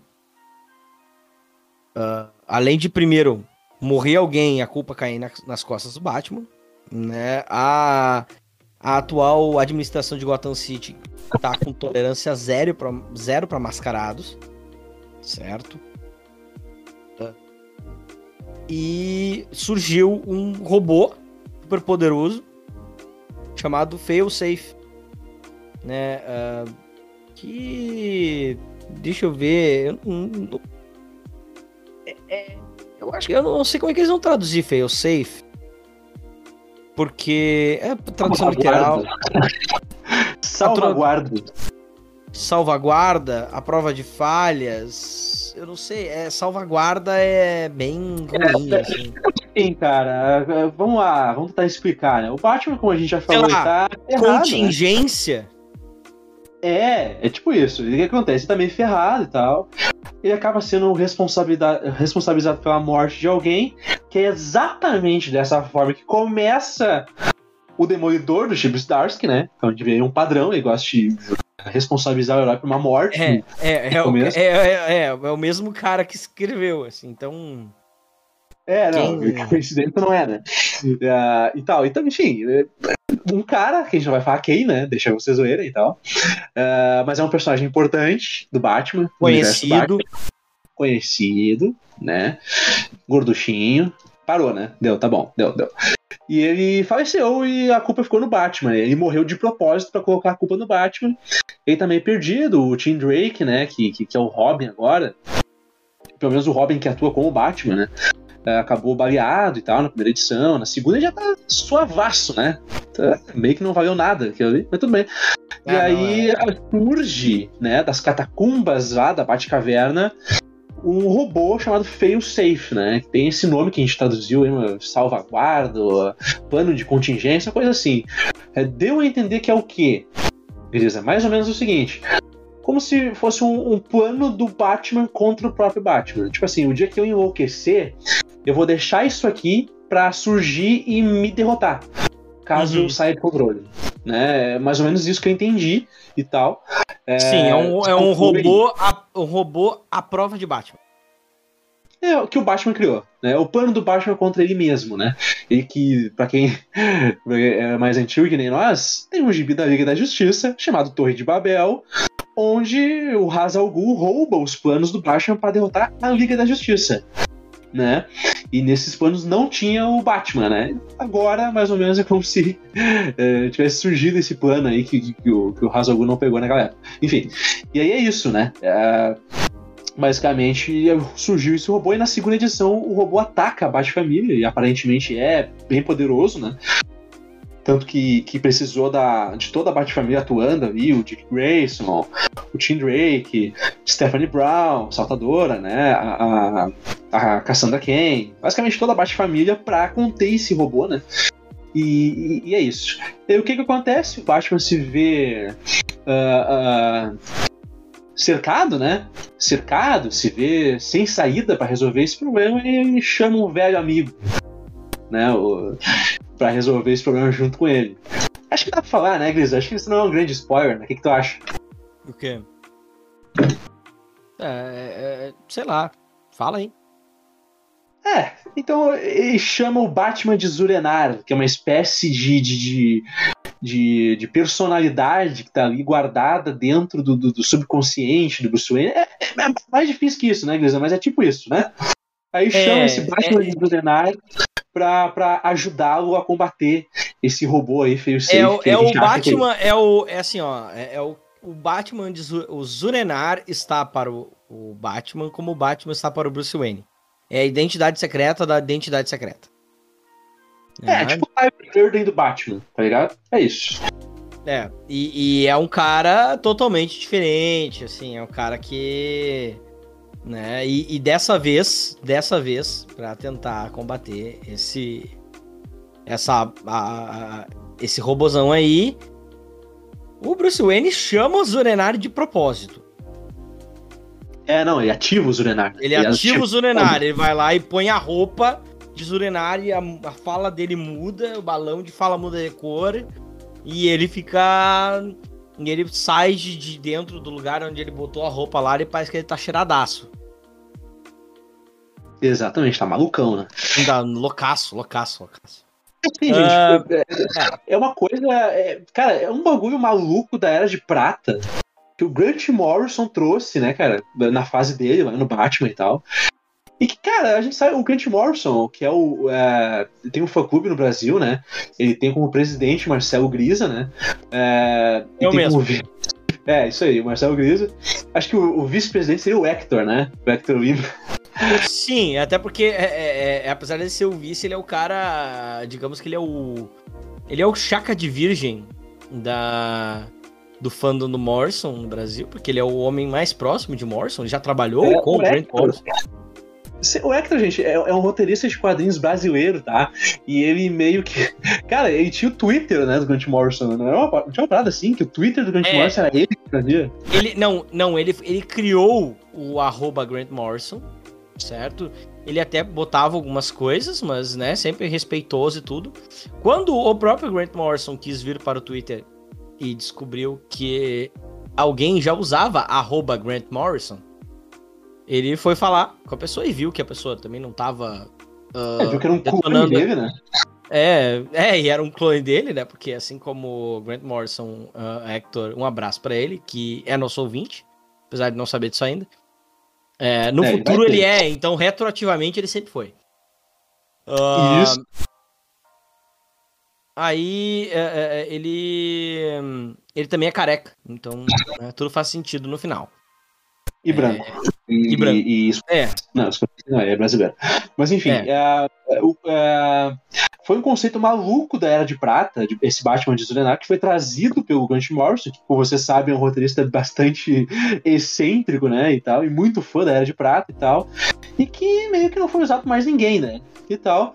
Uh, além de, primeiro, morrer alguém, a culpa cair na, nas costas do Batman, né? A, a atual administração de Gotham City tá com tolerância zero pra, zero pra mascarados, certo? E surgiu um robô super poderoso chamado Failsafe, né? Uh, que... Deixa eu ver... Eu, não... é, é, eu acho que... Eu não sei como é que eles vão traduzir Failsafe. Porque... É tradução literal. Salvaguarda. Salvaguarda, a prova de falhas... Eu não sei, é, salvaguarda é bem ruim, é, assim. Sim, cara. Vamos lá, vamos tentar explicar, né? O Batman, como a gente já falou, lá, tá errado, contingência... Né? É, é tipo isso. O que acontece? Ele tá meio ferrado e tal. Ele acaba sendo responsabilizado pela morte de alguém, que é exatamente dessa forma que começa o Demolidor do Chip Zdarsky, né? Então a gente vê um padrão, ele gosta de responsabilizar o herói por uma morte. É, é, é, o, é, é, é, é o mesmo cara que escreveu, assim, então... É, não, quem... coincidência não é, né? Uh, e tal, então, enfim... Um cara, que a gente não vai falar quem, né? Deixa vocês zoeira e tal. Uh, mas é um personagem importante do Batman. Conhecido. Do Batman. Conhecido, né? Gorduchinho. Parou, né? Deu, tá bom. Deu, deu. E ele faleceu e a culpa ficou no Batman. Ele morreu de propósito pra colocar a culpa no Batman. Ele tá meio perdido. O Tim Drake, né? Que, que, que é o Robin agora. Pelo menos o Robin que atua como o Batman, né? Acabou baleado e tal na primeira edição. Na segunda ele já tá suavaço, né? Tá, meio que não valeu nada aquilo ali, mas tudo bem. Ah, e aí é... surge, né, das catacumbas lá da Batcaverna, um robô chamado Failsafe, né? Que tem esse nome que a gente traduziu, hein, salvaguardo, plano de contingência, coisa assim. É, deu a entender que é o quê? Beleza, mais ou menos o seguinte... Como se fosse um, um plano do Batman contra o próprio Batman. Tipo assim, o dia que eu enlouquecer, eu vou deixar isso aqui pra surgir e me derrotar. Caso uhum. eu saia de controle. Né? É mais ou menos isso que eu entendi e tal. É, Sim, é um, é um, robô a, um robô à prova de Batman. É o que o Batman criou, né? O plano do Batman contra ele mesmo, né? Ele que, pra quem é mais antigo que nem nós, tem um gibi da Liga da Justiça chamado Torre de Babel, onde o Ra's al Ghul rouba os planos do Batman para derrotar a Liga da Justiça, né? E nesses planos não tinha o Batman, né? Agora, mais ou menos, é como se é, tivesse surgido esse plano aí que, que, que, o, que o Ra's al Ghul não pegou naquela época. Enfim, e aí é isso, né? É... Basicamente surgiu esse robô e na segunda edição o robô ataca a Bat-Família e aparentemente é bem poderoso, né? Tanto que, que precisou da, de toda a Bat-Família atuando ali, o Dick Grayson, o Tim Drake, Stephanie Brown, saltadora, né? A, a, a Cassandra Cain, basicamente toda a Bat-Família pra conter esse robô, né? E, e, e é isso. E o que que acontece? O Batman se vê... Uh, uh, cercado, né? Cercado, se vê sem saída pra resolver esse problema e ele chama um velho amigo, né? O... pra resolver esse problema junto com ele. Acho que dá pra falar, né, Gris? Acho que isso não é um grande spoiler, né? O que, que tu acha? O quê? É, é, sei lá. Fala aí. É, então ele chama o Batman de Zur-En-Arrh, que é uma espécie de... de, de... De, de personalidade que tá ali guardada dentro do, do, do subconsciente do Bruce Wayne. É, é mais difícil que isso, né, Gleison? Mas é tipo isso, né? Aí é, chama esse Batman é, de Zur-En-Arrh pra, pra ajudá-lo a combater esse robô aí feio. É, o, é o Batman, é o... É assim, ó, é, é o, o Batman de... O Zur-En-Arrh está para o, o Batman como o Batman está para o Bruce Wayne. É a identidade secreta da identidade secreta. É, é, tipo o Tyler do Batman, tá ligado? É isso. É, e, e é um cara totalmente diferente, assim, é um cara que... Né, e, e dessa vez, dessa vez, pra tentar combater esse... Essa... A, a, esse robozão aí, o Bruce Wayne chama o Zur-En-Arrh de propósito. É, não, ele ativa o Zur-En-Arrh. Ele, ele ativa o Zur-En-Arrh, ele vai lá e põe a roupa... de Zur-En-Arrh, a, a fala dele muda, o balão de fala muda de cor, e ele fica E ele sai de dentro do lugar onde ele botou a roupa lá e parece que ele tá cheiradaço. Exatamente, tá malucão, né? Tá loucaço, loucaço, loucaço. Sim, uh... gente, é, é uma coisa... É, cara, é um bagulho maluco da Era de Prata que o Grant Morrison trouxe, né, cara? Na fase dele, lá no Batman e tal. E que, cara, a gente sabe, o Grant Morrison, que é o... É, tem um fã-clube no Brasil, né? Ele tem como presidente Marcelo Grisa, né? É, Eu tem mesmo. Como... É, isso aí, o Marcelo Grisa. Acho que o, o vice-presidente seria o Hector, né? O Hector Lima. Sim, até porque, é, é, é, apesar de ser o vice, ele é o cara... Digamos que ele é o... Ele é o chaca de virgem da... do fandom do Morrison no Brasil, porque ele é o homem mais próximo de Morrison, ele já trabalhou é, com o, o Grant Morrison. O Hector, gente, é, é um roteirista de quadrinhos brasileiro, tá? E ele meio que... Cara, ele tinha o Twitter, né, do Grant Morrison, não era uma, tinha uma parada assim, que o Twitter do Grant é, Morrison era ele que fazia. Ele, não, não ele, ele criou o arroba Grant Morrison, certo? Ele até botava algumas coisas, mas, né, sempre respeitoso e tudo. Quando o próprio Grant Morrison quis vir para o Twitter e descobriu que alguém já usava arroba Grant Morrison, ele foi falar com a pessoa e viu que a pessoa também não tava... Uh, é, viu que era um clone dele, né? É, é, e era um clone dele, né? Porque assim como o Grant Morrison, uh, Hector, um abraço pra ele, que é nosso ouvinte, apesar de não saber disso ainda. É, no é, futuro ele, ele é, então retroativamente ele sempre foi. Uh, Isso. Aí é, é, ele... Ele também é careca, então é, tudo faz sentido no final. E branco. É... E, e, e é. Não, não, é brasileiro. Mas enfim, é. uh, uh, uh, foi um conceito maluco da Era de Prata, de, esse Batman de Zur-En-Arrh, que foi trazido pelo Grant Morrison, que, como você sabe, é um roteirista bastante excêntrico, né, e tal, e muito fã da Era de Prata e tal, e que meio que não foi usado mais ninguém, né, e tal.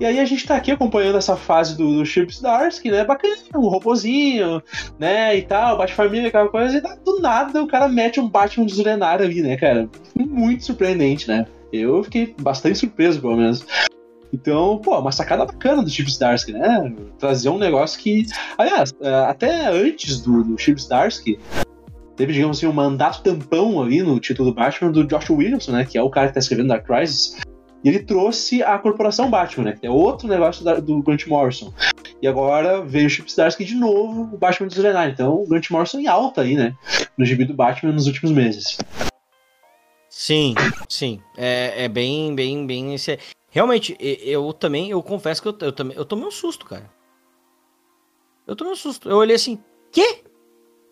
E aí a gente tá aqui acompanhando essa fase do, do Chip Zdarsky, né, bacaninho, um robozinho, né, e tal, Bat-Família, aquela coisa, e do nada o cara mete um Batman de Zur-En-Arrh ali, né, cara. Muito surpreendente, né? Eu fiquei bastante surpreso, pelo menos. Então, pô, uma sacada bacana do Chip Zdarsky, né? Trazer um negócio que... Aliás, até antes do, do Chip Zdarsky, teve, digamos assim, um mandato tampão ali no título do Batman do Joshua Williamson, né? Que é o cara que tá escrevendo Dark Crisis. E ele trouxe a Corporação Batman, né? Que é outro negócio do, do Grant Morrison. E agora veio o Chip Zdarsky de novo, o Batman de Zur-En-Arrh. Então, o Grant Morrison em alta aí, né? No gibi do Batman nos últimos meses. Sim, sim, é, é bem, bem, bem, realmente, eu também, eu confesso que eu, eu também, eu tomei um susto, cara, eu tomei um susto, eu olhei assim, quê?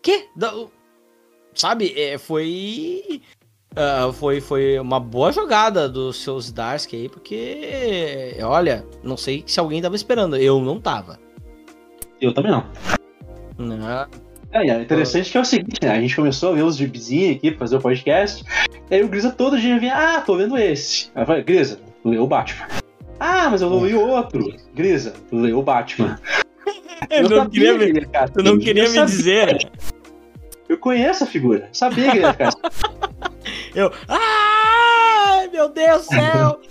Quê? Da... Sabe, é, foi, uh, foi, foi uma boa jogada do seu Zdarsky aí, porque, olha, não sei se alguém tava esperando, eu não tava. Eu também não. Não. É, é interessante que é o seguinte, né? A gente começou a ver os gibizinhos aqui pra fazer o podcast, e aí o Grisa todo dia vinha, ah, tô vendo esse. Aí eu falei, Grisa, leu o Batman. Ah, mas eu não li outro. Grisa, leu o Batman. Eu, eu não sabia, queria me, cara, tu não queria eu me sabia, dizer. Cara. Eu conheço a figura, sabia, Grisa, cara. Eu, ah, meu Deus do céu.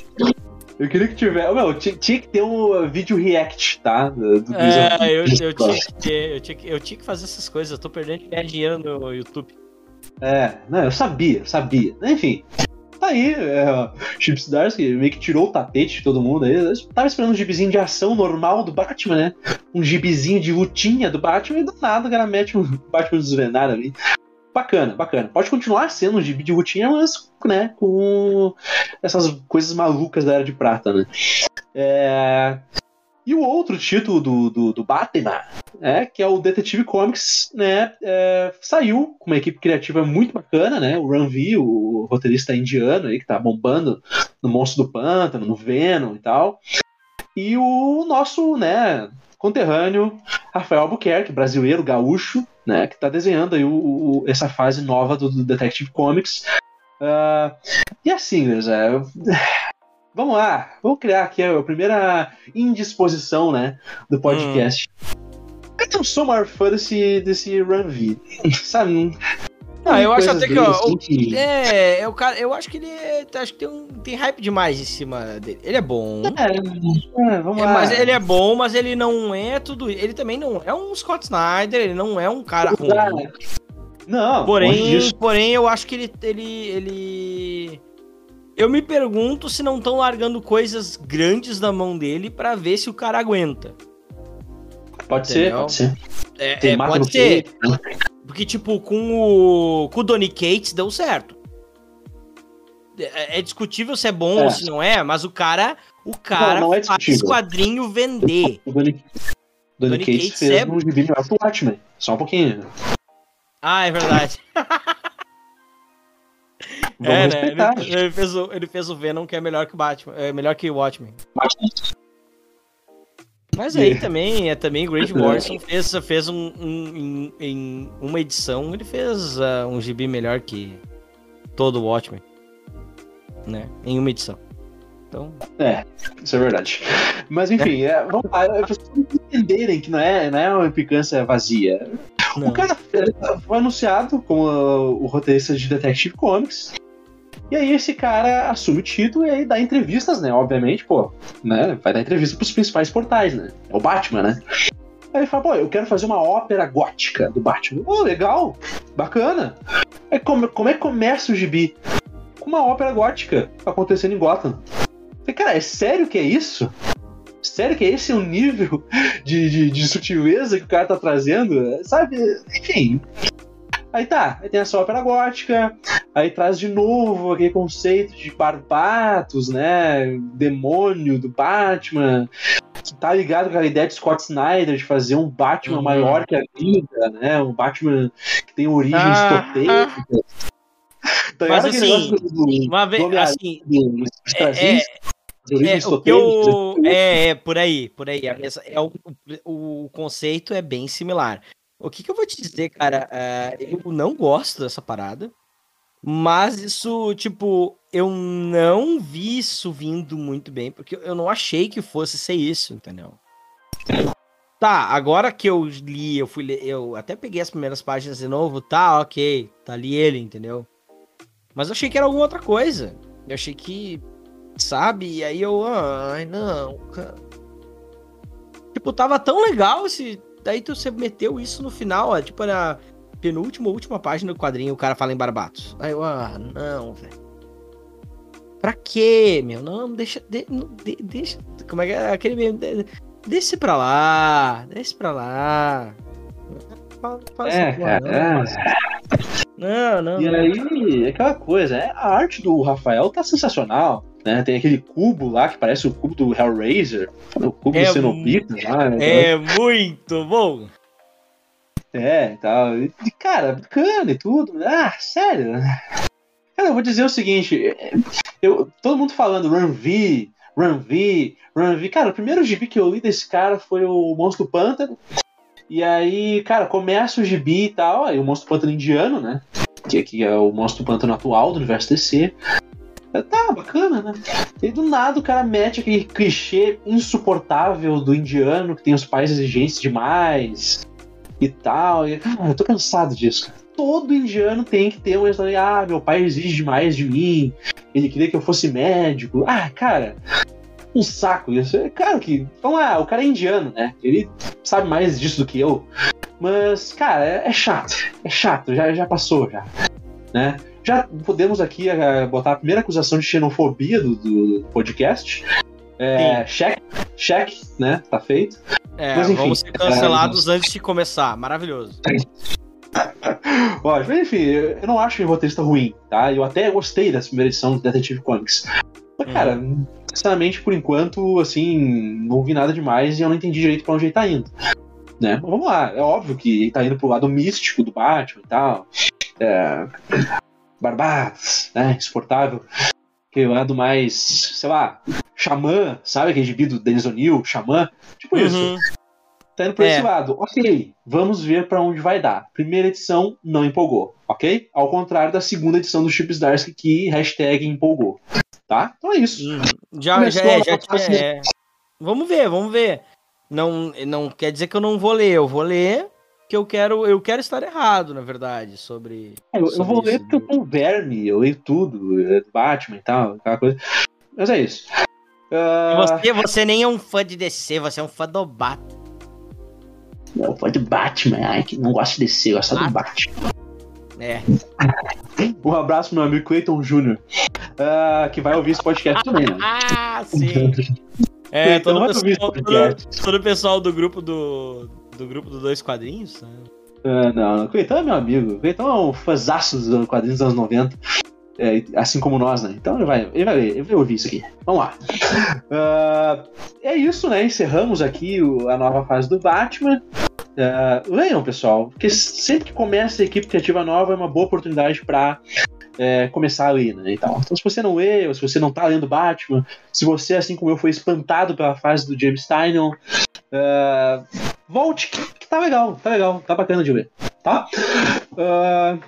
Eu queria que tivesse... Meu, tinha, tinha que ter um vídeo react, tá? Do, do é, eu, eu, tinha que ter, eu, tinha que, eu tinha que fazer essas coisas. Eu tô perdendo dinheiro no YouTube. É, não, eu sabia, eu sabia. Enfim, tá aí. É, Chip Zdarsky meio que tirou o tapete de todo mundo aí. Eu tava esperando um gibizinho de ação normal do Batman, né? Um gibizinho de lutinha do Batman. E do nada o cara mete um Batman desvenado ali. Bacana, bacana. Pode continuar sendo um gibi de rotina, mas, né, com essas coisas malucas da Era de Prata, né? É... E o outro título do, do, do Batman, né, que é o Detective Comics, né, é... saiu com uma equipe criativa muito bacana, né? O Ran V, o roteirista indiano aí, que tá bombando no Monstro do Pântano, no Venom e tal. E o nosso, né, conterrâneo Rafael Albuquerque, brasileiro, gaúcho, né, que tá desenhando aí o, o, essa fase nova do, do Detective Comics. Uh, e assim, né, vamos lá, vamos criar aqui a primeira indisposição, né, do podcast. Hum. Eu não sou o maior fã desse, desse Ran V, sabe? Não, Ah, eu acho até que, ó, assim, que... É, é o cara, eu acho que ele é, acho que tem um tem hype demais em cima dele. Ele é bom. É, é, vamos é, lá. Mas ele é bom, mas ele não é tudo, ele também não é um Scott Snyder, ele não é um cara ruim. Não. Porém, porém eu acho que ele ele ele eu me pergunto se não estão largando coisas grandes da mão dele pra ver se o cara aguenta. Pode ser, pode ser. É, é, pode ser. Porque, tipo, com o, com o Donny Cates deu certo. É, é discutível se é bom é. ou se não é, mas o cara, o cara não, não é faz quadrinho vender. O Donny, Donny, Donny Cates, Cates fez é... um gibi pro Batman. Só um pouquinho. Ah, é verdade. É, né? Ele, ele, fez o, ele fez o Venom, que é melhor que o Batman. É melhor que o Watchmen. Batman. Mas aí yeah. também, é, também Grant Morrison fez, fez um, um, em, em uma edição, ele fez uh, um gibi melhor que todo o Watchmen, né, em uma edição. Então... É, isso é verdade. Mas enfim, é, vamos lá, vocês entenderem que não é, não é uma implicância vazia. Não. O cara foi anunciado como o roteirista de Detective Comics. E aí esse cara assume o título e aí dá entrevistas, né? Obviamente, pô, né? Vai dar entrevista pros principais portais, né? É o Batman, né? Aí ele fala, pô, eu quero fazer uma ópera gótica do Batman. Oh, legal, bacana. Aí como, como é que começa o gibi? Com uma ópera gótica acontecendo em Gotham. Falei, cara, é sério que é isso? Sério que esse é o nível de, de, de sutileza que o cara tá trazendo? Sabe? Enfim... Aí tá, aí tem essa ópera gótica, aí traz de novo aquele conceito de Barbatos, né, demônio do Batman, que tá ligado com aquela ideia de Scott Snyder de fazer um Batman uhum. maior que a vida, né, um Batman que tem origens ah, totêmicas. Então, mas assim, do, uma vez, assim, é, é, é, eu, é, é, por aí, por aí, essa, é, o, o conceito é bem similar. O que, que eu vou te dizer, cara? Uh, eu não gosto dessa parada, mas isso, tipo, eu não vi isso vindo muito bem, porque eu não achei que fosse ser isso, entendeu? Tá, agora que eu li, eu fui ler, eu até peguei as primeiras páginas de novo, tá, ok, tá ali ele, entendeu? Mas eu achei que era alguma outra coisa. Eu achei que, sabe, e aí eu, ai, não, cara. Tipo, tava tão legal esse... Daí tu, você meteu isso no final, ó, tipo na penúltima ou última página do quadrinho, o cara fala em Barbatos. Aí eu, ah, não, velho. Pra quê, meu? Não, deixa, de, não, de, deixa, como é que é aquele mesmo? De, desce pra lá, desce pra lá. Fala, fala é, assim, cara, não, é. não, não. E não. Aí, aquela coisa, né? A arte do Rafael tá sensacional. Né? Tem aquele cubo lá, que parece o cubo do Hellraiser, o cubo é do Cenobita lá. Né? É muito bom! É, e tal. E, cara, bacana e tudo. Ah, sério? Cara, eu vou dizer o seguinte, eu, todo mundo falando Run V, Run V, Run V. Cara, o primeiro gibi que eu li desse cara foi o Monstro do Pântano. E aí, cara, começa o gibi e tal, aí o Monstro do Pântano indiano, né? Que aqui é o Monstro do Pântano atual do universo D C. Tá, bacana, né? E do nada o cara mete aquele clichê insuportável do indiano que tem os pais exigentes demais e tal. E, cara, eu tô cansado disso. Todo indiano tem que ter uma história. Ah, meu pai exige demais de mim. Ele queria que eu fosse médico. Ah, cara, um saco isso. Claro que, vamos lá, o cara é indiano, né? Ele sabe mais disso do que eu. Mas, cara, é chato. É chato, já, já passou, já. Né? Já podemos aqui uh, botar a primeira acusação de xenofobia do, do podcast. É, check, check, né? Tá feito. É, mas, enfim, vamos ser cancelados uh, antes de começar. Maravilhoso. Mas enfim, eu não acho o roteirista ruim, tá? Eu até gostei dessa primeira edição do Detective Comics. Mas, hum. cara, sinceramente, por enquanto, assim, não vi nada demais e eu não entendi direito pra onde ele tá indo. Né? Mas vamos lá, é óbvio que ele tá indo pro lado místico do Batman e tal. É... Barbados, né, exportável. Que é o lado mais, sei lá, xamã, sabe aquele gibi do Dennis O'Neill, xamã, tipo uhum. isso. Tá indo pra é. esse lado, ok, vamos ver pra onde vai dar. Primeira edição não empolgou, ok? Ao contrário da segunda edição do Chip Zdarsky, que hashtag empolgou, tá? Então é isso. Uhum. Já, já é, já é, é. Vamos ver, vamos ver. Não, não quer dizer que eu não vou ler, eu vou ler. que eu quero, eu quero estar errado, na verdade, sobre... É, eu, sobre eu vou ler porque eu converme, eu leio tudo, Batman e tal, aquela coisa. Mas é isso. Uh... Você, você nem é um fã de D C, você é um fã do Batman. Não, fã de Batman, ai, que não gosto de D C, eu gosto do Batman. É. Um abraço pro meu amigo Clayton Júnior, uh, que vai ouvir esse podcast também, né? Ah, sim. É, todo o pessoal, todo, todo pessoal do grupo do, do grupo dos dois quadrinhos, né? Uh, não, o Clayton é meu amigo. O Clayton é um fãzaço dos quadrinhos dos anos noventa, é, assim como nós, né? Então ele vai, ele vai, ele vai ouvir isso aqui. Vamos lá. Uh, é isso, né? Encerramos aqui o, a nova fase do Batman. Uh, leiam, pessoal, porque sempre que começa a equipe criativa nova é uma boa oportunidade pra é, começar a ler, né, e tal. Então, se você não lê, ou se você não tá lendo Batman, se você, assim como eu, foi espantado pela fase do James Tynion, uh, volte, que tá legal, tá legal, tá bacana de ler, tá? Uh,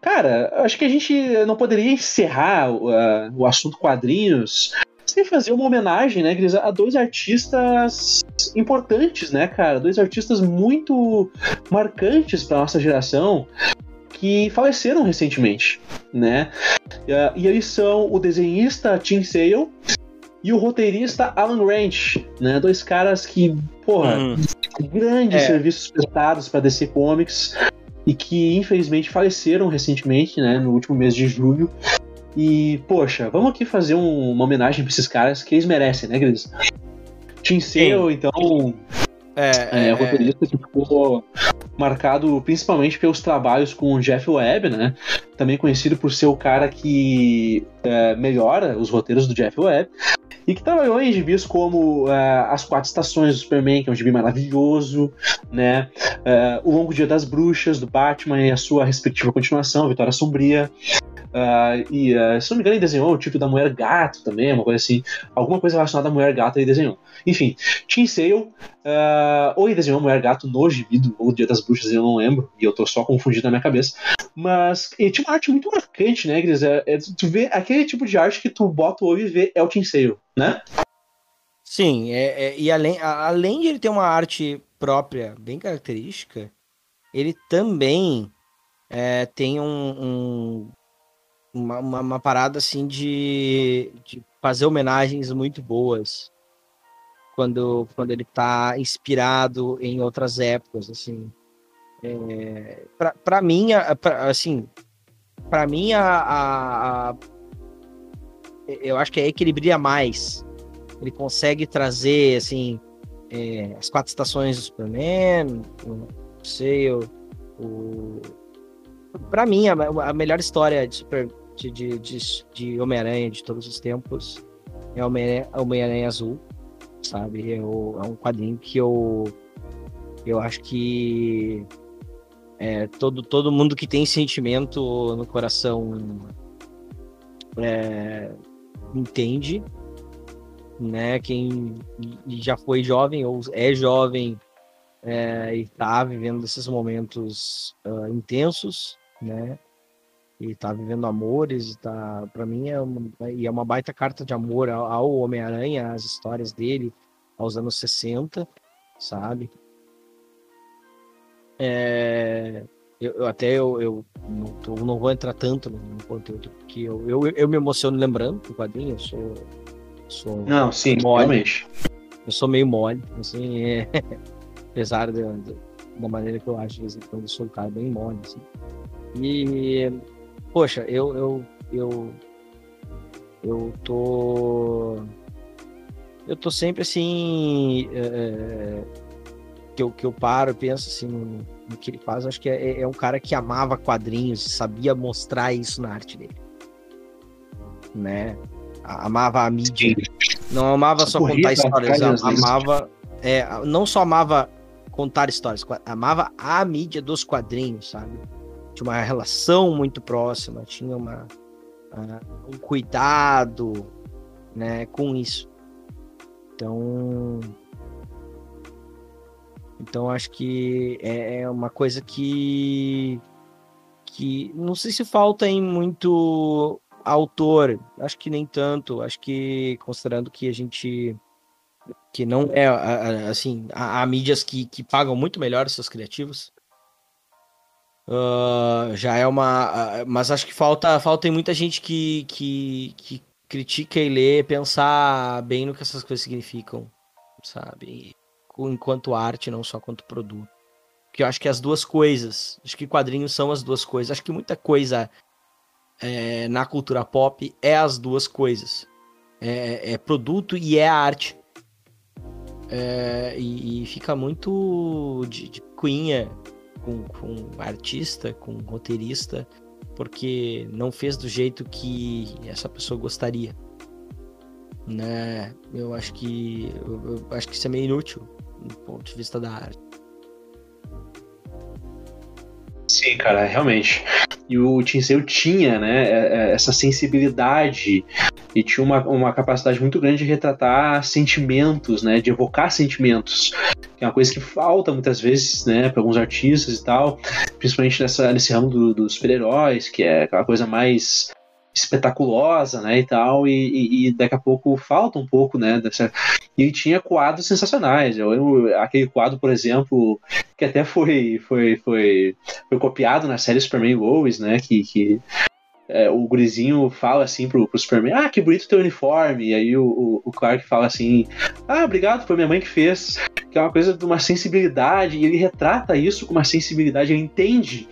cara, acho que a gente não poderia encerrar uh, o assunto quadrinhos sem fazer uma homenagem, né, a dois artistas importantes, né, cara? Dois artistas muito marcantes para nossa geração que faleceram recentemente, né? E eles são o desenhista Tim Sale e o roteirista Alan Grant, né? Dois caras que, porra, hum. grandes é. serviços prestados para D C Comics e que, infelizmente, faleceram recentemente, né, no último mês de julho. E, poxa, vamos aqui fazer um, uma homenagem pra esses caras que eles merecem, né, Gris? Tim Sale, então, é, é, é o roteirista é. que ficou marcado principalmente pelos trabalhos com o Geoff Webb, né? Também conhecido por ser o cara que é, melhora os roteiros do Geoff Webb. E que trabalhou em gibis como uh, As Quatro Estações do Superman, que é um gibi maravilhoso, né? Uh, o Longo Dia das Bruxas, do Batman, e a sua respectiva continuação, Vitória Sombria. Uh, e, uh, se não me engano, ele desenhou o tipo da Mulher Gato também, uma coisa assim. Alguma coisa relacionada à Mulher Gato ele desenhou. Enfim, Tim Sale, uh, ou ele desenhou a Mulher Gato no gibi do Longo Dia das Bruxas, eu não lembro, e eu tô só confundido na minha cabeça. Mas ele tinha uma arte muito marcante, né, Gris? É, é, tu vê aquele tipo de arte que tu bota o olho e vê é o Tim Sale, né? Sim, é, é, e além, a, além de ele ter uma arte própria bem característica, ele também é, tem um, um, uma, uma, uma parada assim de, de fazer homenagens muito boas quando, quando ele tá inspirado em outras épocas, assim. É, pra, pra mim, pra, assim, pra mim a, a, a eu acho que é aí que ele brilha mais. Ele consegue trazer, assim, é, As Quatro Estações do Superman, não sei, o... o... Pra mim, a, a melhor história de, super, de, de, de, de Homem-Aranha de todos os tempos é Homem-Aranha, Homem-Aranha Azul, sabe? Eu, é um quadrinho que eu, eu acho que é, todo, todo mundo que tem sentimento no coração... É, entende, né? Quem já foi jovem ou é jovem é, e tá vivendo esses momentos uh, intensos, né? E tá vivendo amores, e tá, para mim é uma, é uma baita carta de amor ao Homem-Aranha, às histórias dele, aos anos sessenta, sabe? É... Eu, eu até eu, eu não, tô, não vou entrar tanto no, no conteúdo, porque eu, eu, eu me emociono lembrando do quadrinho, eu sou, sou não, sim, mole. Realmente. Eu sou meio mole, assim, é, apesar de, de, da maneira que eu acho, assim, eu sou um cara bem mole, assim. E, poxa, eu, eu, eu, eu tô, eu tô sempre, assim, é, que, eu, que eu paro e penso, assim, no, do que ele faz, acho que é, é um cara que amava quadrinhos, sabia mostrar isso na arte dele, né? Amava a mídia, não amava só contar histórias, amava, é, não só amava contar histórias, amava a mídia dos quadrinhos, sabe? Tinha uma relação muito próxima, tinha uma, uh, um cuidado, né, com isso. Então... Então acho que é uma coisa que, que não sei se falta em muito autor, acho que nem tanto, acho que considerando que a gente que não é, assim, há, há mídias que, que pagam muito melhor os seus criativos. Uh, já é uma... Mas acho que falta, falta tem muita gente que, que, que critica e lê, pensar bem no que essas coisas significam, sabe? Enquanto arte, não só quanto produto. Porque eu acho que as duas coisas, acho que quadrinhos são as duas coisas, acho que muita coisa é, na cultura pop é as duas coisas. É, é produto e é arte. É, e, e fica muito de, de cunha com, com artista, com roteirista, porque não fez do jeito que essa pessoa gostaria, né? Eu acho que eu, eu acho que isso é meio inútil do ponto de vista da arte. Sim, cara, realmente. E o Tim Sale tinha, né, essa sensibilidade e tinha uma, uma capacidade muito grande de retratar sentimentos, né, de evocar sentimentos. Que é uma coisa que falta muitas vezes, né, para alguns artistas e tal, principalmente nessa, nesse ramo do, dos super-heróis, que é aquela coisa mais espetaculosa, né, e tal, e, e, e daqui a pouco falta um pouco, né, dessa... E tinha quadros sensacionais. Eu, eu, aquele quadro, por exemplo, que até foi, foi, foi, foi copiado na série Superman Always, né, que, que é, o gurizinho fala assim pro, pro Superman, ah, que bonito teu uniforme, e aí o, o, o Clark fala assim, ah, obrigado, foi minha mãe que fez, que é uma coisa de uma sensibilidade, e ele retrata isso com uma sensibilidade, ele entende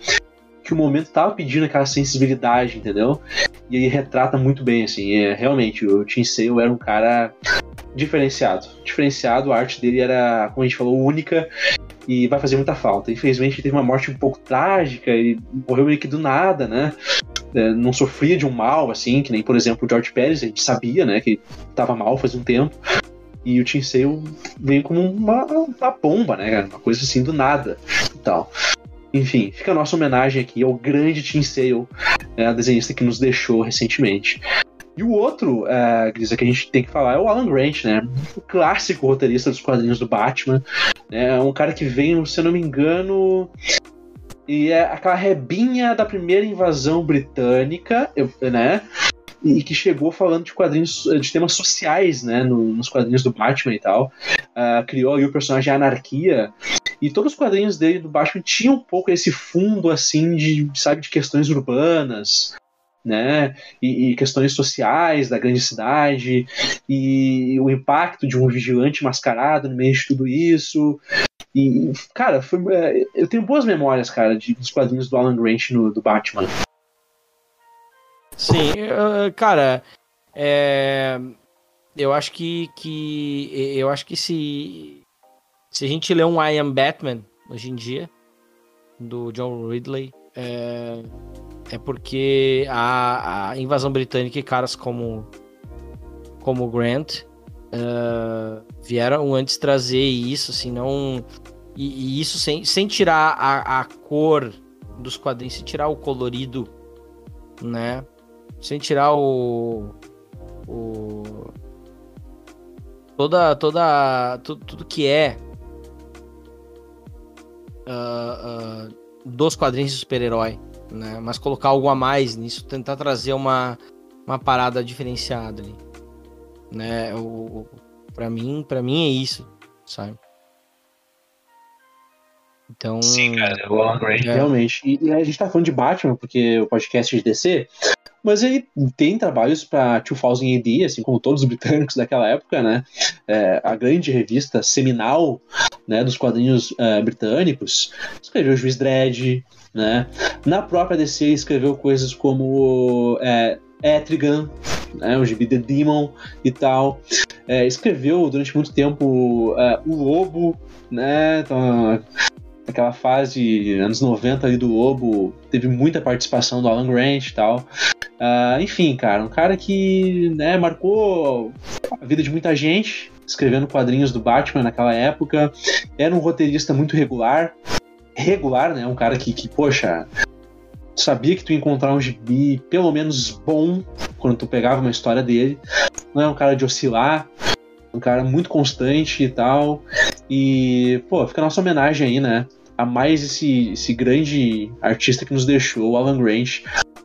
que o momento tava pedindo aquela sensibilidade, entendeu? E ele retrata muito bem, assim, é, realmente, o Tim Sale era um cara diferenciado, diferenciado, a arte dele era, como a gente falou, única, e vai fazer muita falta. Infelizmente, ele teve uma morte um pouco trágica, ele morreu meio que do nada, né? É, não sofria de um mal, assim, que nem, por exemplo, o George Pérez, a gente sabia, né, que tava mal faz um tempo, e o Tim Sale veio como uma, uma bomba, né, uma coisa assim, do nada, e tal. Enfim, fica a nossa homenagem aqui ao grande Tim Sale, né, desenhista que nos deixou recentemente. E o outro, uh, Grisa, que a gente tem que falar é o Alan Grant, né? O clássico roteirista dos quadrinhos do Batman. É, né, um cara que veio, se eu não me engano... E é aquela rebinha da primeira invasão britânica, eu, né? E que chegou falando de quadrinhos, de temas sociais, né, no, nos quadrinhos do Batman e tal. Uh, criou aí o personagem Anarquia, e todos os quadrinhos dele do Batman tinham um pouco esse fundo, assim, de, sabe, de questões urbanas, né, e, e questões sociais da grande cidade, e o impacto de um vigilante mascarado no meio de tudo isso. E, cara, foi, eu tenho boas memórias, cara, de, dos quadrinhos do Alan Grant no, do Batman. Sim, cara, é, eu acho que, que eu acho que se se a gente ler um I Am Batman hoje em dia do John Ridley, é, é porque a, a invasão britânica e caras como como Grant é, vieram antes trazer isso, assim, não, e, e isso sem, sem tirar a, a cor dos quadrinhos, sem tirar o colorido, né? Sem tirar o, o toda toda tudo, tudo que é uh, uh, dos quadrinhos de super-herói, né? Mas colocar algo a mais nisso, tentar trazer uma, uma parada diferenciada ali, né? O, o para mim para mim é isso, sabe? Então, sim, cara, o Alan Grant, realmente. E, e a gente tá falando de Batman porque o podcast é de D C, mas ele tem trabalhos pra dois mil e oito, assim como todos os britânicos daquela época, né? É, a grande revista seminal, né, dos quadrinhos uh, britânicos. Escreveu o Juiz Dredd, né? Na própria D C escreveu coisas como é, Etrigan, né, o gibi The Demon e tal. É, escreveu durante muito tempo uh, O Lobo, né? Então, aquela fase anos noventa ali do Lobo, teve muita participação do Alan Grant e tal. Uh, enfim, cara, um cara que, né, marcou a vida de muita gente, escrevendo quadrinhos do Batman naquela época. Era um roteirista muito regular, regular, né, um cara que, que poxa, sabia que tu ia encontrar um gibi pelo menos bom quando tu pegava uma história dele. Não é um cara de oscilar, um cara muito constante e tal. E, pô, fica a nossa homenagem aí, né, a mais esse, esse grande artista que nos deixou, o Alan Grant,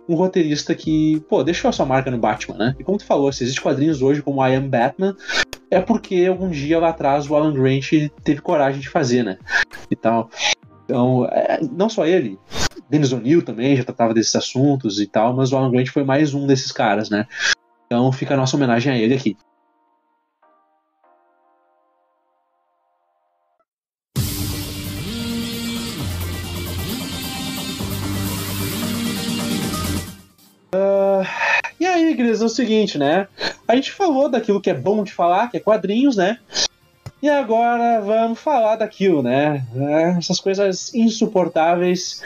um roteirista que, pô, deixou a sua marca no Batman, né? E como tu falou, se existem quadrinhos hoje como I Am Batman, é porque algum dia lá atrás o Alan Grant teve coragem de fazer, né? E tal. Então, é, não só ele, Dennis O'Neill também já tratava desses assuntos e tal, mas o Alan Grant foi mais um desses caras, né? Então fica a nossa homenagem a ele aqui. Uh, e aí, igreja, é o seguinte, né? A gente falou daquilo que é bom de falar, que é quadrinhos, né? E agora vamos falar daquilo, né? Essas coisas insuportáveis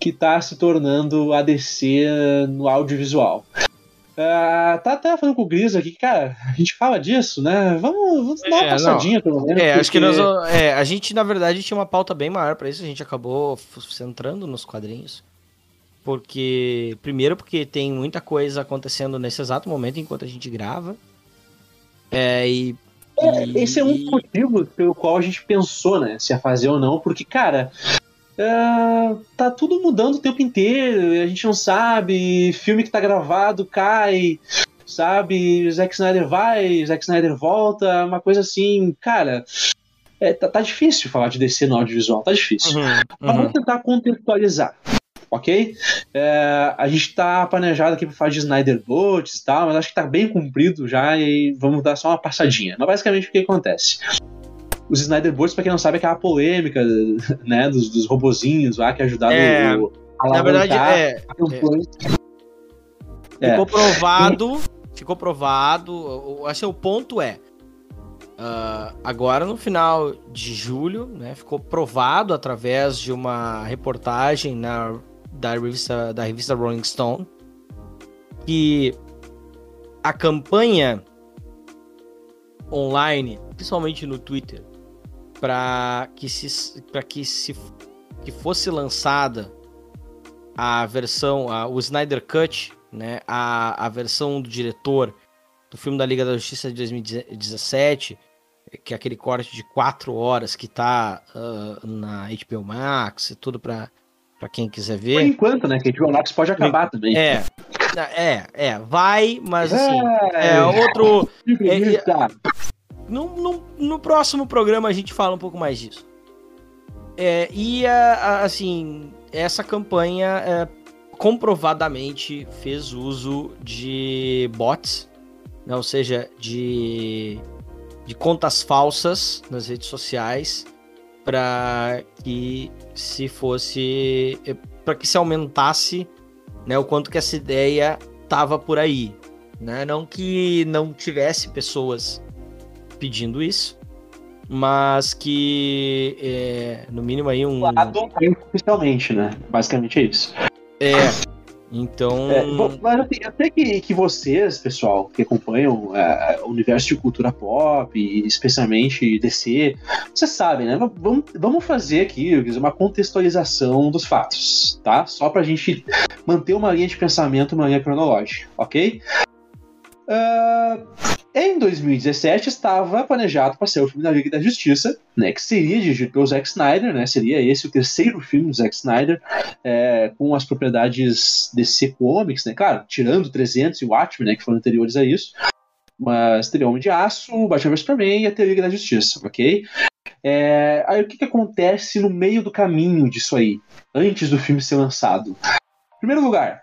que tá se tornando a D C no audiovisual. Uh, tá até falando com o Gris aqui, cara, a gente fala disso, né? Vamos, vamos dar uma é, passadinha, não. pelo menos. É, porque... acho que nós, é, a gente, na verdade, tinha uma pauta bem maior pra isso, a gente acabou centrando nos quadrinhos. Porque, primeiro, porque tem muita coisa acontecendo nesse exato momento enquanto a gente grava. É, e É, esse é um dos motivos pelo qual a gente pensou, né, se ia fazer ou não, porque, cara, uh, tá tudo mudando o tempo inteiro, a gente não sabe, filme que tá gravado cai, sabe, Zack Snyder vai, Zack Snyder volta, uma coisa assim, cara, é, tá, tá difícil falar de D C no audiovisual, tá difícil. Uhum, uhum. Mas vamos tentar contextualizar. Ok? É, a gente tá planejado aqui pra falar de Snyder Cut e tal, mas acho que tá bem comprido já e vamos dar só uma passadinha. Mas basicamente o que acontece? Os Snyder Cuts, pra quem não sabe, é aquela polêmica, né, dos, dos robozinhos lá que ajudaram é, o, a na verdade, é, é. Ficou provado, ficou provado, acho que o ponto é Uh, agora no final de julho, né, ficou provado através de uma reportagem na, da, revista, da revista Rolling Stone que a campanha online, principalmente no Twitter, para que, se, pra que, se, que fosse lançada a versão, a, o Snyder Cut, né, a, a versão do diretor do filme da Liga da Justiça de dois mil e dezessete, que é aquele corte de quatro horas que tá uh, na H B O Max e tudo pra, pra quem quiser ver. Por enquanto, né? Que a H B O Max pode acabar também. É, é, é vai, mas assim... É, é outro... É, é, no, no, no próximo programa a gente fala um pouco mais disso. É, e, a, a, assim, essa campanha é, comprovadamente fez uso de bots, né, ou seja, de... de contas falsas nas redes sociais para que se fosse, para que se aumentasse, né, o quanto que essa ideia tava por aí, né? Não que não tivesse pessoas pedindo isso, mas que é, no mínimo aí um lado oficialmente, né? Basicamente é isso. É. Então... É, bom, mas até que, que vocês, pessoal, que acompanham é, o universo de cultura pop, e especialmente D C, vocês sabem, né? Vamos, vamos fazer aqui uma contextualização dos fatos, tá? Só pra gente manter uma linha de pensamento, uma linha cronológica, ok? Uh, em dois mil e dezessete estava planejado para ser o filme da Liga da Justiça, né, que seria dirigido pelo Zack Snyder, né, seria esse o terceiro filme do Zack Snyder, é, com as propriedades D C Comics, né, claro, tirando trezentos e o Watchmen, né, que foram anteriores a isso, mas teria Homem de Aço, Batman versus Superman e até a Liga da Justiça, ok? É, aí o que, que acontece no meio do caminho disso aí, antes do filme ser lançado? Em primeiro lugar,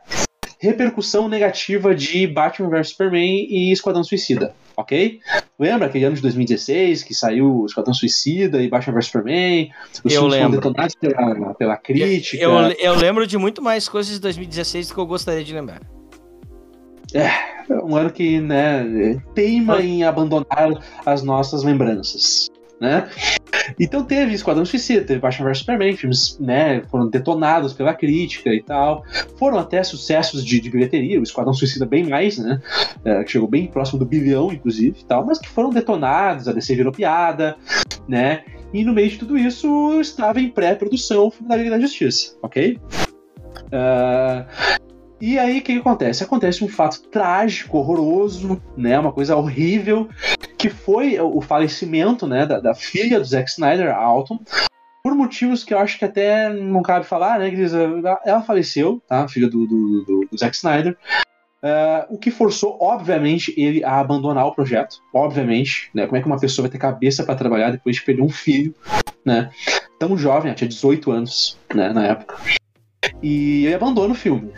repercussão negativa de Batman versus Superman e Esquadrão Suicida, ok? Lembra aquele ano de dois mil e dezesseis que saiu Esquadrão Suicida e Batman versus Superman? Os eu lembro. Detonados pela, pela crítica. Eu, eu, eu lembro de muito mais coisas de dois mil e dezesseis do que eu gostaria de lembrar. É, um ano que, né, teima em abandonar as nossas lembranças, né? Então teve Esquadrão Suicida, teve Batman versus Superman, filmes, né, foram detonados pela crítica e tal, foram até sucessos de, de bilheteria, o Esquadrão Suicida bem mais, né, é, chegou bem próximo do bilhão, inclusive, e tal, mas que foram detonados, a D C virou piada, né, e no meio de tudo isso estava em pré-produção o filme da Liga da Justiça, ok? Uh, e aí o que, que acontece? Acontece um fato trágico, horroroso, né, uma coisa horrível, que foi o falecimento, né, da, da filha do Zack Snyder, a Autumn, por motivos que eu acho que até não cabe falar, né, Grisa? Ela faleceu, tá? A filha do, do, do, do Zack Snyder. Uh, o que forçou, obviamente, ele a abandonar o projeto, obviamente, né? Como é que uma pessoa vai ter cabeça para trabalhar depois de perder um filho, né? Tão jovem, tinha dezoito anos, né, na época. E ele abandona o filme.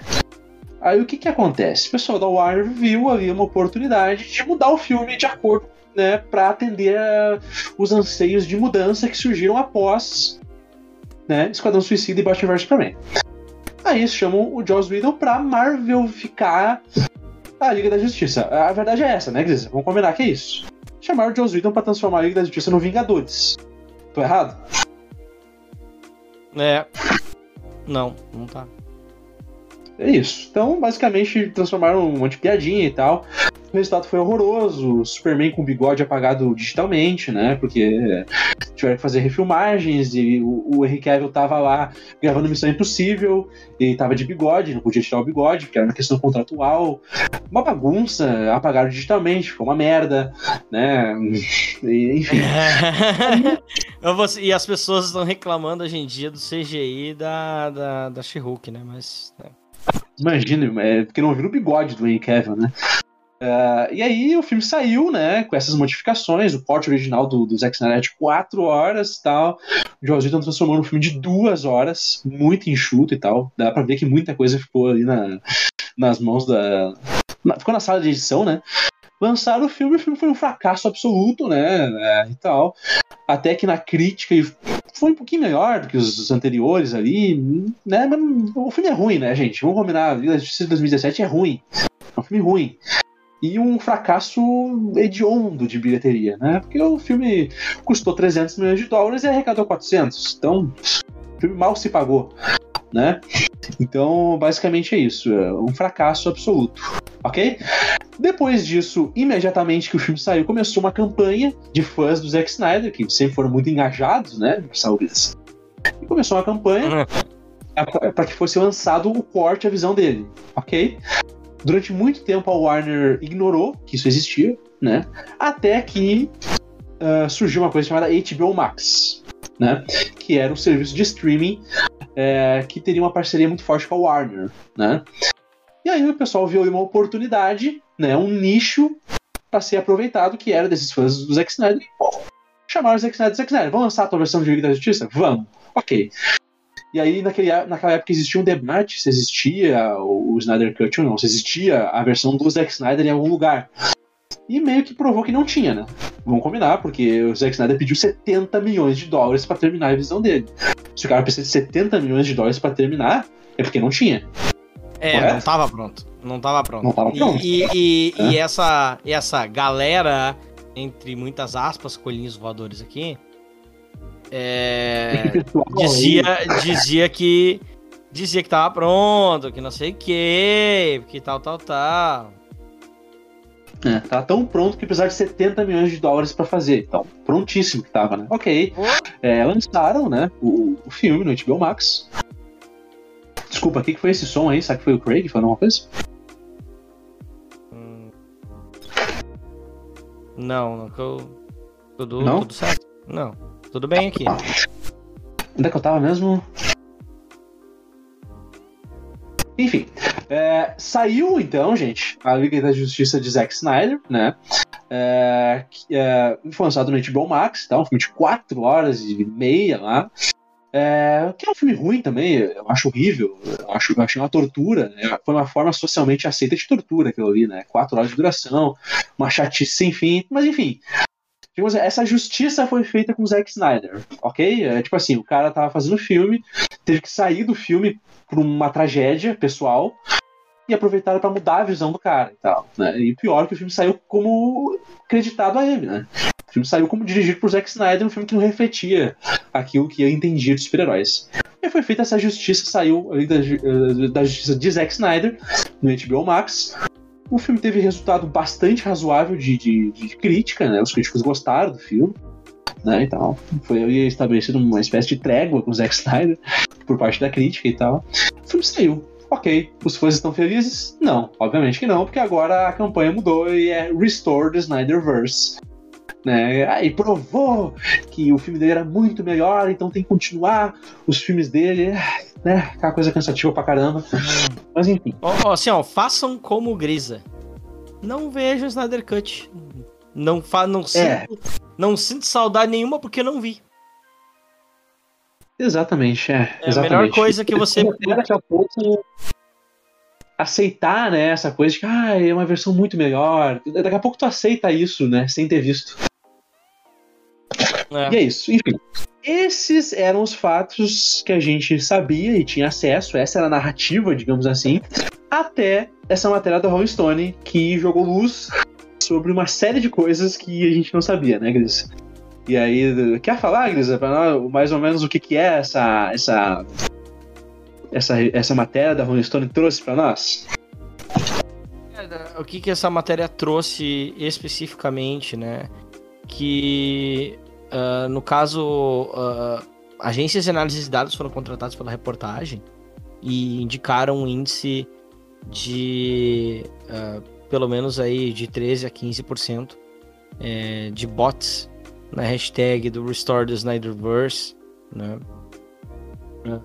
Aí o que que acontece? O pessoal da Warner viu ali uma oportunidade de mudar o filme de acordo, né, para atender a, os anseios de mudança que surgiram após, né, Esquadrão Suicida e Batman versus Superman. Aí eles chamam o Joss Whedon pra marvelificar a Liga da Justiça. A verdade é essa, né, Gris? Vamos combinar que é isso. Chamaram o Joss Whedon pra transformar a Liga da Justiça no Vingadores. Tô errado? É. Não, não tá. É isso. Então, basicamente, transformaram um monte de piadinha e tal. O resultado foi horroroso. O Superman com o bigode apagado digitalmente, né? Porque tiveram que fazer refilmagens e o, o Henry Cavill tava lá gravando Missão Impossível e tava de bigode, não podia tirar o bigode, porque era uma questão contratual. Uma bagunça, apagaram digitalmente, ficou uma merda, né? E, enfim. E as pessoas estão reclamando hoje em dia do C G I da, da, da She-Hulk, né? Mas. É. Imagina, é porque não viram o bigode do Henry Cavill, né? Uh, e aí o filme saiu, né, com essas modificações, o corte original do, do Zack Snyder é de quatro horas e tal, o Joss Whedon transformou num filme de duas horas, muito enxuto e tal, dá pra ver que muita coisa ficou ali na, nas mãos da... Na, ficou na sala de edição, né, lançaram o filme, o filme foi um fracasso absoluto, né, né e tal, até que na crítica foi um pouquinho melhor do que os, os anteriores ali, né, mas o filme é ruim, né, gente, vamos combinar, a Liga da Justiça de dois mil e dezessete é ruim, é um filme ruim. E um fracasso hediondo de bilheteria, né? Porque o filme custou trezentos milhões de dólares e arrecadou quatrocentos. Então, o filme mal se pagou, né? Então, basicamente é isso. Um fracasso absoluto, ok? Depois disso, imediatamente que o filme saiu, começou uma campanha de fãs do Zack Snyder, que sempre foram muito engajados, né? Saúde-se. E começou uma campanha para que fosse lançado o corte, a visão dele, ok? Durante muito tempo a Warner ignorou que isso existia, né? Até que uh, surgiu uma coisa chamada H B O Max, né? Que era um serviço de streaming é, que teria uma parceria muito forte com a Warner, né? E aí o pessoal viu uma oportunidade, né? Um nicho para ser aproveitado que era desses fãs do Zack Snyder. E, bom, chamaram o Zack Snyder, Zack Snyder, vamos lançar a tua versão de Liga da Justiça? Vamos, ok. E aí, naquele, naquela época, existia um debate se existia o Snyder Cut ou não, se existia a versão do Zack Snyder em algum lugar. E meio que provou que não tinha, né? Vamos combinar, porque o Zack Snyder pediu setenta milhões de dólares pra terminar a visão dele. Se o cara precisa de setenta milhões de dólares pra terminar, é porque não tinha. É, correto? Não tava pronto. Não tava pronto. Não tava pronto. E, e, e, é. e essa, essa galera, entre muitas aspas, coelhinhos voadores aqui... É, dizia, dizia que dizia que tava pronto, que não sei o que, que tal, tal, tal. É, tava tão pronto que precisava de setenta milhões de dólares pra fazer. Então, prontíssimo que tava, né? Ok. É, lançaram, né, o, o filme no H B O Max. Desculpa, o que foi esse som aí? Será que foi o Craig falando alguma coisa? Hum. Não, não, que eu. Tudo, não? Tudo certo? Não. Tudo bem aqui. Onde é que eu tava mesmo? Enfim, é, saiu então, gente, a Liga da Justiça de Zack Snyder, né? É, é, foi lançado no H B O Max, tá? Um filme de quatro horas e meia lá. É, que é um filme ruim também, eu acho horrível, eu, acho, eu achei uma tortura, né? Foi uma forma socialmente aceita de tortura que eu vi, né? quatro horas de duração, uma chatice sem fim, mas enfim... Essa justiça foi feita com o Zack Snyder, ok? É, tipo assim, o cara tava fazendo filme, teve que sair do filme por uma tragédia pessoal e aproveitaram pra mudar a visão do cara e tal, né? E pior que o filme saiu como creditado a ele, né? O filme saiu como dirigido por Zack Snyder, um filme que não refletia aquilo que eu entendia dos super-heróis. E foi feita essa justiça, saiu ali da, da justiça de Zack Snyder no H B O Max. O filme teve resultado bastante razoável de, de, de crítica, né? Os críticos gostaram do filme, né? E tal. Foi ali estabelecido uma espécie de trégua com o Zack Snyder por parte da crítica e tal. O filme saiu. Ok. Os fãs estão felizes? Não. Obviamente que não, porque agora a campanha mudou e é Restore the Snyderverse. Né? Aí provou que o filme dele era muito melhor, então tem que continuar os filmes dele, né? Aquela coisa cansativa pra caramba. Mas enfim. Ó, assim, ó, façam como Grisa. Não vejam Snyder Cut. Não, fa não, é. sinto, não sinto saudade nenhuma porque não vi. Exatamente, é. É exatamente. A melhor coisa que você... Daqui a pouco aceitar, né, essa coisa de que ah, é uma versão muito melhor. Daqui a pouco tu aceita isso, né, sem ter visto. É. E é isso, enfim. Esses eram os fatos que a gente sabia e tinha acesso. Essa era a narrativa, digamos assim. Até essa matéria da Rolling Stone, que jogou luz sobre uma série de coisas que a gente não sabia, né, Gris? E aí, quer falar, Grisa, pra nós mais ou menos o que, que é essa, essa, essa, essa matéria da Rolling Stone trouxe pra nós? O que que essa matéria trouxe especificamente, né? Que, uh, no caso, uh, agências de análise de dados foram contratadas pela reportagem e indicaram um índice de, uh, pelo menos aí, de treze a quinze por cento é, de bots na hashtag do Restore the Snyderverse, né? É.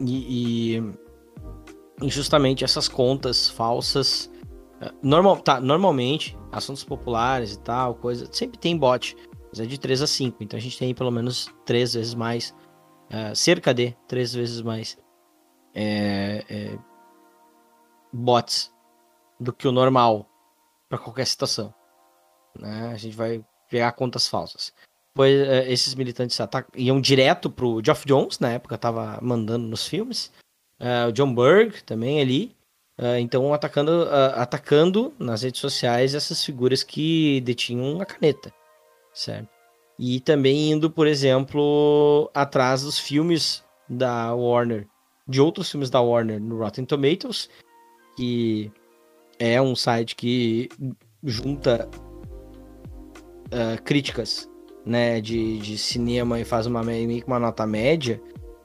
E, e, e justamente essas contas falsas, normal, tá, normalmente, assuntos populares e tal, coisa, sempre tem bot, mas é de três a cinco, então a gente tem pelo menos três vezes mais, uh, cerca de três vezes mais é, é, bots do que o normal para qualquer situação. Né? A gente vai pegar contas falsas. Pois uh, esses militantes atacam, iam direto pro Geoff Johns, na época tava mandando nos filmes, uh, o John Berg também ali, uh, então atacando, uh, atacando nas redes sociais essas figuras que detinham a caneta, certo? E também indo, por exemplo, atrás dos filmes da Warner, de outros filmes da Warner no Rotten Tomatoes, que é um site que junta Uh, críticas, né, de, de cinema e faz uma, meio que uma nota média,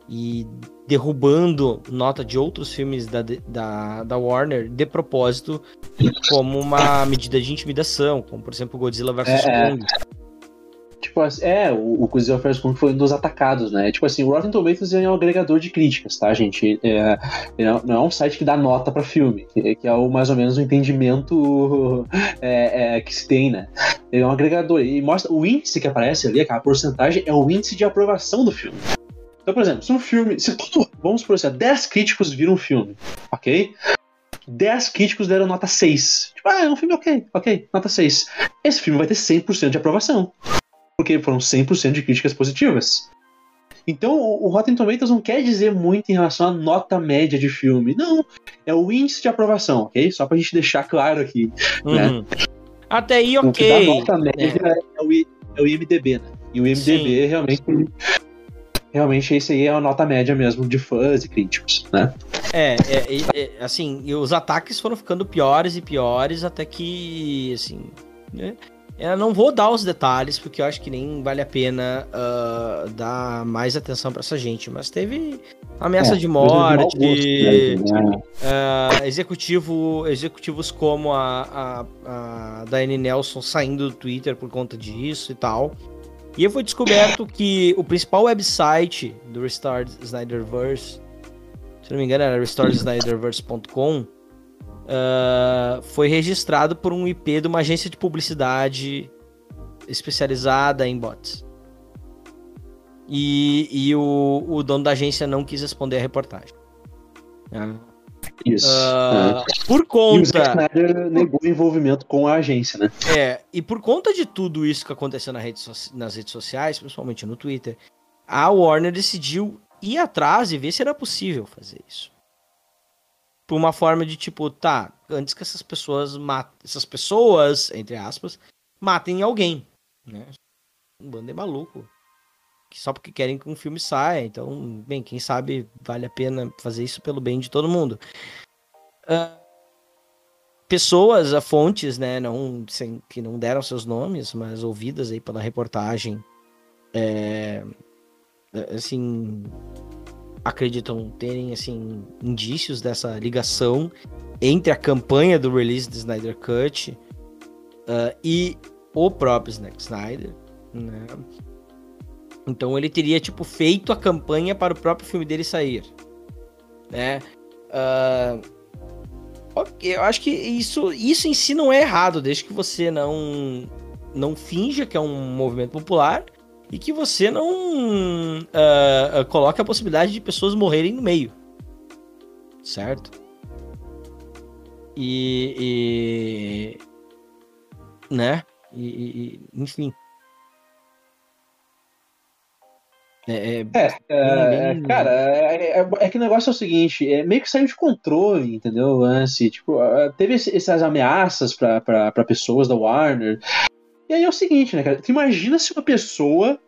e derrubando nota de outros filmes da, da, da Warner de propósito como uma medida de intimidação, como por exemplo Godzilla versus. É, Kong. Tipo, é, o, o Godzilla versus. Kong foi um dos atacados, né? Tipo assim, o Rotten Tomatoes é um agregador de críticas, tá, gente? É, não é um site que dá nota pra filme, que, que é o, mais ou menos o entendimento é, é, que se tem, né? Ele é um agregador e mostra o índice que aparece ali, aquela porcentagem, é o índice de aprovação do filme. Então, por exemplo, se um filme, se tudo, vamos por exemplo, dez críticos viram um filme, ok? dez críticos deram nota seis. Tipo, ah, é um filme ok, ok, nota seis. Esse filme vai ter cem por cento de aprovação, porque foram cem por cento de críticas positivas. Então, o Rotten Tomatoes não quer dizer muito em relação à nota média de filme, não. É o índice de aprovação, ok? Só pra gente deixar claro aqui, né? Uhum. Até aí, ok. O que dá nota média é. É, o I, é o I M D B, né? E o I M D B, sim, realmente... Realmente, esse aí é a nota média mesmo de fãs e críticos, né? É, é, é assim, e os ataques foram ficando piores e piores até que, assim... Né? Eu não vou dar os detalhes, porque eu acho que nem vale a pena uh, dar mais atenção pra essa gente, mas teve ameaça é, de morte, de mal gosto, né? uh, executivo, executivos como a, a, a Daiane Nelson saindo do Twitter por conta disso e tal. E foi descoberto que o principal website do Restore Snyderverse, se não me engano era restore snyderverse ponto com, Uh, foi registrado por um I P de uma agência de publicidade especializada em bots. E, e o, o dono da agência não quis responder a reportagem. Uh, Isso. Uh, é. Por conta... E o Zack Snyder negou o envolvimento com a agência, né? É, e por conta de tudo isso que aconteceu na rede so nas redes sociais, principalmente no Twitter, a Warner decidiu ir atrás e ver se era possível fazer isso. Por uma forma de tipo, tá, antes que essas pessoas matem, essas pessoas, entre aspas, matem alguém, né? Um bando de maluco. Que só porque querem que um filme saia. Então, bem, quem sabe vale a pena fazer isso pelo bem de todo mundo. Uh, pessoas, a fontes, né, não, sem, que não deram seus nomes, mas ouvidas aí pela reportagem, é, assim... acreditam terem, assim, indícios dessa ligação entre a campanha do release do Snyder Cut uh, e o próprio Zack Snyder, né? Então ele teria, tipo, feito a campanha para o próprio filme dele sair. né? Uh, okay, eu acho que isso, isso em si não é errado, desde que você não, não finja que é um movimento popular e que você não uh, uh, coloque a possibilidade de pessoas morrerem no meio, certo? E... e né? E, e, enfim... É, é, é, é bem... cara, é, é, é que o negócio é o seguinte, é meio que saiu de controle, entendeu, o lance, tipo, teve esse, essas ameaças pra, pra, pra pessoas da Warner, e aí é o seguinte, né, cara, tu imagina se uma pessoa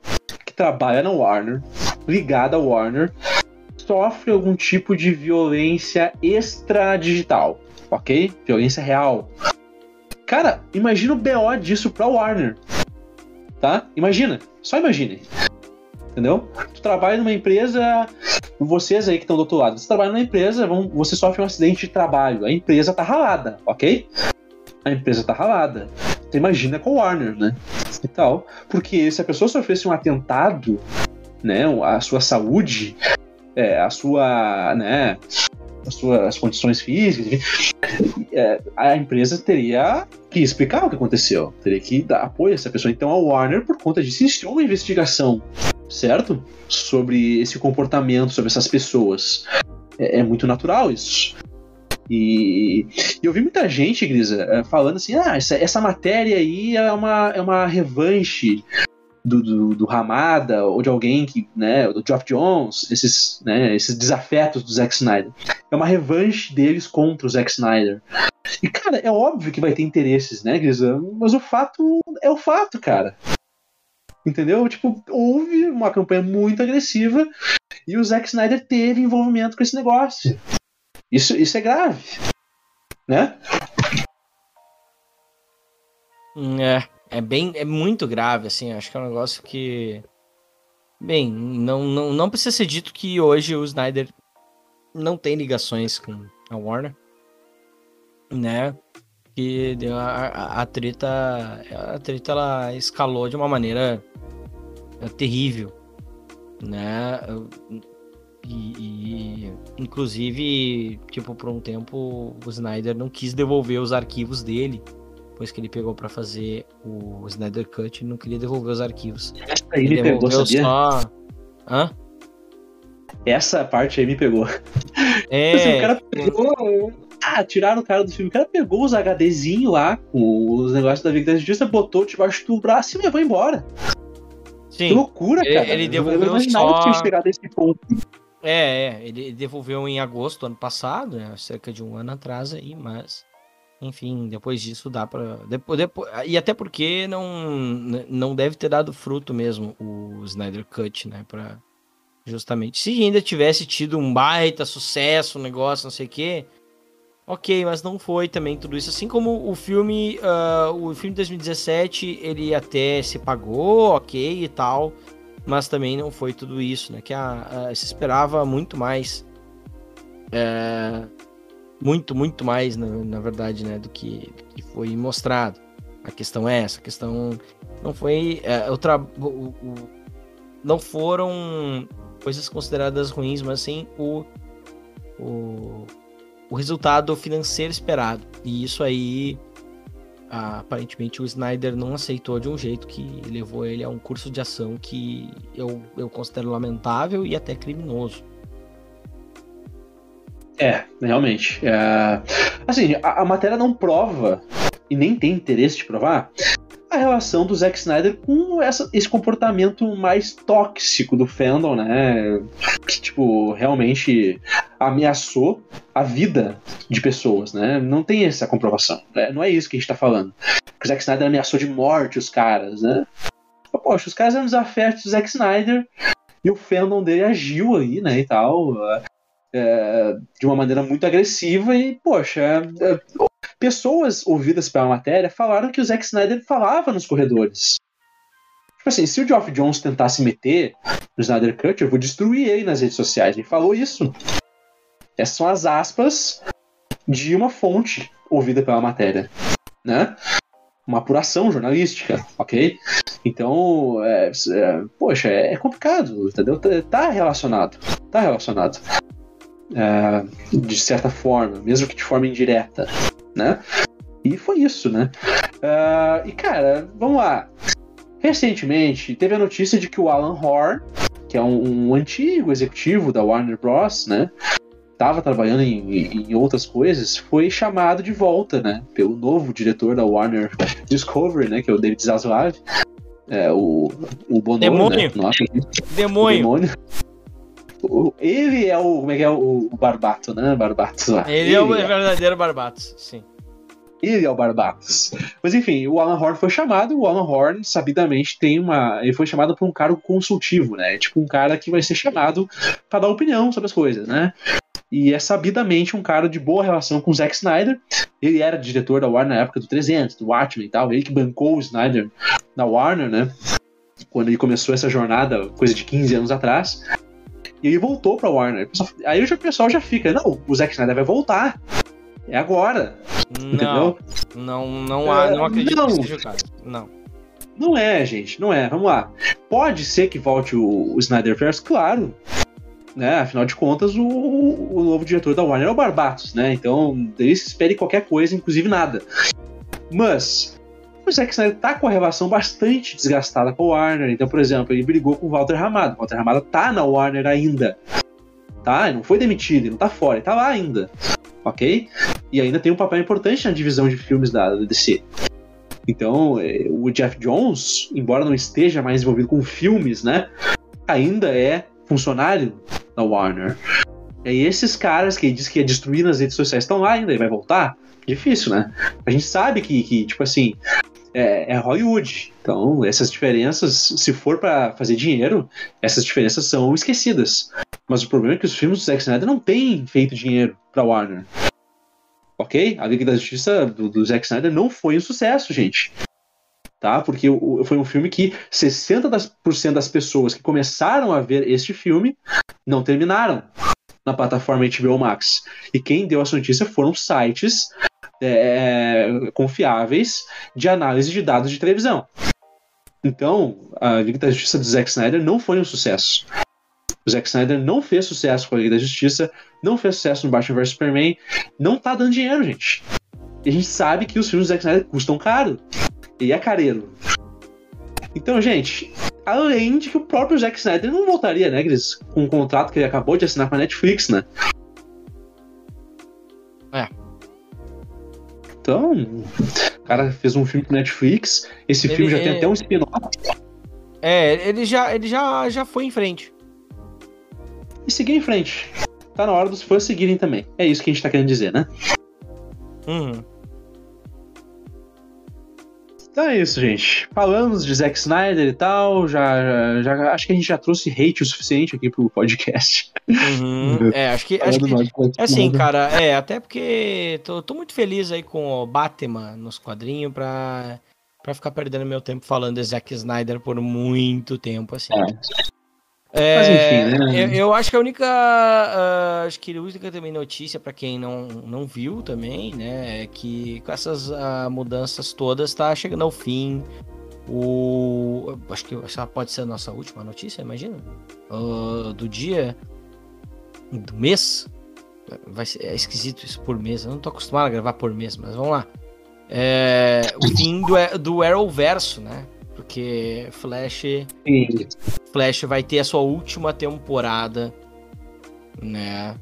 que trabalha na Warner, ligada à Warner, sofre algum tipo de violência extradigital, ok? Violência real. Cara, imagina o B O disso pra Warner, tá? Imagina, só imagine. Entendeu? Tu trabalha numa empresa, vocês aí que estão do outro lado, você trabalha numa empresa, vão, você sofre um acidente de trabalho, a empresa tá ralada, ok? A empresa tá ralada. Você imagina com o Warner, né? E tal. Porque se a pessoa sofresse um atentado, né, a sua saúde, é, a sua, né, as suas condições físicas, é, a empresa teria que explicar o que aconteceu, teria que dar apoio a essa pessoa. Então a Warner, por conta disso, iniciou uma investigação, certo? Sobre esse comportamento, sobre essas pessoas. É, é muito natural isso. E, e eu vi muita gente, Grisa, falando assim: ah, essa, essa matéria aí é uma, é uma revanche do, do, do Hamada ou de alguém que, né, do Geoff Johns, esses, né, esses desafetos do Zack Snyder. É uma revanche deles contra o Zack Snyder. E, cara, é óbvio que vai ter interesses, né, Grisa? Mas o fato é o fato, cara. Entendeu? Tipo, houve uma campanha muito agressiva e o Zack Snyder teve envolvimento com esse negócio. Isso, isso é grave. Né? É, é bem... É muito grave, assim. Acho que é um negócio que... Bem, não, não, não precisa ser dito que hoje o Snyder não tem ligações com a Warner. Né? Que deu a, a, a treta, a treta ela escalou de uma maneira terrível, né? E, e inclusive, tipo, por um tempo o Snyder não quis devolver os arquivos dele, pois que ele pegou para fazer o Snyder Cut, ele não queria devolver os arquivos. Essa aí ele me pegou, sabia? Só... Hã? Essa parte aí me pegou. É. Assim, o cara pegou... Ah, tiraram o cara do filme. O cara pegou os HDzinhos lá, os negócios da Liga da Justiça, botou debaixo do braço e levou embora. Sim. Que loucura, ele, cara. Ele devolveu não só... que tinha desse ponto. É, é, ele devolveu em agosto do ano passado, né, cerca de um ano atrás aí, mas... Enfim, depois disso dá pra... Depois, depois... E até porque não, não deve ter dado fruto mesmo o Snyder Cut, né, pra... Justamente. Se ainda tivesse tido um baita sucesso, um negócio, não sei o quê... Ok, mas não foi também tudo isso. Assim como o filme, uh, o filme de dois mil e dezessete, ele até se pagou, ok e tal, mas também não foi tudo isso, né? Que a, a, se esperava muito mais, é, muito, muito mais, na, na verdade, né? Do que, do que foi mostrado. A questão é essa, a questão não foi, é, o tra... o, o, não foram coisas consideradas ruins, mas sim o, o o resultado financeiro esperado. E isso aí, ah, aparentemente o Snyder não aceitou de um jeito que levou ele a um curso de ação que eu, eu considero lamentável e até criminoso. É, realmente. É... Assim, a, a matéria não prova, e nem tem interesse de provar, a relação do Zack Snyder com essa, esse comportamento mais tóxico do fandom, né? Que, tipo, realmente ameaçou a vida de pessoas, né? Não tem essa comprovação. Né? Não é isso que a gente tá falando. O Zack Snyder ameaçou de morte os caras, né? Poxa, os caras eram desafetos do Zack Snyder e o fandom dele agiu aí, né, e tal, é, de uma maneira muito agressiva e, poxa... É, pessoas ouvidas pela matéria falaram que o Zack Snyder falava nos corredores. Tipo assim, se o Geoff Johns tentasse meter no Snyder Cut, eu vou destruir ele nas redes sociais. Ele falou isso. Essas são as aspas de uma fonte ouvida pela matéria, né? Uma apuração jornalística, ok? Então, é, é, poxa, é complicado, entendeu? Tá relacionado, tá relacionado. uh, de certa forma, mesmo que de forma indireta, né? E foi isso, né? Uh, e, cara, vamos lá. Recentemente, teve a notícia de que o Alan Moore, que é um, um antigo executivo da Warner Bros., né? Estava trabalhando em, em outras coisas, foi chamado de volta, né? Pelo novo diretor da Warner Discovery, né? Que é o David Zaslav. É, o, o Bono, Demônio. Né? Nossa, Demônio. O demônio. Ele é o... Como é que é? O, o Barbato, né? Barbatos lá. Ele, ele é o é... verdadeiro Barbatos, sim. Ele é o Barbatos. Mas enfim, o Alan Moore foi chamado. O Alan Moore, sabidamente, tem uma... Ele foi chamado por um cargo consultivo, né? Tipo, um cara que vai ser chamado para dar opinião sobre as coisas, né? E é sabidamente um cara de boa relação com o Zack Snyder. Ele era diretor da Warner na época do trezentos, do Watchmen e tal. Ele que bancou o Snyder na Warner, né? Quando ele começou essa jornada, coisa de quinze anos atrás. E ele voltou pra Warner. Aí o pessoal já fica, não, o Zack Snyder vai voltar. É agora. Não, entendeu? Não, não, há, não acredito não. que seja o caso. Não. Não é, gente, não é. Vamos lá. Pode ser que volte o, o Snyderverse, claro. Né? Afinal de contas, o, o novo diretor da Warner é o Barbatos, né? Então, eles esperem qualquer coisa, inclusive nada. Mas o Zack Snyder tá com a relação bastante desgastada com a Warner. Então, por exemplo, ele brigou com o Walter Hamada. O Walter Hamada tá na Warner ainda. Tá? Ele não foi demitido, ele não tá fora, ele tá lá ainda. Ok? E ainda tem um papel importante na divisão de filmes da D C. Então, o Geoff Johns, embora não esteja mais envolvido com filmes, né? Ainda é funcionário da Warner. E esses caras que diz que ia destruir nas redes sociais estão lá ainda, ele vai voltar? Difícil, né? A gente sabe que, que tipo assim, é, é Hollywood. Então, essas diferenças, se for pra fazer dinheiro, essas diferenças são esquecidas. Mas o problema é que os filmes do Zack Snyder não têm feito dinheiro pra Warner. Ok? A Liga da Justiça do, do Zack Snyder não foi um sucesso, gente. Tá? Porque o, foi um filme que sessenta por cento das pessoas que começaram a ver este filme não terminaram na plataforma H B O Max. E quem deu essa notícia foram sites é, confiáveis de análise de dados de televisão. Então, a Liga da Justiça do Zack Snyder não foi um sucesso. O Zack Snyder não fez sucesso com a Liga da Justiça, não fez sucesso no Batman versus. Superman, não tá dando dinheiro, gente. E a gente sabe que os filmes do Zack Snyder custam caro. E é careiro. Então, gente, além de que o próprio Zack Snyder não voltaria, né, Gris? Com o contrato que ele acabou de assinar com a Netflix, né? É. Então, o cara fez um filme com a Netflix, esse ele, filme já ele, tem até um spin-off. É, ele, já, ele já, já foi em frente. E seguir em frente. Tá na hora dos fãs seguirem também. É isso que a gente tá querendo dizer, né? Uhum. Então é isso, gente. Falamos de Zack Snyder e tal. Já, já, já, acho que a gente já trouxe hate o suficiente aqui pro podcast. Uhum. É, acho que... Acho que é assim, cara. É, até porque tô, tô muito feliz aí com o Batman nos quadrinhos pra, pra ficar perdendo meu tempo falando de Zack Snyder por muito tempo, assim. É. É, mas enfim, né? eu, eu acho que a única uh, acho que a única também notícia para quem não, não viu também, né, é que com essas uh, mudanças todas tá chegando ao fim o, acho que essa pode ser a nossa última notícia, imagina, uh, do dia, do mês. Vai ser, é esquisito isso por mês, eu não tô acostumado a gravar por mês, mas vamos lá. É, o fim do, do Arrowverso, né? Porque Flash, Flash vai ter a sua última temporada, né?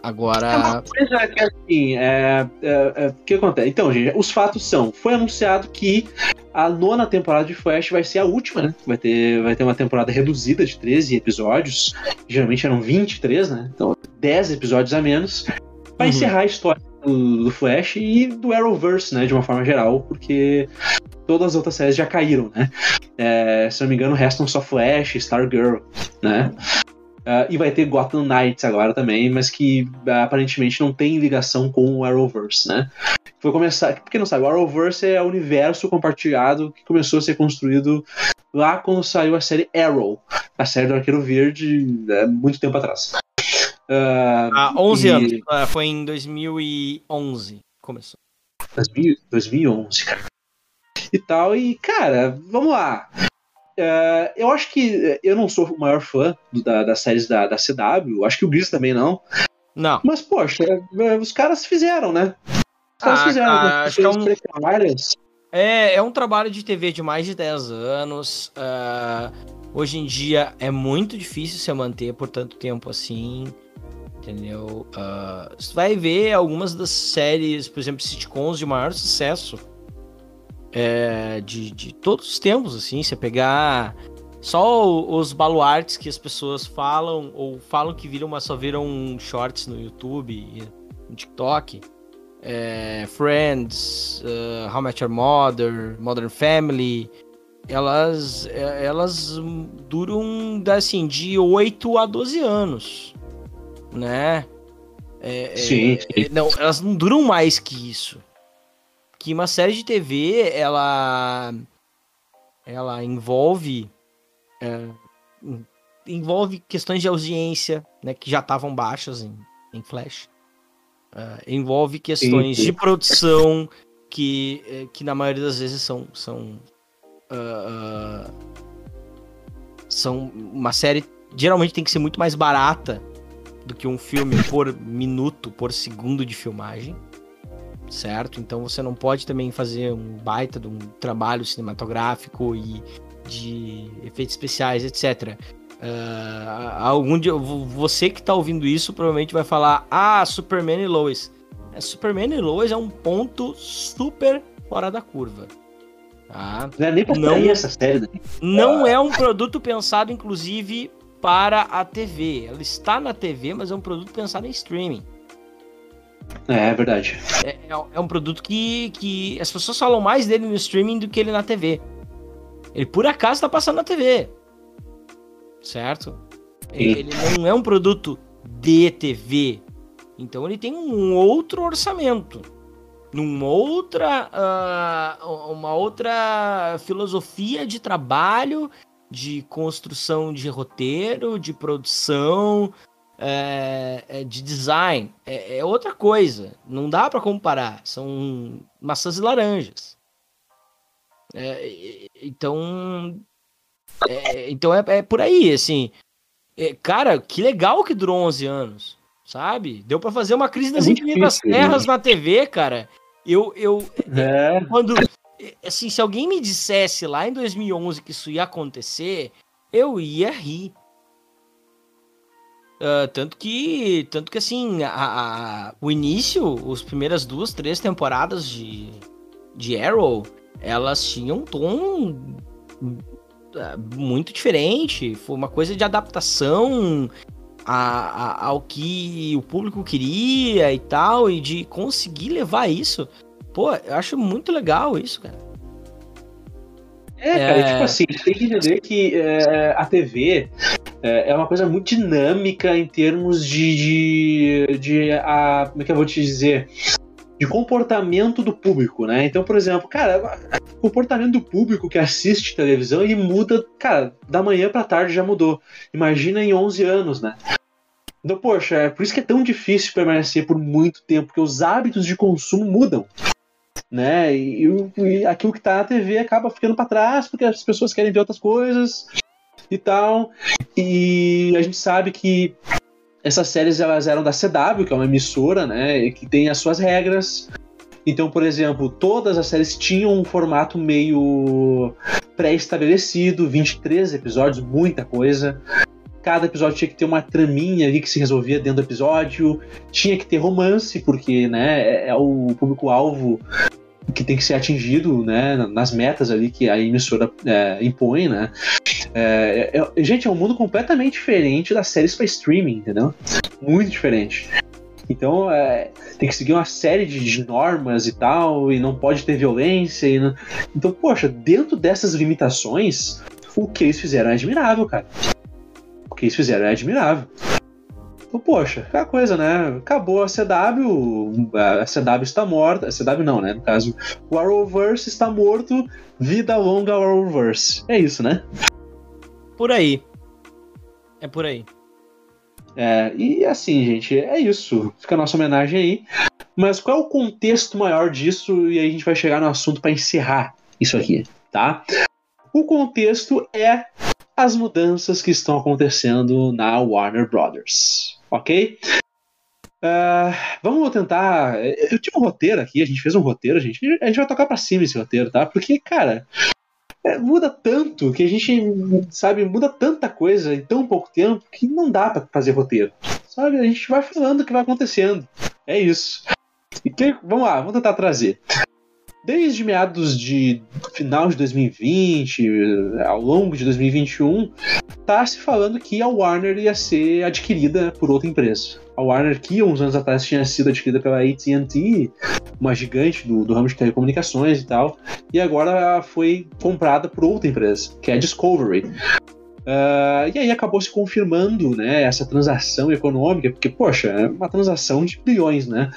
Agora... É uma coisa que, assim, é, é, é, que acontece? Então, gente, os fatos são, foi anunciado que a nona temporada de Flash vai ser a última, né? Vai ter, vai ter uma temporada reduzida de treze episódios, geralmente eram vinte e três, né? Então, dez episódios a menos, vai uhum. encerrar a história do Flash e do Arrowverse, né? De uma forma geral, porque... Todas as outras séries já caíram, né? É, se não me engano, restam só Flash, Stargirl, né? Uh, e vai ter Gotham Knights agora também, mas que aparentemente não tem ligação com o Arrowverse, né? Foi começar... Porque não sabe, o Arrowverse é o universo compartilhado que começou a ser construído lá quando saiu a série Arrow, a série do Arqueiro Verde, é, muito tempo atrás. Uh, Há onze e... anos, foi em dois mil e onze que começou. dois mil e onze, cara. E tal, e cara, vamos lá. Uh, eu acho que eu não sou o maior fã do, da, das séries da, da C W, acho que o Gris também não. Não. Mas, poxa, os caras fizeram, né? Os caras ah, fizeram. Ah, acho que é, um... é, é um trabalho de T V de mais de dez anos. Uh, hoje em dia é muito difícil se manter por tanto tempo assim, entendeu? Uh, você vai ver algumas das séries, por exemplo, sitcoms de maior sucesso. É, de, de todos os tempos, assim, você pegar só o, os baluartes que as pessoas falam, ou falam que viram, mas só viram shorts no YouTube e no TikTok, é, Friends, uh, How I Met Your Mother, Modern Family, elas, elas duram, assim, de oito a doze anos, né? É, sim, é, sim. Não, elas não duram mais que isso. Que uma série de T V, ela, ela envolve, é, envolve questões de audiência, né, que já estavam baixas em, em Flash. É, envolve questões Sim. de produção que, que na maioria das vezes são... São, uh, são uma série... Geralmente tem que ser muito mais barata do que um filme por minuto, por segundo de filmagem. Certo? Então você não pode também fazer um baita de um trabalho cinematográfico e de efeitos especiais, etcétera. Uh, algum dia, você que tá ouvindo isso provavelmente vai falar, ah, Superman e Lois. É, Superman e Lois é um ponto super fora da curva. Tá? Não é nem pra não, essa série. Né? Não é um produto pensado, inclusive, para a T V. Ela está na T V, mas é um produto pensado em streaming. É, é verdade. É, é um produto que, que as pessoas falam mais dele no streaming do que ele na T V. Ele por acaso tá passando na T V. Certo? Ele, ele não é um produto de T V. Então ele tem um outro orçamento. Numa outra, uh, uma outra filosofia de trabalho, de construção de roteiro, de produção... É, de design, é, é outra coisa, não dá pra comparar, são maçãs e laranjas, é, então é, então é, é por aí, assim, é, cara, que legal que durou onze anos, sabe, deu pra fazer uma Crise das Infinitas Terras na T V, cara, eu, eu é. quando, assim, se alguém me dissesse lá em dois mil e onze que isso ia acontecer, eu ia rir. Uh, tanto que, tanto que assim, a, a, o início, as primeiras duas, três temporadas de, de Arrow, elas tinham um tom uh, muito diferente. Foi uma coisa de adaptação a, a, ao que o público queria e tal, e de conseguir levar isso. Pô, eu acho muito legal isso, cara. É, cara, é... tipo assim, tem que entender que é, a T V... é uma coisa muito dinâmica em termos de, de, de a, como é que eu vou te dizer, de comportamento do público, né? Então, por exemplo, cara, o comportamento do público que assiste televisão, ele muda, cara, da manhã pra tarde já mudou. Imagina em onze anos, né? Então, poxa, é por isso que é tão difícil permanecer por muito tempo, porque os hábitos de consumo mudam, né? E, e aquilo que tá na T V acaba ficando pra trás, porque as pessoas querem ver outras coisas... e tal, e a gente sabe que essas séries elas eram da C W, que é uma emissora, né, que tem as suas regras. Então, por exemplo, todas as séries tinham um formato meio pré-estabelecido, vinte e três episódios, muita coisa. Cada episódio tinha que ter uma traminha ali que se resolvia dentro do episódio, tinha que ter romance, porque, né, é o público-alvo que tem que ser atingido, né, nas metas ali que a emissora é, impõe, né. É, é, gente, é um mundo completamente diferente das séries para streaming, entendeu? Muito diferente. Então, é, tem que seguir uma série de, de normas e tal, e não pode ter violência. E não... Então, poxa, dentro dessas limitações, o que eles fizeram é admirável, cara. O que eles fizeram é admirável. Então, poxa, aquela coisa, né? Acabou a C W, a C W está morta. A C W não, né? No caso, o Arrowverse está morto, vida longa ao Arrowverse. É isso, né? Por aí. É por aí. É, e assim, gente, é isso. Fica a nossa homenagem aí. Mas qual é o contexto maior disso? E aí a gente vai chegar no assunto para encerrar isso aqui, tá? O contexto é as mudanças que estão acontecendo na Warner Brothers, ok? Uh, vamos tentar... Eu tinha um roteiro aqui, a gente fez um roteiro, gente. A gente vai tocar pra cima esse roteiro, tá? Porque, cara... É, muda tanto que a gente, sabe, muda tanta coisa em tão pouco tempo que não dá pra fazer roteiro, sabe? A gente vai falando o que vai acontecendo, é isso. E que, vamos lá, vamos tentar trazer. Desde meados de final de dois mil e vinte, ao longo de dois mil e vinte e um, tá se falando que a Warner ia ser adquirida por outra empresa. A Warner, que uns anos atrás tinha sido adquirida pela A T e T, uma gigante do, do ramo de telecomunicações e tal, e agora foi comprada por outra empresa, que é a Discovery. Uh, e aí acabou se confirmando, né, essa transação econômica, porque, poxa, é uma transação de bilhões, né?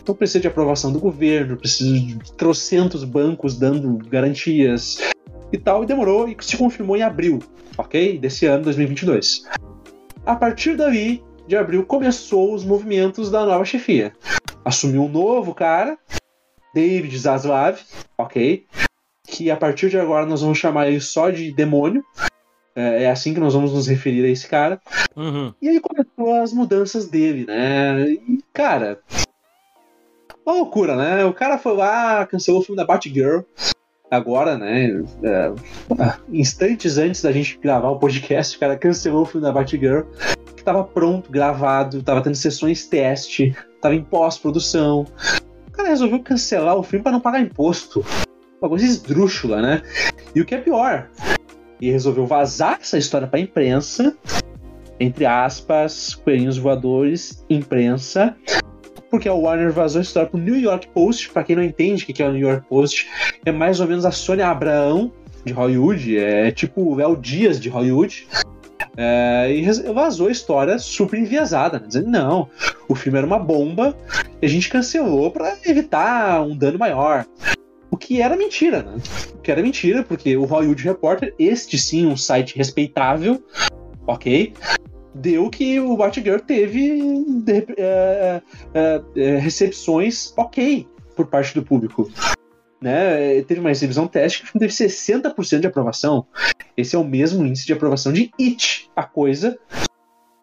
Então precisa de aprovação do governo, precisa de trocentos bancos dando garantias e tal, e demorou e se confirmou em abril, ok? Desse ano, dois mil e vinte e dois. A partir daí, de abril, começou os movimentos da nova chefia. Assumiu um novo cara, David Zaslav, ok? Que a partir de agora nós vamos chamar ele só de demônio. É assim que nós vamos nos referir a esse cara. Uhum. E aí começou as mudanças dele, né? E, cara... Uma loucura, né? O cara foi lá, cancelou o filme da Batgirl. Agora, né? É, instantes antes da gente gravar o podcast, o cara cancelou o filme da Batgirl, que tava pronto, gravado, tava tendo sessões teste, tava em pós-produção. O cara resolveu cancelar o filme pra não pagar imposto. Uma coisa esdrúxula, né? E o que é pior, ele resolveu vazar essa história pra imprensa, entre aspas, coelhinhos voadores, imprensa, porque a Warner vazou a história pro New York Post. Pra quem não entende o que é o New York Post, é mais ou menos a Sônia Abraão de Hollywood, é tipo o Léo Dias de Hollywood, é, e vazou a história super enviesada, né? Dizendo, não, o filme era uma bomba e a gente cancelou pra evitar um dano maior. O que era mentira, né? O que era mentira, porque o Hollywood Reporter, este sim, um site respeitável, ok? Deu que o Batgirl teve de, é, é, é, recepções ok por parte do público, né? Teve uma exibição teste que teve sessenta por cento de aprovação. Esse é o mesmo índice de aprovação de It, a coisa,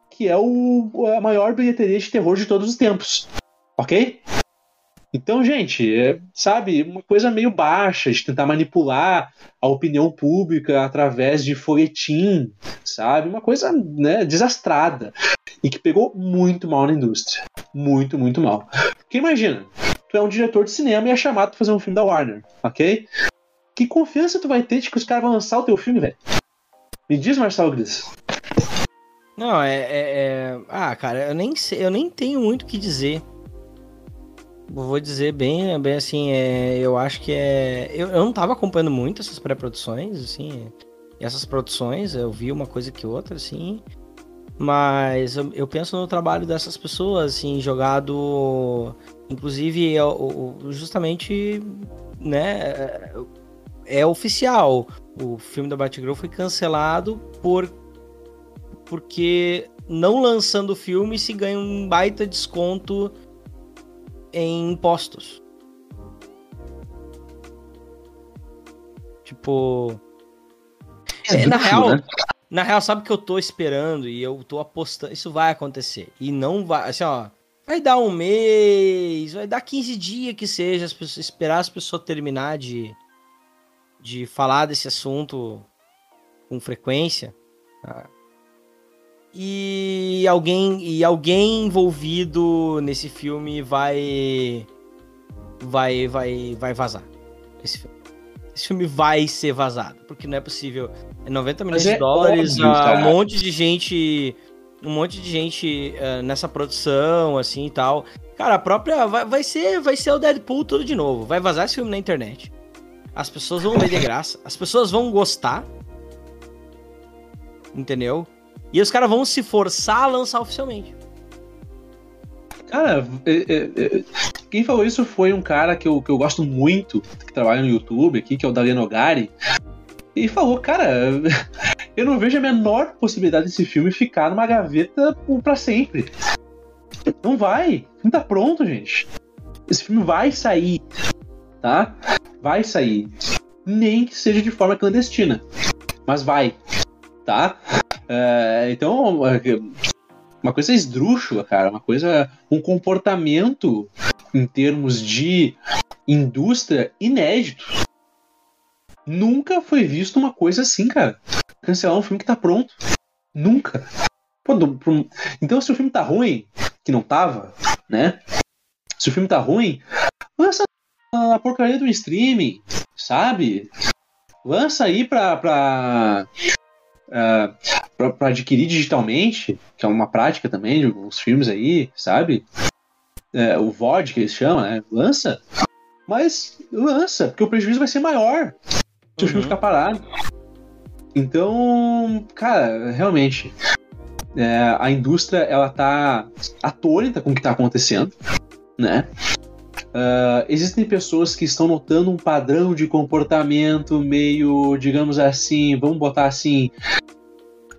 que é o, a maior bilheteria de terror de todos os tempos, ok? Então, gente, é, sabe, uma coisa meio baixa de tentar manipular a opinião pública através de folhetim, sabe? Uma coisa, né, desastrada. E que pegou muito mal na indústria. Muito, muito mal. Porque imagina, tu é um diretor de cinema e é chamado pra fazer um filme da Warner, ok? Que confiança tu vai ter de que os caras vão lançar o teu filme, velho? Me diz, Marcelo Gris. Não, é, é, é... Ah, cara, eu nem, sei, eu nem tenho muito o que dizer. Vou dizer bem, bem assim, é, eu acho que é... Eu, eu não tava acompanhando muito essas pré-produções, assim, essas produções, eu vi uma coisa que outra, assim, mas eu, eu penso no trabalho dessas pessoas, assim, jogado... Inclusive, eu, eu, justamente, né, é oficial, o filme da Batgirl foi cancelado por... porque não lançando o filme se ganha um baita desconto... em impostos. Tipo... É, na real, na real, sabe que eu tô esperando e eu tô apostando, isso vai acontecer. E não vai, assim, ó, vai dar um mês, vai dar quinze dias que seja, as pessoas, esperar as pessoas terminar de, de falar desse assunto com frequência, tá? E alguém, e alguém envolvido nesse filme vai, vai, vai, vai vazar. Esse filme. Esse filme vai ser vazado, porque não é possível. É noventa milhões de dólares, óbvio, um monte de gente, um monte de gente uh, nessa produção, assim e tal. Cara, a própria vai, vai ser, vai ser o Deadpool tudo de novo. Vai vazar esse filme na internet. As pessoas vão ver de graça. As pessoas vão gostar, entendeu? E os caras vão se forçar a lançar oficialmente. Cara, é, é, é, quem falou isso foi um cara que eu, que eu gosto muito, que trabalha no YouTube aqui, que é o Dalian Nogari. E falou, cara, eu não vejo a menor possibilidade desse filme ficar numa gaveta pra sempre. Não vai. Não tá pronto, gente. Esse filme vai sair, tá? Vai sair. nem que seja de forma clandestina, mas vai, tá? Uh, então, uma coisa esdrúxula, cara, uma coisa, um comportamento em termos de indústria inédito. Nunca foi visto uma coisa assim, cara. Cancelar um filme que tá pronto. Nunca. Pô, do, pro... Então, se o filme tá ruim, que não tava, né? Se o filme tá ruim, lança a porcaria do streaming, sabe? Lança aí pra... pra... Uh, pra, pra adquirir digitalmente, que é uma prática também de alguns filmes aí, sabe? É, o V O D que eles chamam, né? Lança, mas lança, porque o prejuízo vai ser maior se uhum. o filme ficar parado. Então, cara, realmente é, a indústria, ela tá atônita com o que tá acontecendo, né? Uh, existem pessoas que estão notando um padrão de comportamento meio, digamos assim, vamos botar assim,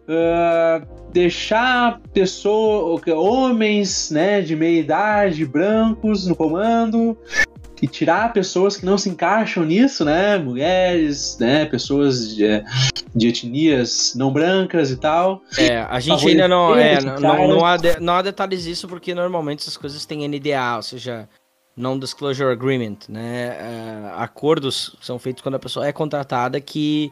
uh, deixar pessoa, homens, né, de meia idade, brancos no comando, e tirar pessoas que não se encaixam nisso, né, mulheres, né, pessoas de, de etnias não brancas e tal. É, a gente ainda não, é, não, não, há de, não há detalhes disso, porque normalmente essas coisas têm N D A, ou seja... Non-disclosure agreement, né? Uh, acordos são feitos quando a pessoa é contratada que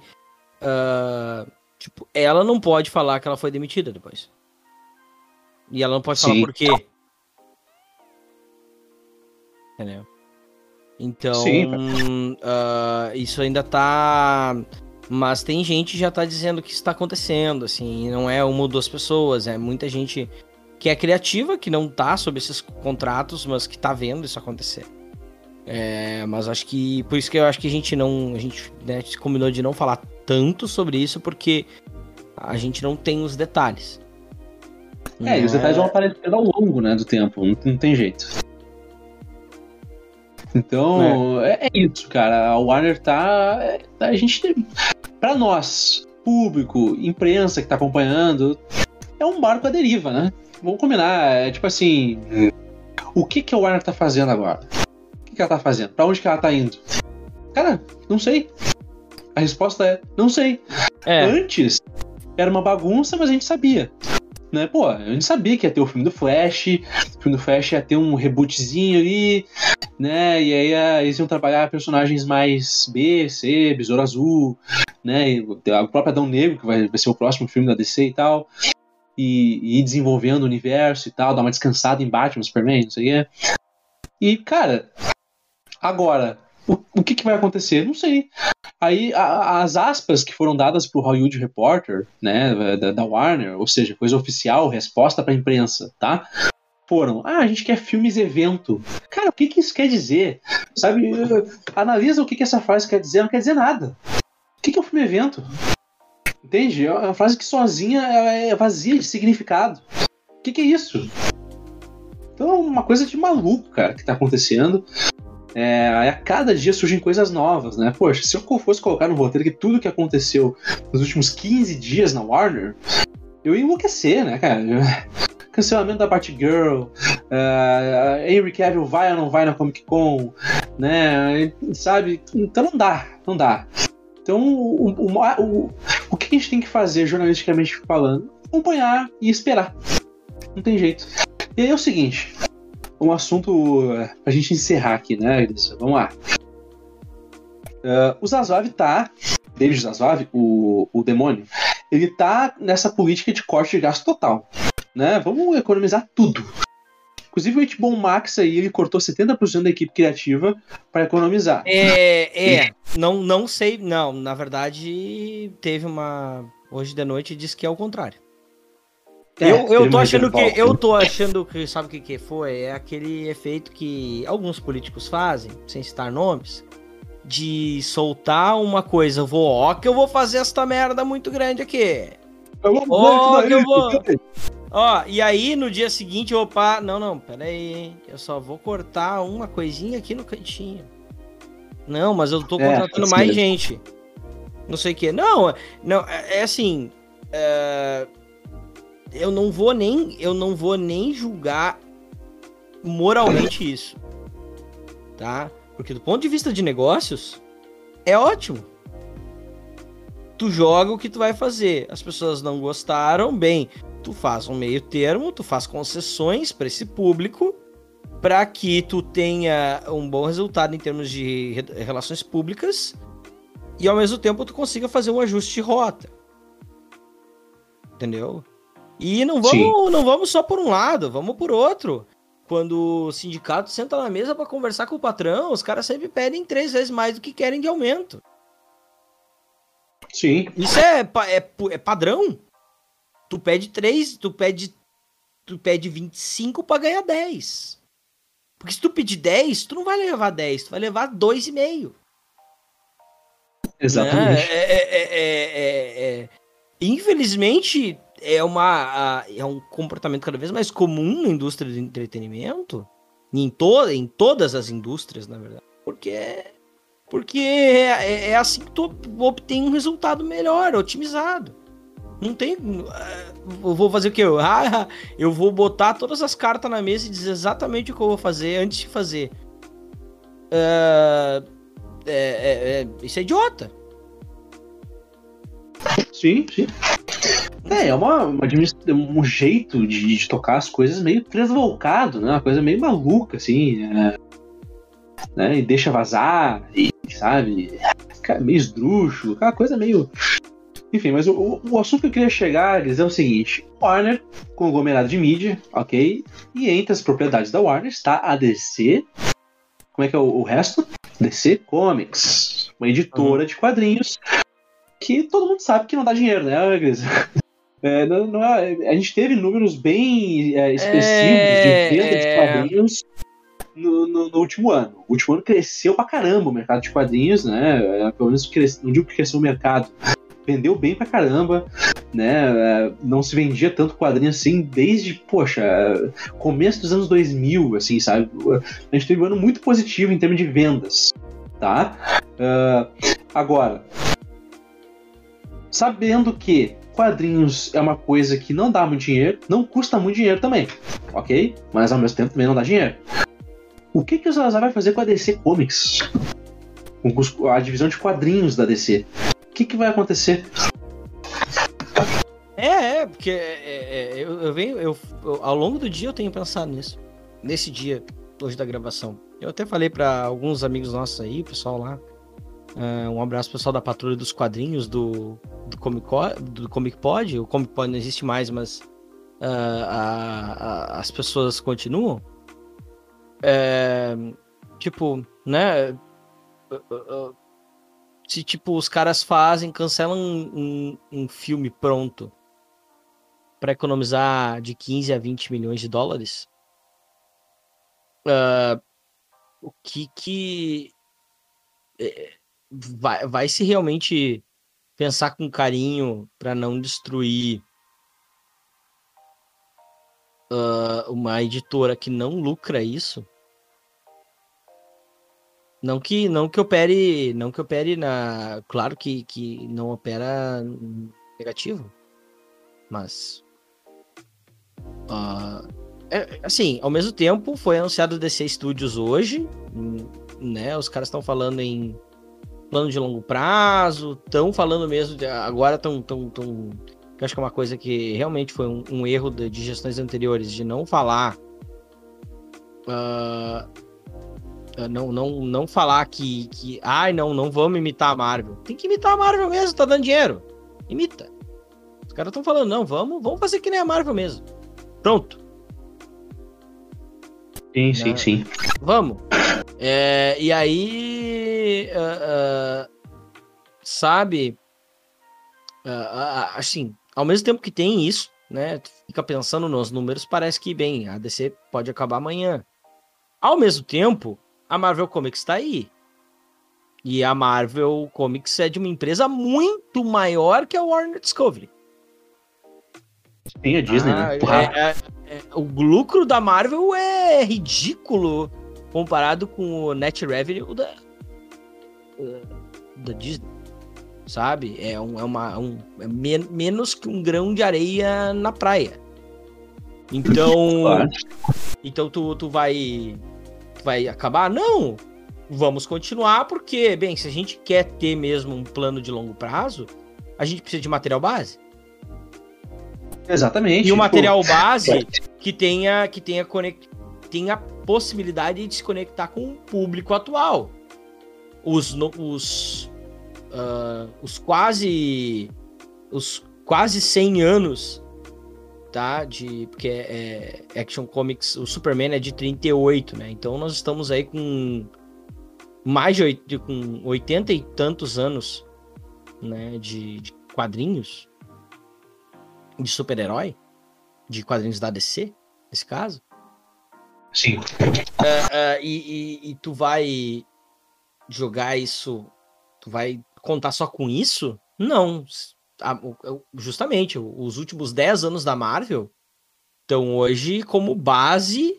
uh, tipo, ela não pode falar que ela foi demitida depois. E ela não pode falar Sim. por quê. Entendeu? Então, Sim, uh, isso ainda tá... Mas tem gente que já tá dizendo que isso tá acontecendo, assim, não é uma ou duas pessoas, é muita gente... que é criativa, que não tá sob esses contratos, mas que tá vendo isso acontecer. É, mas acho que... Por isso que eu acho que a gente não... A gente, né, se combinou de não falar tanto sobre isso, porque a gente não tem os detalhes. É, e os detalhes vão aparecendo ao longo, né, do tempo. Não, não tem jeito. Então, é. É, é isso, cara. A Warner tá... A gente... Pra nós, público, imprensa que tá acompanhando, é um barco à deriva, né? Vamos combinar, é tipo assim, o que que a Warner tá fazendo agora? O que que ela tá fazendo? Pra onde que ela tá indo? Cara, não sei. A resposta é, não sei. É. Antes, era uma bagunça, mas a gente sabia. Né? Pô, a gente sabia que ia ter o filme do Flash, o filme do Flash ia ter um rebootzinho ali, né, e aí eles iam trabalhar personagens mais B, C, Besouro Azul, né, e o próprio Adão Negro, que vai, vai ser o próximo filme da D C e tal... E, e desenvolvendo o universo e tal, dar uma descansada em Batman, Superman, não sei o que. E, cara, agora, o, o que, que vai acontecer? Não sei. Aí, a, as aspas que foram dadas pro Hollywood Reporter, né, da, da Warner, ou seja, coisa oficial, resposta pra imprensa, tá? Foram, ah, a gente quer filmes evento. Cara, o que que isso quer dizer? Sabe, analisa o que que essa frase quer dizer, não quer dizer nada. O que que é um filme evento? Entende? É uma frase que sozinha é vazia de significado. O que, que é isso? Então é uma coisa de maluco, cara, que tá acontecendo. É, a cada dia surgem coisas novas, né? Poxa, se eu fosse colocar no roteiro que tudo que aconteceu nos últimos quinze dias na Warner, eu ia enlouquecer, né, cara? Cancelamento da Batgirl, uh, Henry Cavill vai ou não vai na Comic Con, né? Sabe? Então não dá, não dá. Então, o, o, o, o que a gente tem que fazer, jornalisticamente falando? Acompanhar e esperar. Não tem jeito. E aí é o seguinte, um assunto pra gente encerrar aqui, né, Elisa? Vamos lá. Uh, o Zaslav tá, David Zaslav, o, o demônio, ele tá nessa política de corte de gasto total, né? Vamos economizar tudo. Inclusive o H B O Max aí, ele cortou setenta por cento da equipe criativa para economizar. É, é, não, não sei, não, na verdade teve uma, hoje de noite disse que é o contrário. É, eu, eu, tô achando que, eu tô achando que, sabe o que que foi? É aquele efeito que alguns políticos fazem, sem citar nomes, de soltar uma coisa, eu vou, ó que eu vou fazer esta merda muito grande aqui. Eu vou, ó, eu que eu vou... Ó, oh, e aí no dia seguinte, opa, não, não, peraí, eu só vou cortar uma coisinha aqui no cantinho. Não, mas eu tô contratando é, mais mesmo. gente. Não sei o quê. Não, não, é assim, uh, eu não vou nem, eu não vou nem julgar moralmente isso, tá? Porque do ponto de vista de negócios, é ótimo. Tu joga o que tu vai fazer. As pessoas não gostaram, bem, tu faz um meio termo, tu faz concessões para esse público, para que tu tenha um bom resultado em termos de re- relações públicas e ao mesmo tempo tu consiga fazer um ajuste de rota. Entendeu? E não vamos, não vamos só por um lado, vamos por outro. Quando o sindicato senta na mesa para conversar com o patrão, os caras sempre pedem três vezes mais do que querem de aumento. Sim. Isso é, é, é padrão. Tu pede três, tu pede, tu pede vinte e cinco para ganhar dez. Porque se tu pedir dez, tu não vai levar dez, tu vai levar dois vírgula cinco. Exatamente. É, é, é, é, é, é. Infelizmente, é, uma, é um comportamento cada vez mais comum na indústria do entretenimento. Em, to, em todas as indústrias, na verdade. Porque, porque é, é assim que tu obtém um resultado melhor, otimizado. Não tem... Eu vou fazer o quê? Ah, eu vou botar todas as cartas na mesa e dizer exatamente o que eu vou fazer antes de fazer. Uh, é, é, é, isso é idiota. Sim, sim. É, é uma, uma, um jeito de, de tocar as coisas meio transvolcado, né? Uma coisa meio maluca, assim, né? né? E deixa vazar, e, sabe? Meio esdrúxulo, aquela coisa meio... Enfim, mas o, o assunto que eu queria chegar é o seguinte. Warner, conglomerado de mídia, ok? E entre as propriedades da Warner está a D C... Como é que é o, o resto? D C Comics. Uma editora uhum. de quadrinhos... que todo mundo sabe que não dá dinheiro, né, Cris? É, não, não é, a gente teve números bem é, expressivos é, de venda é... de quadrinhos no, no, no último ano. O último ano cresceu pra caramba o mercado de quadrinhos, né? Pelo menos cresce, não digo que cresceu o mercado. Vendeu bem pra caramba, né? Não se vendia tanto quadrinho assim desde, poxa, começo dos anos dois mil, assim, sabe? A gente teve um ano muito positivo em termos de vendas, tá? Uh, agora... Sabendo que quadrinhos é uma coisa que não dá muito dinheiro, não custa muito dinheiro também, ok? Mas ao mesmo tempo também não dá dinheiro. O que, que o Salazar vai fazer com a D C Comics? Com a divisão de quadrinhos da D C. O que, que vai acontecer? É, é, porque é, é, eu, eu venho, eu, eu, ao longo do dia eu tenho pensado nisso. Nesse dia, hoje da gravação. Eu até falei para alguns amigos nossos aí, pessoal lá. Uh, um abraço pessoal da Patrulha dos Quadrinhos do, do, Comic, do Comic Pod. O Comic Pod não existe mais, mas uh, a, a, as pessoas continuam. É, tipo, né? Uh, uh, se tipo, os caras fazem, cancelam um, um, um filme pronto para economizar de quinze a vinte milhões de dólares. Uh, o que que... É... Vai, vai se realmente pensar com carinho para não destruir uh, uma editora que não lucra isso? Não que, não que opere, não que opere na... Claro que, que não opera negativo, mas... Uh, é, assim, ao mesmo tempo, foi anunciado o D C Studios hoje, né? Os caras estão falando em... plano de longo prazo, estão falando mesmo, de, agora estão, tão, tão, acho que é uma coisa que realmente foi um, um erro de, de gestões anteriores, de não falar, uh, não, não, não falar que, que, ai não, não vamos imitar a Marvel, tem que imitar a Marvel mesmo, tá dando dinheiro, imita, os caras estão falando, não, vamos, vamos fazer que nem a Marvel mesmo, pronto. Sim, sim, sim. Vamos. É, e aí, uh, uh, sabe, uh, uh, assim, ao mesmo tempo que tem isso, né, tu fica pensando nos números, parece que, bem, a D C pode acabar amanhã. Ao mesmo tempo, a Marvel Comics tá aí. E a Marvel Comics é de uma empresa muito maior que a Warner Discovery. Tem a Disney, ah, né? É, é, é, o lucro da Marvel é ridículo comparado com o net revenue da, da Disney, sabe? É, um, é, uma, um, é men- menos que um grão de areia na praia. Então, então tu, tu vai, vai acabar? Não! vamos continuar porque, bem, se a gente quer ter mesmo um plano de longo prazo, a gente precisa de material base. Exatamente. E um material pô. base que tenha, que tenha, conect... tenha possibilidade de se conectar com o público atual. Os, os, uh, os quase os quase cem anos, tá? De, porque é, é Action Comics, o Superman é de trinta e oito, né? Então nós estamos aí com mais de oito, com oitenta e tantos anos, né? De, de quadrinhos de super-herói, de quadrinhos da D C, nesse caso. Sim. Uh, uh, e, e, e tu vai jogar isso, tu vai contar só com isso? Não. Justamente, os últimos dez anos da Marvel estão hoje como base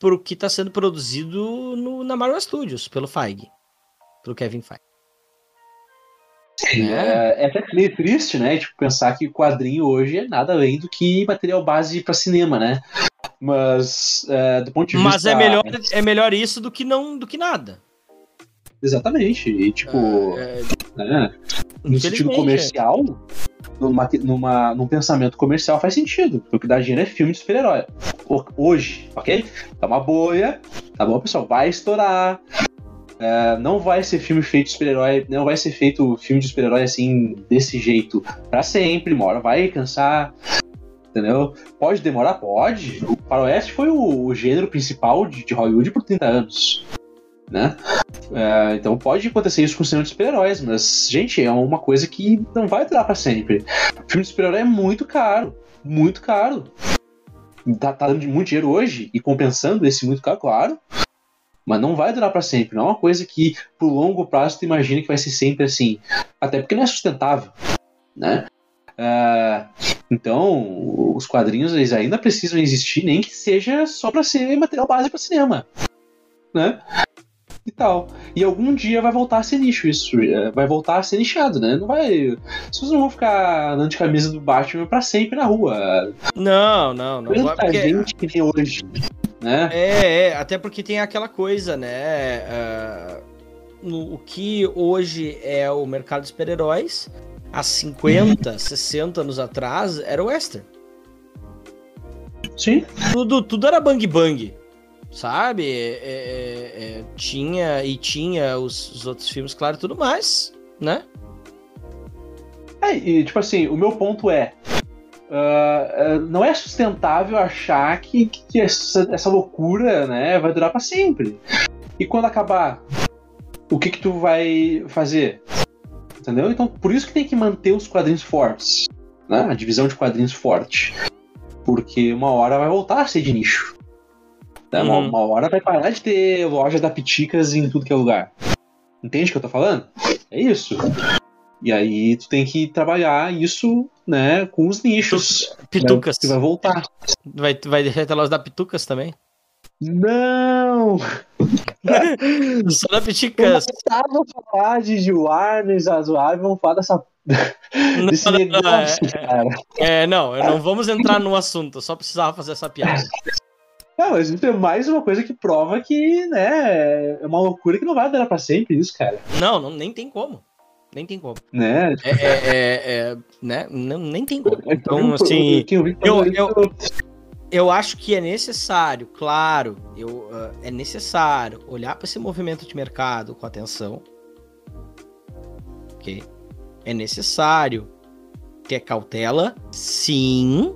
para o que está sendo produzido no, na Marvel Studios, pelo Feige, pelo Kevin Feige. Sim, é, é até triste, né? Tipo, pensar que o quadrinho hoje é nada além do que material base para cinema, né? Mas é, do ponto de vista... Mas é melhor, é melhor isso do que, não, do que nada. Exatamente. E tipo, é, é... Né? No sentido comercial, numa, numa, num pensamento comercial faz sentido. Porque o que dá dinheiro é filme de super-herói. Hoje, ok? Tá uma bolha, tá bom, pessoal? Vai estourar. Uh, não vai ser filme feito de super-herói, não vai ser feito filme de super-herói assim, desse jeito, pra sempre. Uma hora vai cansar, entendeu? Pode demorar? Pode. O faroeste foi o, o gênero principal de, de Hollywood por trinta anos, né? Uh, então pode acontecer isso com o cinema de super-heróis, mas, gente, é uma coisa que não vai durar pra sempre. O filme de super-herói é muito caro, muito caro. Tá, tá dando muito dinheiro hoje e compensando esse muito caro, claro. Mas não vai durar pra sempre, não é uma coisa que pro longo prazo tu imagina que vai ser sempre assim. Até porque não é sustentável, né? Uh, então, os quadrinhos eles ainda precisam existir, nem que seja só pra ser material base pra cinema, né? E tal. E algum dia vai voltar a ser nicho isso, vai voltar a ser nichado, né? Não vai... As pessoas não vão ficar andando de camisa do Batman pra sempre na rua. Não, não, não. Tanta porque... gente que tem hoje... Né? É, é, até porque tem aquela coisa, né? Uh, no, o que hoje é o mercado de super-heróis, há cinquenta, sessenta anos atrás, era o western. Sim. Tudo, tudo era bang-bang, sabe? É, é, é, tinha e tinha os, os outros filmes, claro, tudo mais, né? É, e tipo assim, o meu ponto é... Uh, uh, não é sustentável achar que, que essa, essa loucura, né, vai durar pra sempre. E quando acabar, o que que tu vai fazer? Entendeu? Então, por isso que tem que manter os quadrinhos fortes, né? A divisão de quadrinhos forte. Porque uma hora vai voltar a ser de nicho, né? Uhum. uma, uma hora vai parar de ter loja da Piticas em tudo que é lugar. Entende o que eu tô falando? É isso. E aí tu tem que trabalhar isso, né, com os nichos. Pitucas. Né, que vai voltar. Vai, vai deixar a loja da Pitucas também? Não! Só da Piticas. Vão falar de Warner, Zazuar, vão falar dessa... Não, desse não, negócio, não, é, cara. É, não, não vamos entrar no assunto, eu só precisava fazer essa piada. Não, mas isso é mais uma coisa que prova que, né, é uma loucura que não vai durar pra sempre isso, cara. Não, não nem tem como. Nem tem como. Né? É, é, é, né? Não, nem tem como. Então, assim, eu, eu, eu acho que é necessário, claro, eu, uh, é necessário olhar para esse movimento de mercado com atenção. Okay? É necessário ter cautela, sim.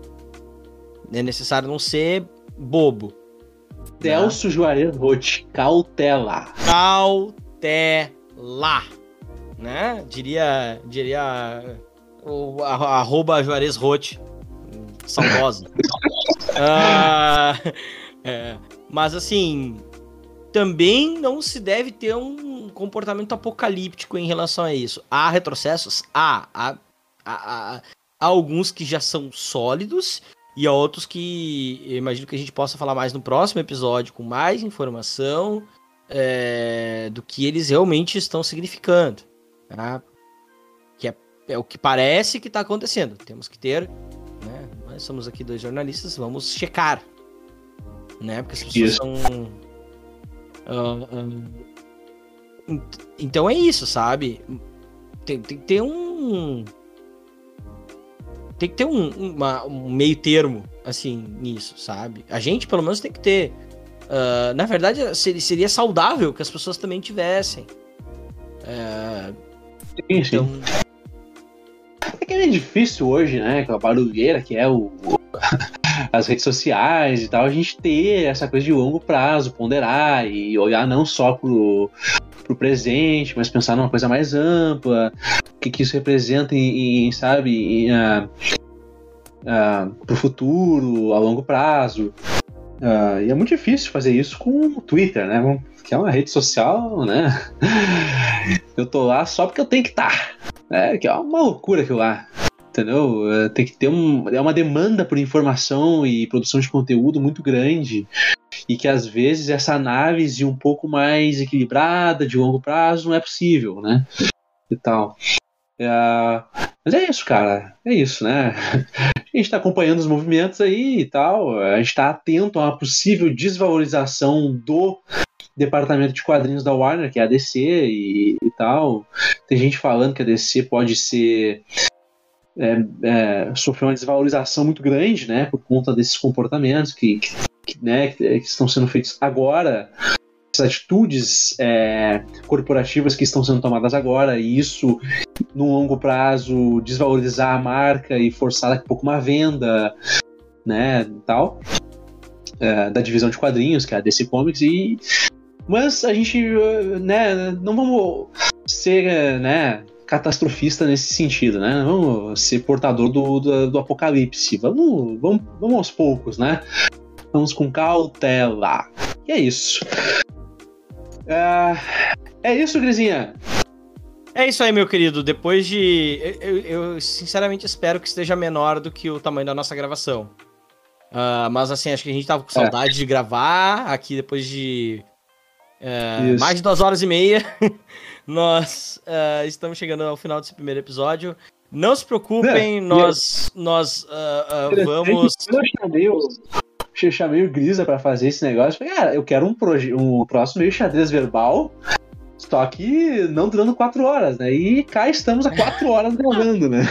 É necessário não ser bobo. Celso né? Juarez Roth, cautela. Cautela. Né? Diria, diria o, a, arroba Juarez Roth, saudosa. ah, é, mas assim, também não se deve ter um comportamento apocalíptico em relação a isso. Há retrocessos? Há. Há, há, há, há alguns que já são sólidos e há outros que eu imagino que a gente possa falar mais no próximo episódio com mais informação é, do que eles realmente estão significando. Ah, que é, é o que parece que está acontecendo. Temos que ter, né? Nós somos aqui dois jornalistas, vamos checar, né? Porque as pessoas são, uh, um, Então é isso, sabe? Tem, tem que ter um... Tem que ter um, uma, um meio termo, assim, nisso, sabe? A gente, pelo menos, tem que ter... Uh, na verdade, seria, seria saudável que as pessoas também tivessem. Uh, sim, sim. Então... É que é difícil hoje, né? Com a barulheira que é o... as redes sociais e tal, a gente ter essa coisa de longo prazo, ponderar e olhar não só pro, pro presente, mas pensar numa coisa mais ampla, o que, que isso representa em, em sabe, em, uh, uh, pro futuro, a longo prazo. Uh, e é muito difícil fazer isso com o Twitter, né? Que é uma rede social, né? Eu tô lá só porque eu tenho que estar, né? Que é uma loucura aquilo lá. Entendeu? Tem que ter um, é uma demanda por informação e produção de conteúdo muito grande, e que às vezes essa análise um pouco mais equilibrada, de longo prazo, não é possível, né? E tal. É, mas é isso, cara. É isso, né? A gente tá acompanhando os movimentos aí e tal. A gente tá atento a uma possível desvalorização do departamento de quadrinhos da Warner, que é a D C e, e tal. Tem gente falando que a D C pode ser... É, é, sofreu uma desvalorização muito grande, né, por conta desses comportamentos que, que, que, né, que estão sendo feitos agora, essas atitudes é, corporativas que estão sendo tomadas agora, e isso no longo prazo desvalorizar a marca e forçar daqui a pouco uma venda, né, tal, é, da divisão de quadrinhos que é a D C Comics. E mas a gente, né, não vamos ser, né, catastrofista nesse sentido, né? Vamos ser portador do, do, do apocalipse. Vamos, vamos, vamos aos poucos, né? Vamos com cautela. E é isso. É, é isso, Grisinha. É isso aí, meu querido. Depois de... Eu, eu sinceramente espero que esteja menor do que o tamanho da nossa gravação. Uh, mas assim, acho que a gente tava com saudade é. de gravar aqui depois de... Uh, mais de duas horas e meia. Nós uh, estamos chegando ao final desse primeiro episódio. Não se preocupem, é, nós, é. nós uh, uh, vamos... Eu chamei o, eu chamei o Grisa pra fazer esse negócio. Falei, cara, eu quero um, proje- um próximo meio xadrez verbal, só que não durando quatro horas, né? E cá estamos há quatro horas gravando, né?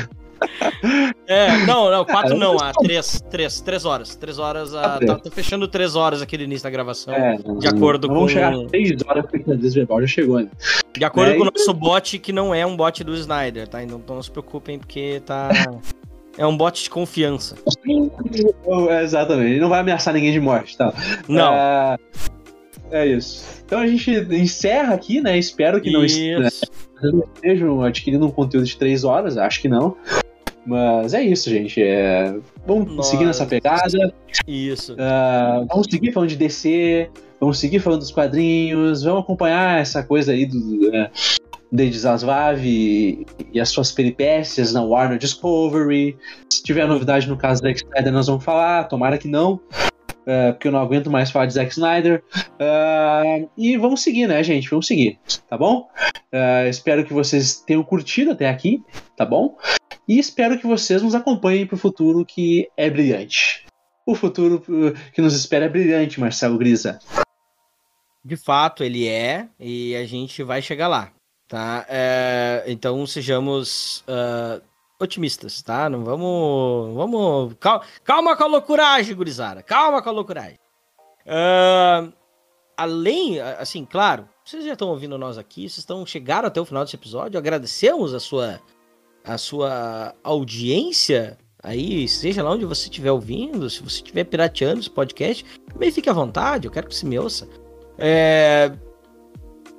É, não, não, quatro não, há três, três, três horas. Três horas, a, tá, tô fechando três horas aqui no início da gravação. É, de acordo não, não com. Vamos chegar a três horas porque a desverbal já chegou, né? De acordo é, com o nosso e... bot, que não é um bot do Snyder, tá? Então não se preocupem, porque tá. É um bot de confiança. Exatamente, ele não vai ameaçar ninguém de morte, tá? Não. É, é isso. Então a gente encerra aqui, né? Espero que isso. não. Né? Estejam adquirindo um conteúdo de três horas, acho que não. Mas é isso, gente. É... Vamos Nossa. seguir nessa pegada. Isso. Uh, vamos seguir falando de D C, vamos seguir falando dos quadrinhos, vamos acompanhar essa coisa aí do, do, uh, de Zaslav e, e as suas peripécias na Warner Discovery. Se tiver novidade no caso da Zack Snyder, nós vamos falar. Tomara que não, uh, porque eu não aguento mais falar de Zack Snyder. Uh, e vamos seguir, né, gente? Vamos seguir, tá bom? Uh, espero que vocês tenham curtido até aqui, tá bom? E espero que vocês nos acompanhem para o futuro, que é brilhante. O futuro que nos espera é brilhante, Marcelo Grisa. De fato, ele é, e a gente vai chegar lá, tá? É, então, sejamos uh, otimistas, tá? Não vamos... vamos calma, calma com a loucuragem, gurizada. Calma com a loucuragem. Uh, além, assim, claro, vocês já estão ouvindo nós aqui, vocês estão, chegaram até o final desse episódio, agradecemos a sua... a sua audiência aí, seja lá onde você estiver ouvindo, se você estiver pirateando esse podcast, também fique à vontade, eu quero que se me ouça. É...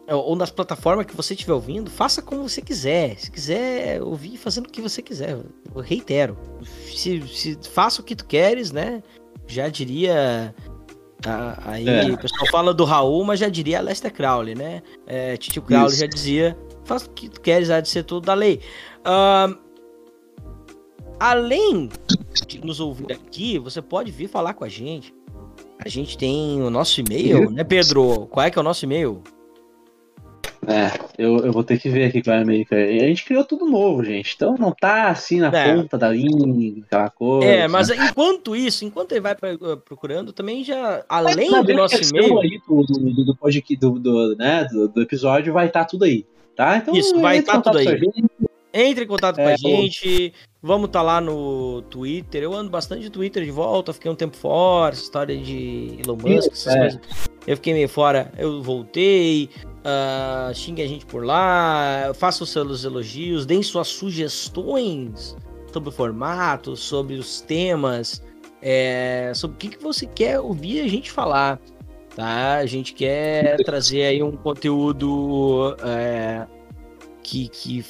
Ou nas plataformas que você estiver ouvindo, faça como você quiser. Se quiser ouvir, fazendo o que você quiser. Eu reitero. Se, se faça o que tu queres, né? Já diria... A, aí é. o pessoal fala do Raul, mas já diria a Lester Crowley, né? É, Titio Crowley já dizia... Faz o que tu queres, há de ser tudo da lei. Uh, além de nos ouvir aqui, você pode vir falar com a gente. A gente tem o nosso e-mail, né, Pedro? Qual é que é o nosso e-mail? É, eu, eu vou ter que ver aqui com a América. A gente criou tudo novo, gente. Então não tá assim na é. ponta da linha, aquela coisa. É, mas enquanto isso, enquanto ele vai procurando, também já, além do nosso e-mail... Aí do, do, do, do, do, né, do, do episódio vai estar tá tudo aí, tá? Então, isso, vai estar tá tudo aí. Entre em contato com é, a gente, vamos estar tá lá no Twitter. Eu ando bastante de Twitter de volta, fiquei um tempo fora, essa história de Elon Musk, essas é. coisas. Eu fiquei meio fora, eu voltei, uh, xingue a gente por lá, faça os seus elogios, deem suas sugestões sobre o formato, sobre os temas, é, sobre o que, que você quer ouvir a gente falar, tá? A gente quer trazer aí um conteúdo é, que... que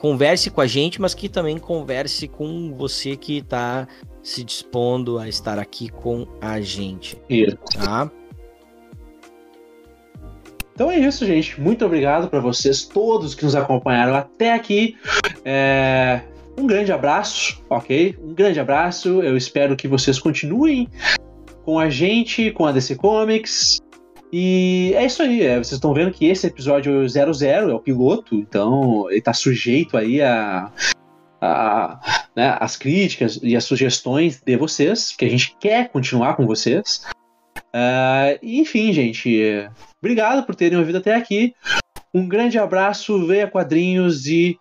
converse com a gente, mas que também converse com você que está se dispondo a estar aqui com a gente. Isso. Tá? Então é isso, gente. Muito obrigado para vocês todos que nos acompanharam até aqui. É... Um grande abraço, ok? Um grande abraço. Eu espero que vocês continuem com a gente, com a D C Comics. E é isso aí, é, vocês estão vendo que esse episódio zero zero é o piloto, então ele tá sujeito aí a, a né, as críticas e as sugestões de vocês, que a gente quer continuar com vocês. Uh, enfim, gente, obrigado por terem ouvido até aqui, um grande abraço, veja quadrinhos e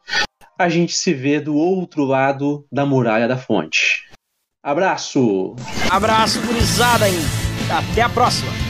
a gente se vê do outro lado da Muralha da Fonte. Abraço! Abraço, gurizada, hein? Até a próxima!